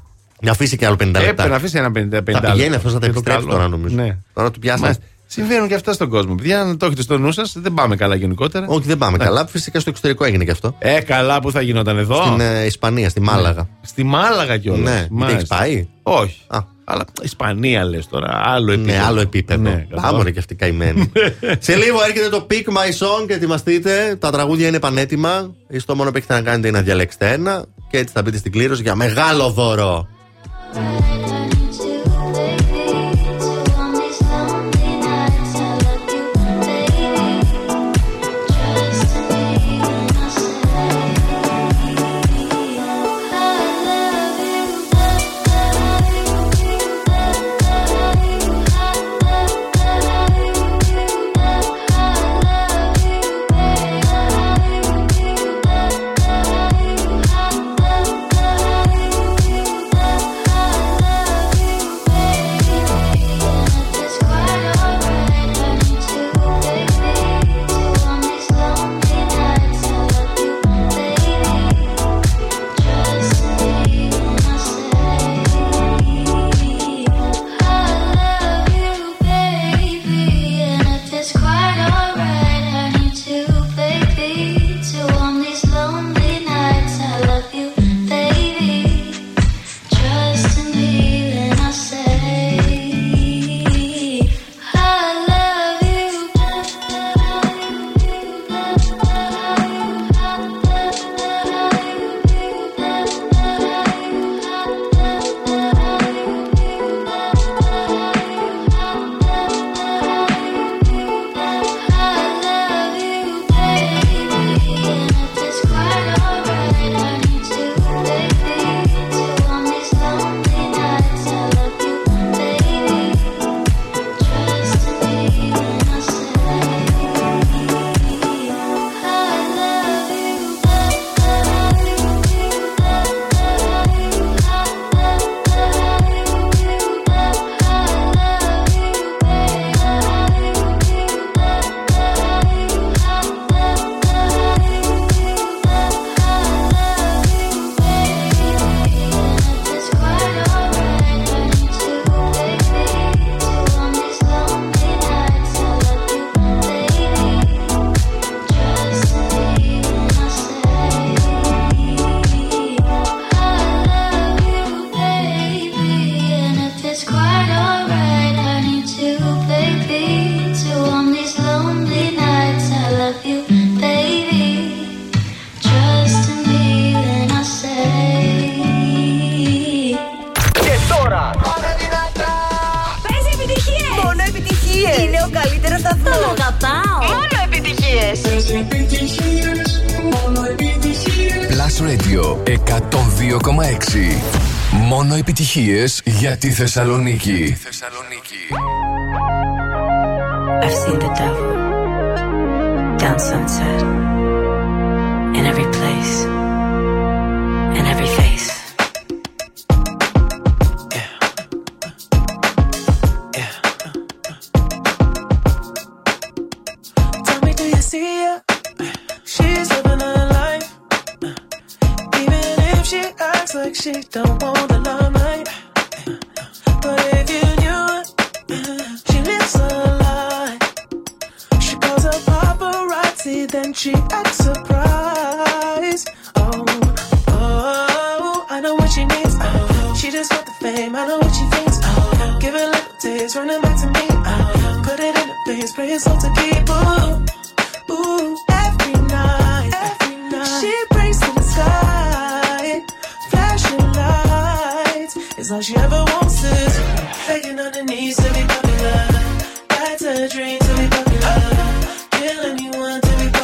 Να αφήσει και άλλο πενήντα λεπτά. Έπρεπε να αφήσει ένα πενήντα λεπτά. Θα πηγαίνει αυτό να τα επιστρέψει τώρα νομίζω. Ναι. Τώρα του πιάσαμε. Συμβαίνουν και αυτά στον κόσμο. Παιδιά, αν το έχετε στο νου σας, δεν πάμε καλά γενικότερα. Όχι, δεν πάμε ναι. καλά. Φυσικά στο εξωτερικό έγινε και αυτό. Ε, καλά που θα γινόταν εδώ. Στην ε, Ισπανία, στη Μάλαγα. Ναι. Στη Μάλαγα κιόλας. Ναι, δεν έχει πάει. Όχι. Α. Αλλά Ισπανία λες τώρα. Άλλο επίπεδο. Ναι, άλλο επίπεδο. Ναι, πάμε και αυτοί καημένοι. Σε λίγο έρχεται το Pick My Song και ετοιμαστείτε. Τα τραγούδια είναι πανέτοιμα. Το μόνο που έχετε να κάνετε είναι να διαλέξετε ένα και έτσι θα μπείτε στην κλήρωση για μεγάλο δώρο. Επιτυχίες για τη Θεσσαλονίκη. I've seen the devil down Sunset in every place, in every face. Yeah. Yeah. Tell me, do you see her? She's living her life, even if she acts like she don't want the love. She acts surprised. Oh, oh, I know what she needs. Oh, she just want the fame. I know what she thinks. Oh, give it little days, run it back to me. Oh, put it in the face, pray it's all to keep. Ooh, ooh, every night, every night she breaks to the sky. Flashing lights is all she ever wants is begging on her knees to be popular. That's her dream to be popular. Kill anyone to be popular.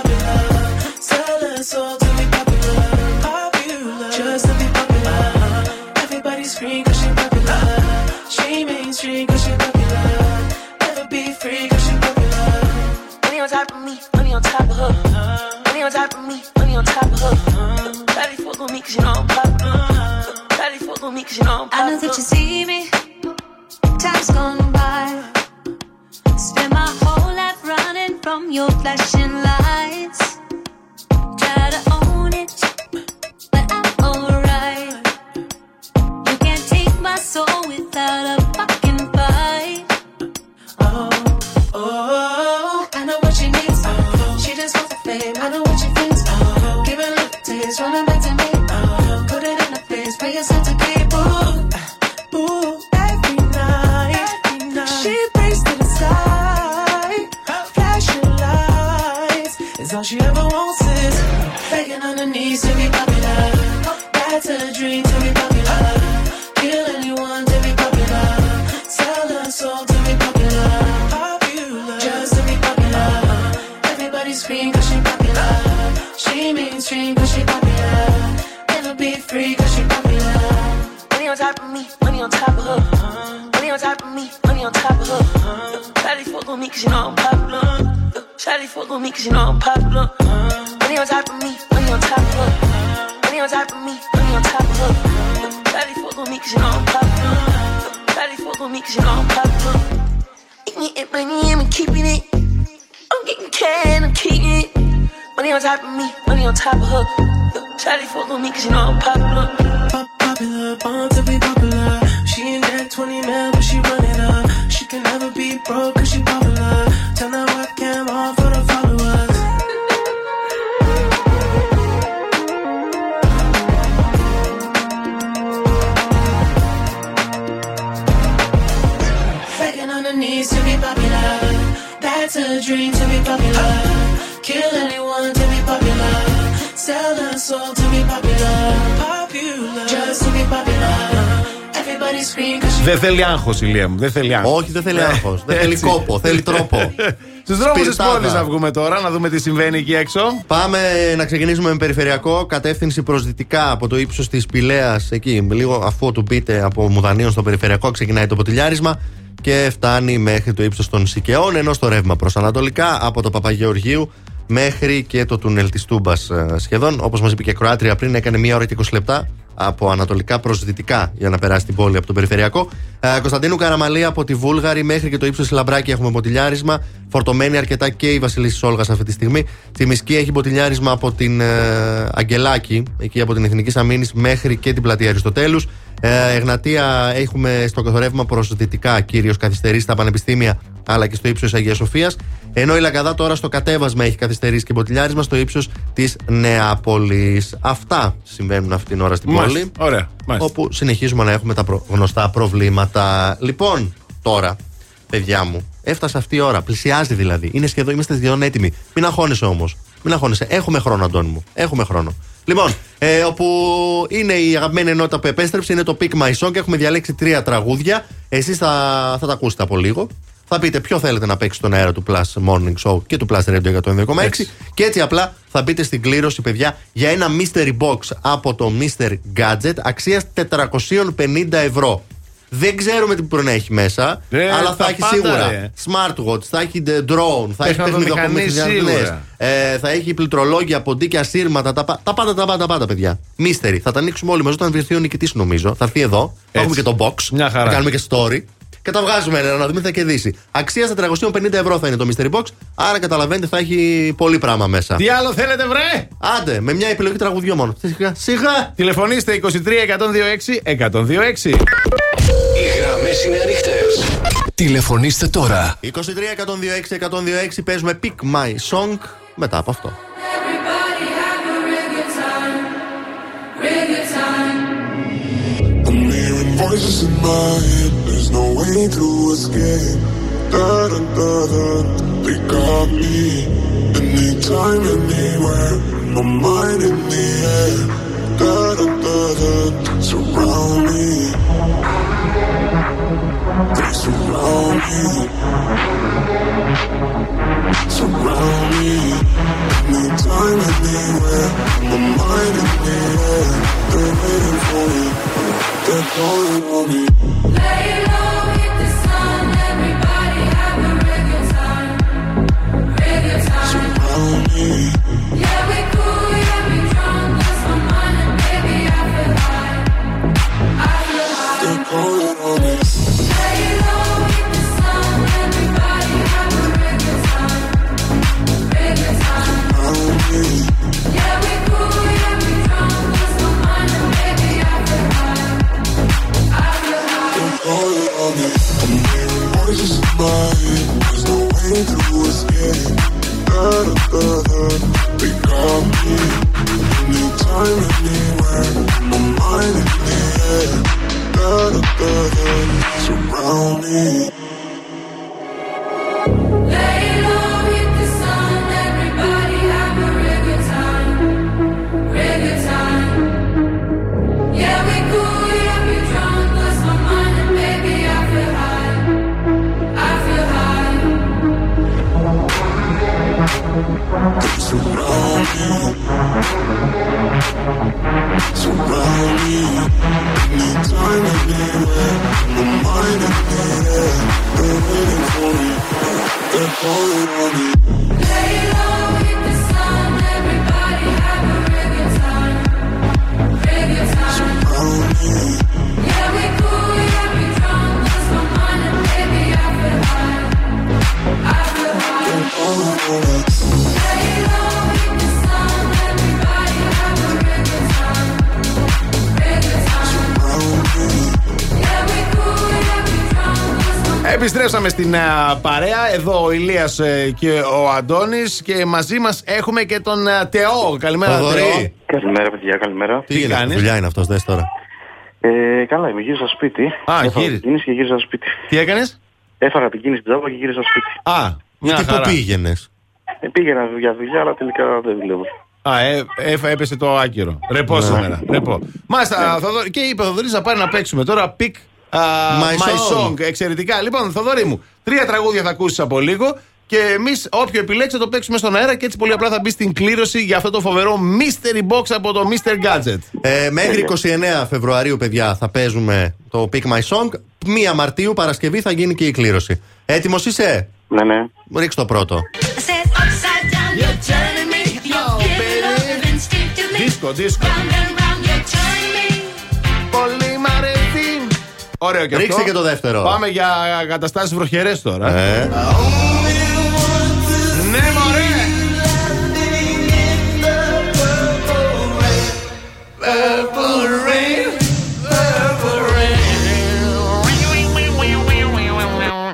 So to be popular, popular, just to be popular. Uh-huh. Everybody scream 'cause she popular. Uh-huh. She mainstream 'cause she popular. Never be free 'cause she popular. Money on top of me, money on top of her. Uh-huh. Money on top of me, money on top of her. Uh-huh. Daddy fuck with me 'cause you know I'm popular. Uh-huh. Daddy fuck with me 'cause you know I'm popular. I know that you see me. Time's gone by. from your flashing lights. Try to own it, but I'm alright. You can't take my soul without a fucking fight. Oh, oh, I know what she needs. Oh, she just wants the fame. I know what she thinks. Oh, give her love the taste, run it back to me. Oh, put it in a place, pay yourself to keep. Ooh, ooh, every night, every night. She prays to the sky. All she ever wants is begging on her knees to be popular. That's her dream to be popular. Kill anyone to be popular. Sell her soul to be popular. Popular, just to be popular. Everybody scream 'cause she popular. She mainstream 'cause she popular. Never be free 'cause she popular. Money on top of me, money on top of her. Money on top of me, money on top of her. Charlie fuck with me 'cause you know I'm popular. Shawty fuck with me 'cause you know I'm popular. Money on top of me, money on top of her. Money on top of me, money on top of her. Shawty fuck with me 'cause you know I'm popular. Shawty fuck with me 'cause you know I'm popular. Eating it, money, I'm keeping it. I'm getting can, I'm keeping it. Money on top of me, money on top of her. Shawty fuck with me 'cause you know I'm popular. Pop popular, born to be popular. She ain't that twenty man, but she run it up. She can never be broke 'cause she popular. Turn that webcam on for the followers. Faking on her knees to be popular. That's her dream to be popular. Kill anyone to be popular. Sell her soul to be popular. Popular, just to be popular. Δεν θέλει άγχος, Ηλία μου. Δεν θέλει άγχος. Όχι, δεν θέλει άγχος. Δεν θέλει κόπο, θέλει τρόπο. Στους δρόμους της πόλης να βγούμε τώρα, να δούμε τι συμβαίνει εκεί έξω. Πάμε να ξεκινήσουμε με περιφερειακό. Κατεύθυνση προς δυτικά από το ύψος της Πηλαίας. Εκεί, λίγο αφού του πείτε από Μουδανίων στο περιφερειακό, ξεκινάει το ποτηλιάρισμα και φτάνει μέχρι το ύψος των Σικαιών. Ενώ στο ρεύμα προς ανατολικά, από το Παπαγεωργίου μέχρι και το τούνελ της Τούμπας σχεδόν. Όπως μας είπε και η Κροάτρια πριν, έκανε μία ώρα και είκοσι λεπτά από ανατολικά προς δυτικά για να περάσει την πόλη από το περιφερειακό. Ε, Κωνσταντίνου Καραμαλή από τη Βούλγαρη μέχρι και το ύψος της Λαμπράκη έχουμε ποτηλιάρισμα. Φορτωμένη αρκετά και η Βασιλής της Όλγας αυτή τη στιγμή. Στη Μισκή έχει ποτηλιάρισμα από την ε, Αγγελάκη, εκεί από την Εθνική Αμήνης μέχρι και την πλατεία Αριστοτέλους. Ε, Εγνατία έχουμε στο καθορεύμα προς δυτικά, κυρίως καθυστερήσει στα πανεπιστήμια αλλά και στο ύψος της Αγίας Σοφίας. Ενώ η Λαγκαδά τώρα στο κατέβασμα έχει καθυστερήσει και ποτηλιάρισμα στο ύψος της Νεάπολης. Αυτά συμβαίνουν αυτή την ώρα στην πόλη. Μάλιστα, ωραία, μάλιστα. Όπου συνεχίζουμε να έχουμε τα προ... γνωστά προβλήματα. Λοιπόν, τώρα, παιδιά μου, έφτασε αυτή η ώρα. Πλησιάζει δηλαδή. Είναι σχεδόν, είμαστε σχεδόν έτοιμοι. Μην αγχώνεσαι όμως. Μην αγχώνεσαι. Έχουμε χρόνο, Αντώνη μου. Έχουμε χρόνο. Λοιπόν, ε, όπου είναι η αγαπημένη ενότητα που επέστρεψε, είναι το Pick My Song. Έχουμε διαλέξει τρία τραγούδια. Εσείς θα, θα τα ακούσετε από λίγο. Θα πείτε ποιο θέλετε να παίξει στον αέρα του Plus Morning Show και του Plus Radio εκατό κόμμα έξι. Και έτσι απλά θα μπείτε στην κλήρωση, παιδιά, για ένα mystery box από το μίστερ Gadget αξίας τετρακόσια πενήντα ευρώ. Δεν ξέρουμε τι προέχει μέσα, ε, αλλά θα έχει πάντα, σίγουρα ε. smartwatch, θα έχει drone, θα έχει τεχνητοκομικές, ε, θα έχει πληκτρολόγια, ποντίκια, σύρματα, τα, τα πάντα, τα πάντα, τα πάντα, παιδιά. Mystery. Θα τα ανοίξουμε όλοι μαζί όταν βρεθεί ο νικητής, νομίζω. Θα έρθει εδώ, θα έχουμε και το box, θα κάνουμε και story. Και τα βγάζουμε ένα, να δούμε τι θα κερδίσει. Αξία στα τετρακόσια πενήντα ευρώ θα είναι το mystery box. Άρα καταλαβαίνετε, θα έχει πολύ πράγμα μέσα. Τι άλλο θέλετε, βρε! Άντε, με μια επιλογή τραγουδιού μόνο. Σιγά, σιγά! Τηλεφωνήστε είκοσι τρία εκατόν είκοσι έξι εκατόν είκοσι έξι. Οι γραμμές είναι ανοιχτές. Τηλεφωνήστε τώρα. είκοσι τρία εκατόν είκοσι έξι εκατόν είκοσι έξι. Παίζουμε Pick My Song μετά από αυτό. Voices in my head, there's no way to escape. Da da da da, they got me. Anytime, anywhere, my mind in the air. Da da da da, surround me. They surround me. Surround me. Anytime, anywhere, my mind in the air. They're waiting for me. They're calling on me. Lay low, hit the sun. Everybody have a regular time. Regular time. Surround me. Yeah, we cool, yeah, we drunk. Lost my mind and baby, I feel high. I feel high. They're calling on me. Lay low, hit the sun. Everybody have a regular time. mind anywhere, my mind in the air. Da da da da, surround me. Lay low with the sun, everybody have a real good time, real good time. Yeah, we cool, yeah, we drunk, lost my mind and baby I feel high, I feel high. Surround me. Surround me, anytime, anywhere. My mind is in the air. They're waiting for me. They're calling on me. Lay low with the sun. Everybody have a real good time, real good time. Surround me. Yeah, we cool, yeah, we drunk. Lost my mind and baby I feel high, I feel high. They're calling on me. Lay low with the sun. Everybody have a real good time. Επιστρέψαμε στην uh, παρέα. Εδώ ο Ηλίας uh, και ο Αντώνης. Και μαζί μας έχουμε και τον uh, Θεό. Καλημέρα, Θεό. Καλημέρα, παιδιά, καλημέρα. Τι, Τι κάνεις? Δουλειά είναι αυτός, δες τώρα. Ε, καλά, είμαι, γύρισα σπίτι. Α, γύρισα και γύρισα σπίτι. Τι έκανες? Έφαγα την κίνηση την τζάμπα και γύρισα σπίτι. Α, μια και χαρά. Πού πήγαινες? Ε, πήγαινα για δουλειά, αλλά τελικά δεν δουλεύω. Α, ε, ε, έπεσε το άκυρο. Ρεπό σήμερα. Μάλιστα, και είπε ο Θοδωρής να πάρει να παίξουμε τώρα. Πικ uh, my, my song. song. Εξαιρετικά. Λοιπόν, Θοδωρή μου, τρία τραγούδια θα ακούσεις από λίγο και εμείς, όποιο επιλέξει, θα το παίξουμε στον αέρα και έτσι πολύ απλά θα μπει στην κλήρωση για αυτό το φοβερό mystery box από το μίστερ Gadget. Ε, μέχρι είκοσι εννέα Φεβρουαρίου, παιδιά, θα παίζουμε το Pick My Song. πρώτη Μαρτίου, Παρασκευή, θα γίνει και η κλήρωση. Έτοιμος είσαι? Ναι, ναι. Ρίξ το πρώτο. Δίσκο, δίσκο. Πολύ μ' αρέσει. Ωραίο και αυτό. Ρίξε και το δεύτερο. Πάμε για καταστάσεις βροχερές τώρα. Ε. Ναι, μωρέ.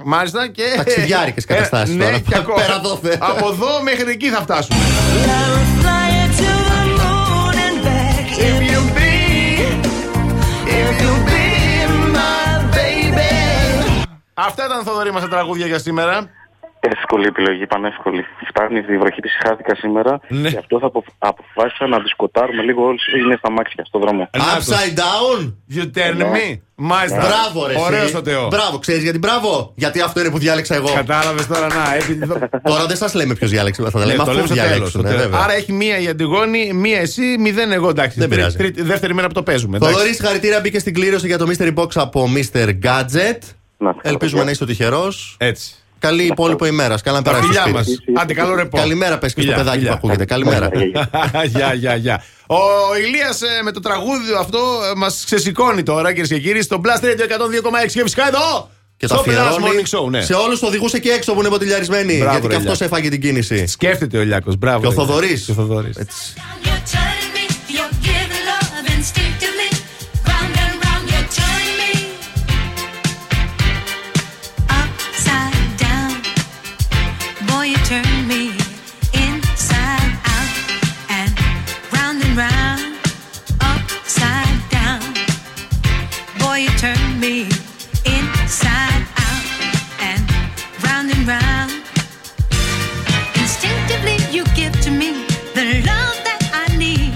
Μάλιστα και... Ταξιδιάρικες καταστάσεις τώρα. Ναι, και ακόμα. Από εδώ μέχρι εκεί θα φτάσουμε. If you be, if you be my baby. Αυτά ήταν, Θοδωρή μας, τα τραγούδια για σήμερα. Εύκολη επιλογή, πανεύκολη. Φτάνει τη βροχή, τη χάθηκα σήμερα. Ναι. Και αυτό θα απο, αποφάσισα να δισκοτάρουμε λίγο όλους που είναι στα μάξια στον δρόμο. Upside down, you turn no. me. Μάλιστα. Μπράβο, ρε. Ωραίος ο Θεό. Μπράβο, ξέρεις γιατί μπράβο? Γιατί αυτό είναι που διάλεξα εγώ. Κατάλαβες τώρα, να. Επειδή... τώρα δεν σας λέμε ποιος διάλεξε, θα τα λέμε αυτό που διάλεξε. Άρα έχει μία η Αντιγόνη, μία εσύ, μηδέν εγώ, εντάξει. Δεν πειράζει. Τρίτη, δεύτερη μέρα που το παίζουμε. Θοδωρή, χαρητήρια, μπήκε στην κλήρωση για το mystery box από μίστερ Gadget. Ελπίζουμε να είσαι τυχερός. Έτσι. Καλή υπόλοιπο ημέρα. Καλά να περάσει. Φιλιά μας. Άντε, καλό ρεπό. Καλημέρα, πες και στο παιδάκι που ακούγεται. Καλημέρα. Γεια, γεια, γεια. Ο Ηλίας με το τραγούδι αυτό μας ξεσηκώνει τώρα, κυρίες και κύριοι, στο Plus Radio εκατόν δύο κόμμα έξι. Και φυσικά εδώ! Και στο Plus Morning Show, ναι. Σε όλους τους οδηγούς εκεί έξω που είναι ποτηλιαρισμένοι. Γιατί και αυτός έφαγε την κίνηση. Σκέφτεται ο Ηλιάκος. Μπράβο. Και ο Θοδωρής. Turn me inside out and round and round, upside down. Boy, you turn me inside out and round and round. Instinctively you give to me the love that I need.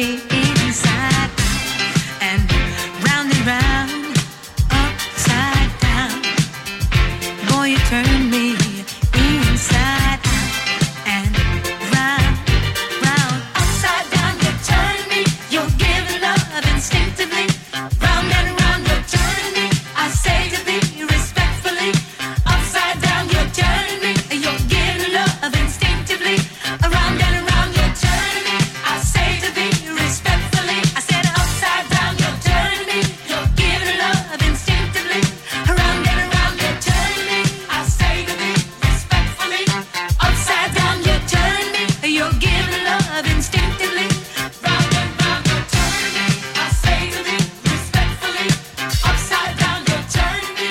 me inside and round and round, upside down. Boy, you turn me inside out and round, round, upside down. You turn me, you're giving love instinctively. Round and round, you turn me. I say to thee respectfully, upside down, you turn me, you're giving love instinctively. Around and around, you turn me. I say to thee respectfully. I said upside down, you turn me, you're giving love instinctively. Around and around, you turn me. I say to thee respectfully. Upside down, you turn me, you're giving love instinctively. Round and round, you turn me. I say to thee respectfully. Upside down, you turn me.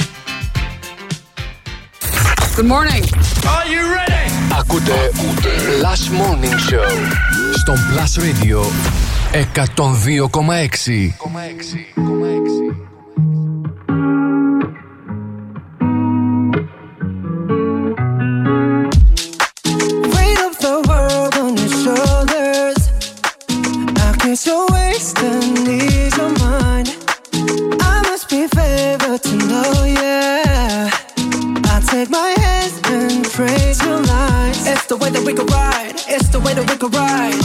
Good morning. Are you ready? Ακούτε, ακούτε Plus Morning Show στον Plus Radio εκατόν δύο κόμμα έξι. Weight of the world on your shoulders. I guess your waist and knees are mine. I must be favored to know, yeah. I take my hands and praise your lies. It's the way that we could ride. It's the way that we could ride.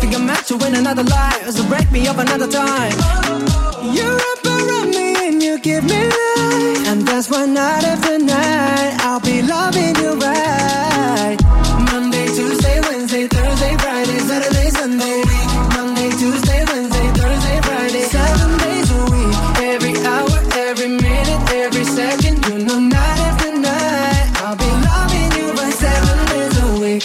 Think I met you in another life, so break me up another time. You wrap around me and you give me life, and that's why night after night I'll be loving you right. Monday, Tuesday, Wednesday, Thursday, Friday, Saturday, Sunday. Monday, Tuesday, Wednesday, Thursday, Friday, seven days a week. Every hour, every minute, every second, you know night after night I'll be loving you right, seven days a week.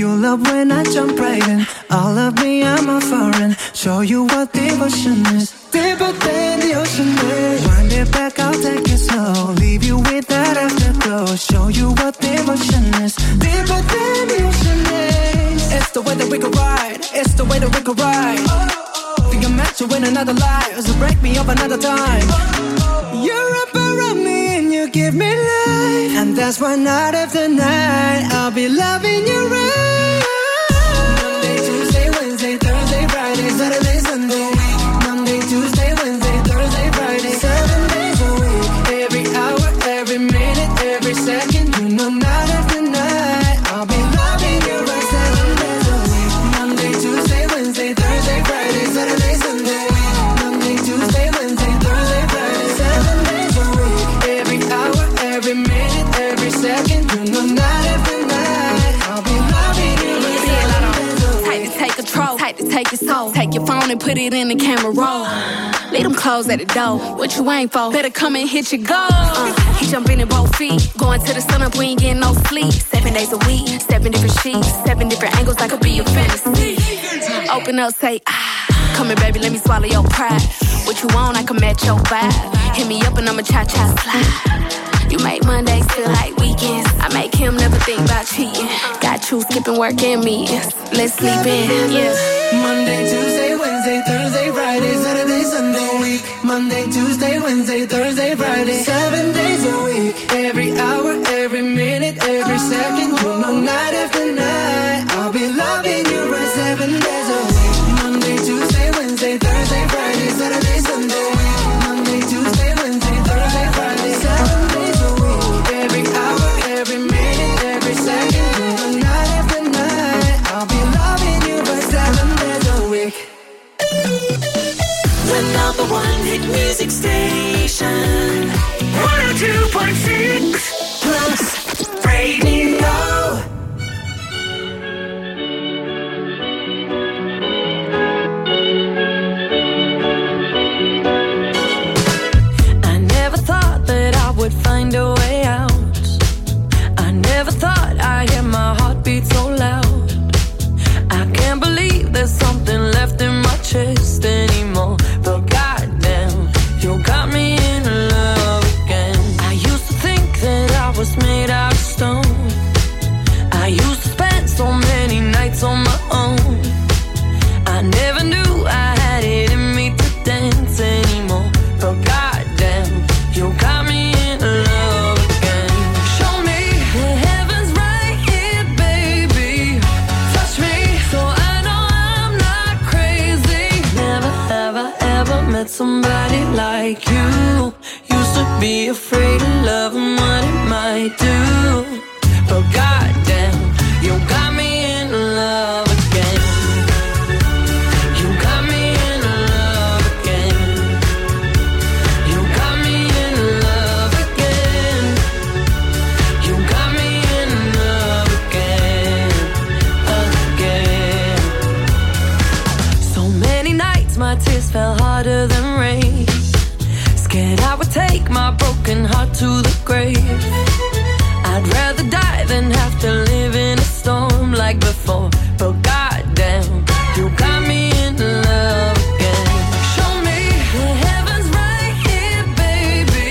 You love when I jump right in. All of me, I'm a foreign. Show you what devotion is. Deeper than the ocean is. Wind it back, I'll take it slow. Leave you with that afterglow. Show you what devotion is. Deeper than the ocean is. It's the way that we could ride. It's the way that we could ride. Think I met you in another life, so break me up another time. You wrap around me and you give me life, and that's why night after night I'll be loving you right. Monday, Tuesday, Wednesday, Thursday, Friday, Saturday, Sunday. Monday, Tuesday, Wednesday, Thursday, Friday, seven days a week. Every hour, every minute, every second, you know night after night I'll be loving you right, seven days a week. Monday, Tuesday, Wednesday, Thursday, Friday, Saturday, Sunday. Monday, Tuesday, Wednesday, Thursday, Friday, seven days a week. Every hour, every minute, every second, you know night after night I'll be loving you right, seven days a week. Type to take control, type to take your soul. Take your phone and put it in the camera roll. Leave them clothes at the door. What you ain't for? Better come and hit your goal. Uh, he jumping in both feet. Going to the sun up, we ain't getting no sleep. Seven days a week, seven different sheets, seven different angles. I could be your fantasy. Open up, say ah. Come here, baby, let me swallow your pride. What you want, I can match your vibe. Hit me up and I'ma cha cha slide. You make Mondays feel like weekends. I make him never think about cheating. Got you skipping work and meetings. Let's sleep in, yeah. Monday, Tuesday, Wednesday, Thursday, Friday, Saturday, Sunday, week. Monday, Tuesday, Wednesday, Thursday, Friday, seven days a week. Every hour, every minute, every second, you know night after night I'll be loving you right, seven days a week. Monday, Tuesday, Wednesday, Thursday, Friday, Saturday, Sunday. Monday, Tuesday, Wednesday, Thursday, Friday, seven days a week. Every hour, every minute, every second, you know night after night I'll be loving you right, seven days a week. The number one hit music station, one oh two point six Plus Radio. I never thought that I would find a way out. I never thought I'd hear my heartbeat so loud. I can't believe there's something left in my chest anymore. But goddamn, you got me in love again. I used to think that had somebody like you. Used to be afraid of love and what it might do, but goddamn, you got me in love again. You got me in love again. You got me in love again. You got me in love again, again. So many nights my tears fell harder than rain. Scared I would take my broken heart to the grave. I'd rather die than have to live in a storm like before. But goddamn, you got me in love again. Show me the heavens right here, baby.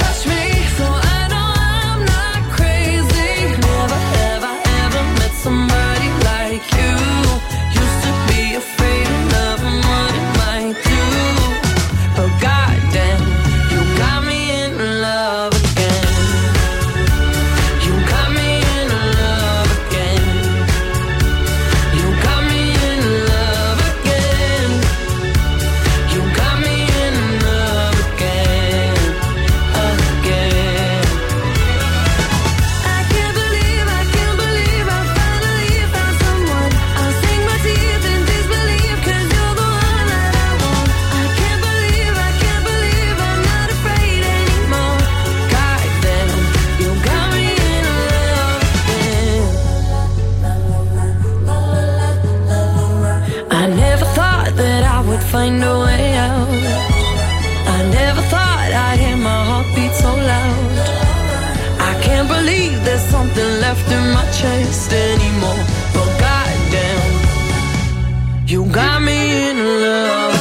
Touch me so I know I'm not crazy. Never, ever, ever met somebody like you. Used to be afraid of love and what it might do. But goddamn, you got me in love. Find a way out. I never thought I'd hear my heartbeat so loud. I can't believe there's something left in my chest anymore. But goddamn, you got me in love.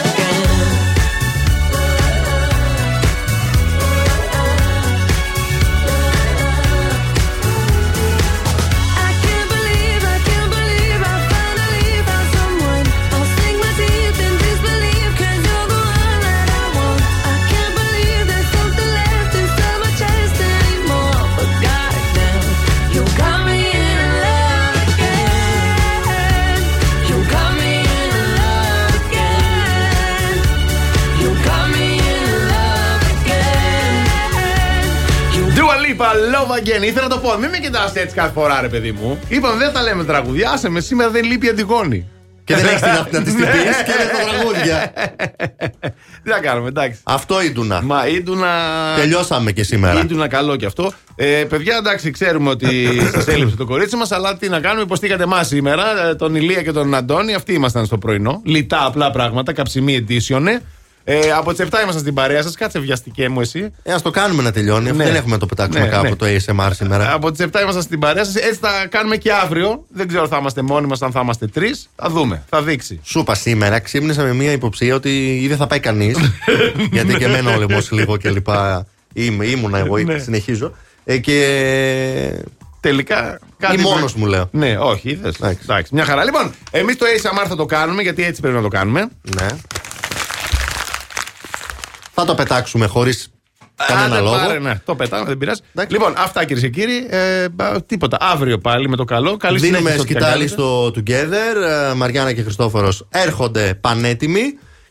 Love again. Ήθελα να το πω. Μην με κοιτάς έτσι κάθε φορά, ρε παιδί μου. Είπαμε δεν τα λέμε τραγουδιά. Άσε με, σήμερα δεν λείπει η Αντιγόνη. Και δεν έχεις την να της την πεις και δεν τα τραγούδια. Τι να κάνουμε, εντάξει. Αυτό Ίντουνα. Μα Ίντουνα. Τελειώσαμε και σήμερα. Ίντουνα, καλό και αυτό. Ε, παιδιά, εντάξει, ξέρουμε ότι σας έλειψε το κορίτσι μας, αλλά τι να κάνουμε, υποστήκατε εμάς σήμερα, τον Ηλία και τον Αντώνη. Αυτοί ήμασταν στο πρωινό. Λιτά, απλά πράγματα. Καψιμή εντύσιονε. Ε, από τις εφτά είμαστε στην παρέα σας, κάτσε βιαστικέ μου εσύ. Ε, ας το κάνουμε να τελειώνει, ναι. Δεν έχουμε να το πετάξουμε, ναι, κάπου, ναι. Το έι ες εμ αρ σήμερα. Από τις εφτά είμαστε στην παρέα σας, έτσι θα κάνουμε και αύριο. Δεν ξέρω αν θα είμαστε μόνοι μας, αν θα είμαστε τρεις. Θα δούμε, θα δείξει. Σούπα σήμερα, ξύπνησα με μια υποψία ότι ήδη θα πάει κανείς. Γιατί και εμένα ο λαιμός λίγο και λοιπά. Είμαι, ήμουνα εγώ, ναι. Συνεχίζω. Ε, και... Τελικά κάτι. Ή μόνος μου λέω. Ναι, όχι, είδες. Εντάξει, μια χαρά. Λοιπόν, εμείς το έι ες εμ αρ θα το κάνουμε, γιατί έτσι πρέπει να το κάνουμε. Ναι. Θα το πετάξουμε χωρίς κανένα λόγο. Πάρε, ναι, το πετάμε, δεν πειράζει. Εντάξει. Λοιπόν, αυτά κυρίες και κύριοι. Ε, τίποτα. Αύριο πάλι με το καλό. Καλή συνέχεια. Δίνουμε σκητάλη στο Together. Ε, Μαριάννα και Χριστόφορος έρχονται πανέτοιμοι.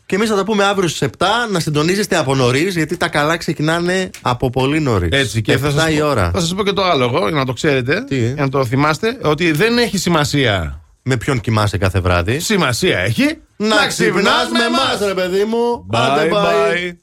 Και εμείς θα τα πούμε αύριο στις εφτά. Να συντονίζεστε από νωρίς, γιατί τα καλά ξεκινάνε από πολύ νωρίς. Έτσι, και εφτά θα σας η πω, ώρα. Θα σας πω και το άλλο εγώ, για να το ξέρετε. Τι? Για να το θυμάστε, ότι δεν έχει σημασία με ποιον κοιμάσαι κάθε βράδυ. Σημασία έχει να, να ξυπνάς με εμάς, ρε παιδί μου. Bye, bye.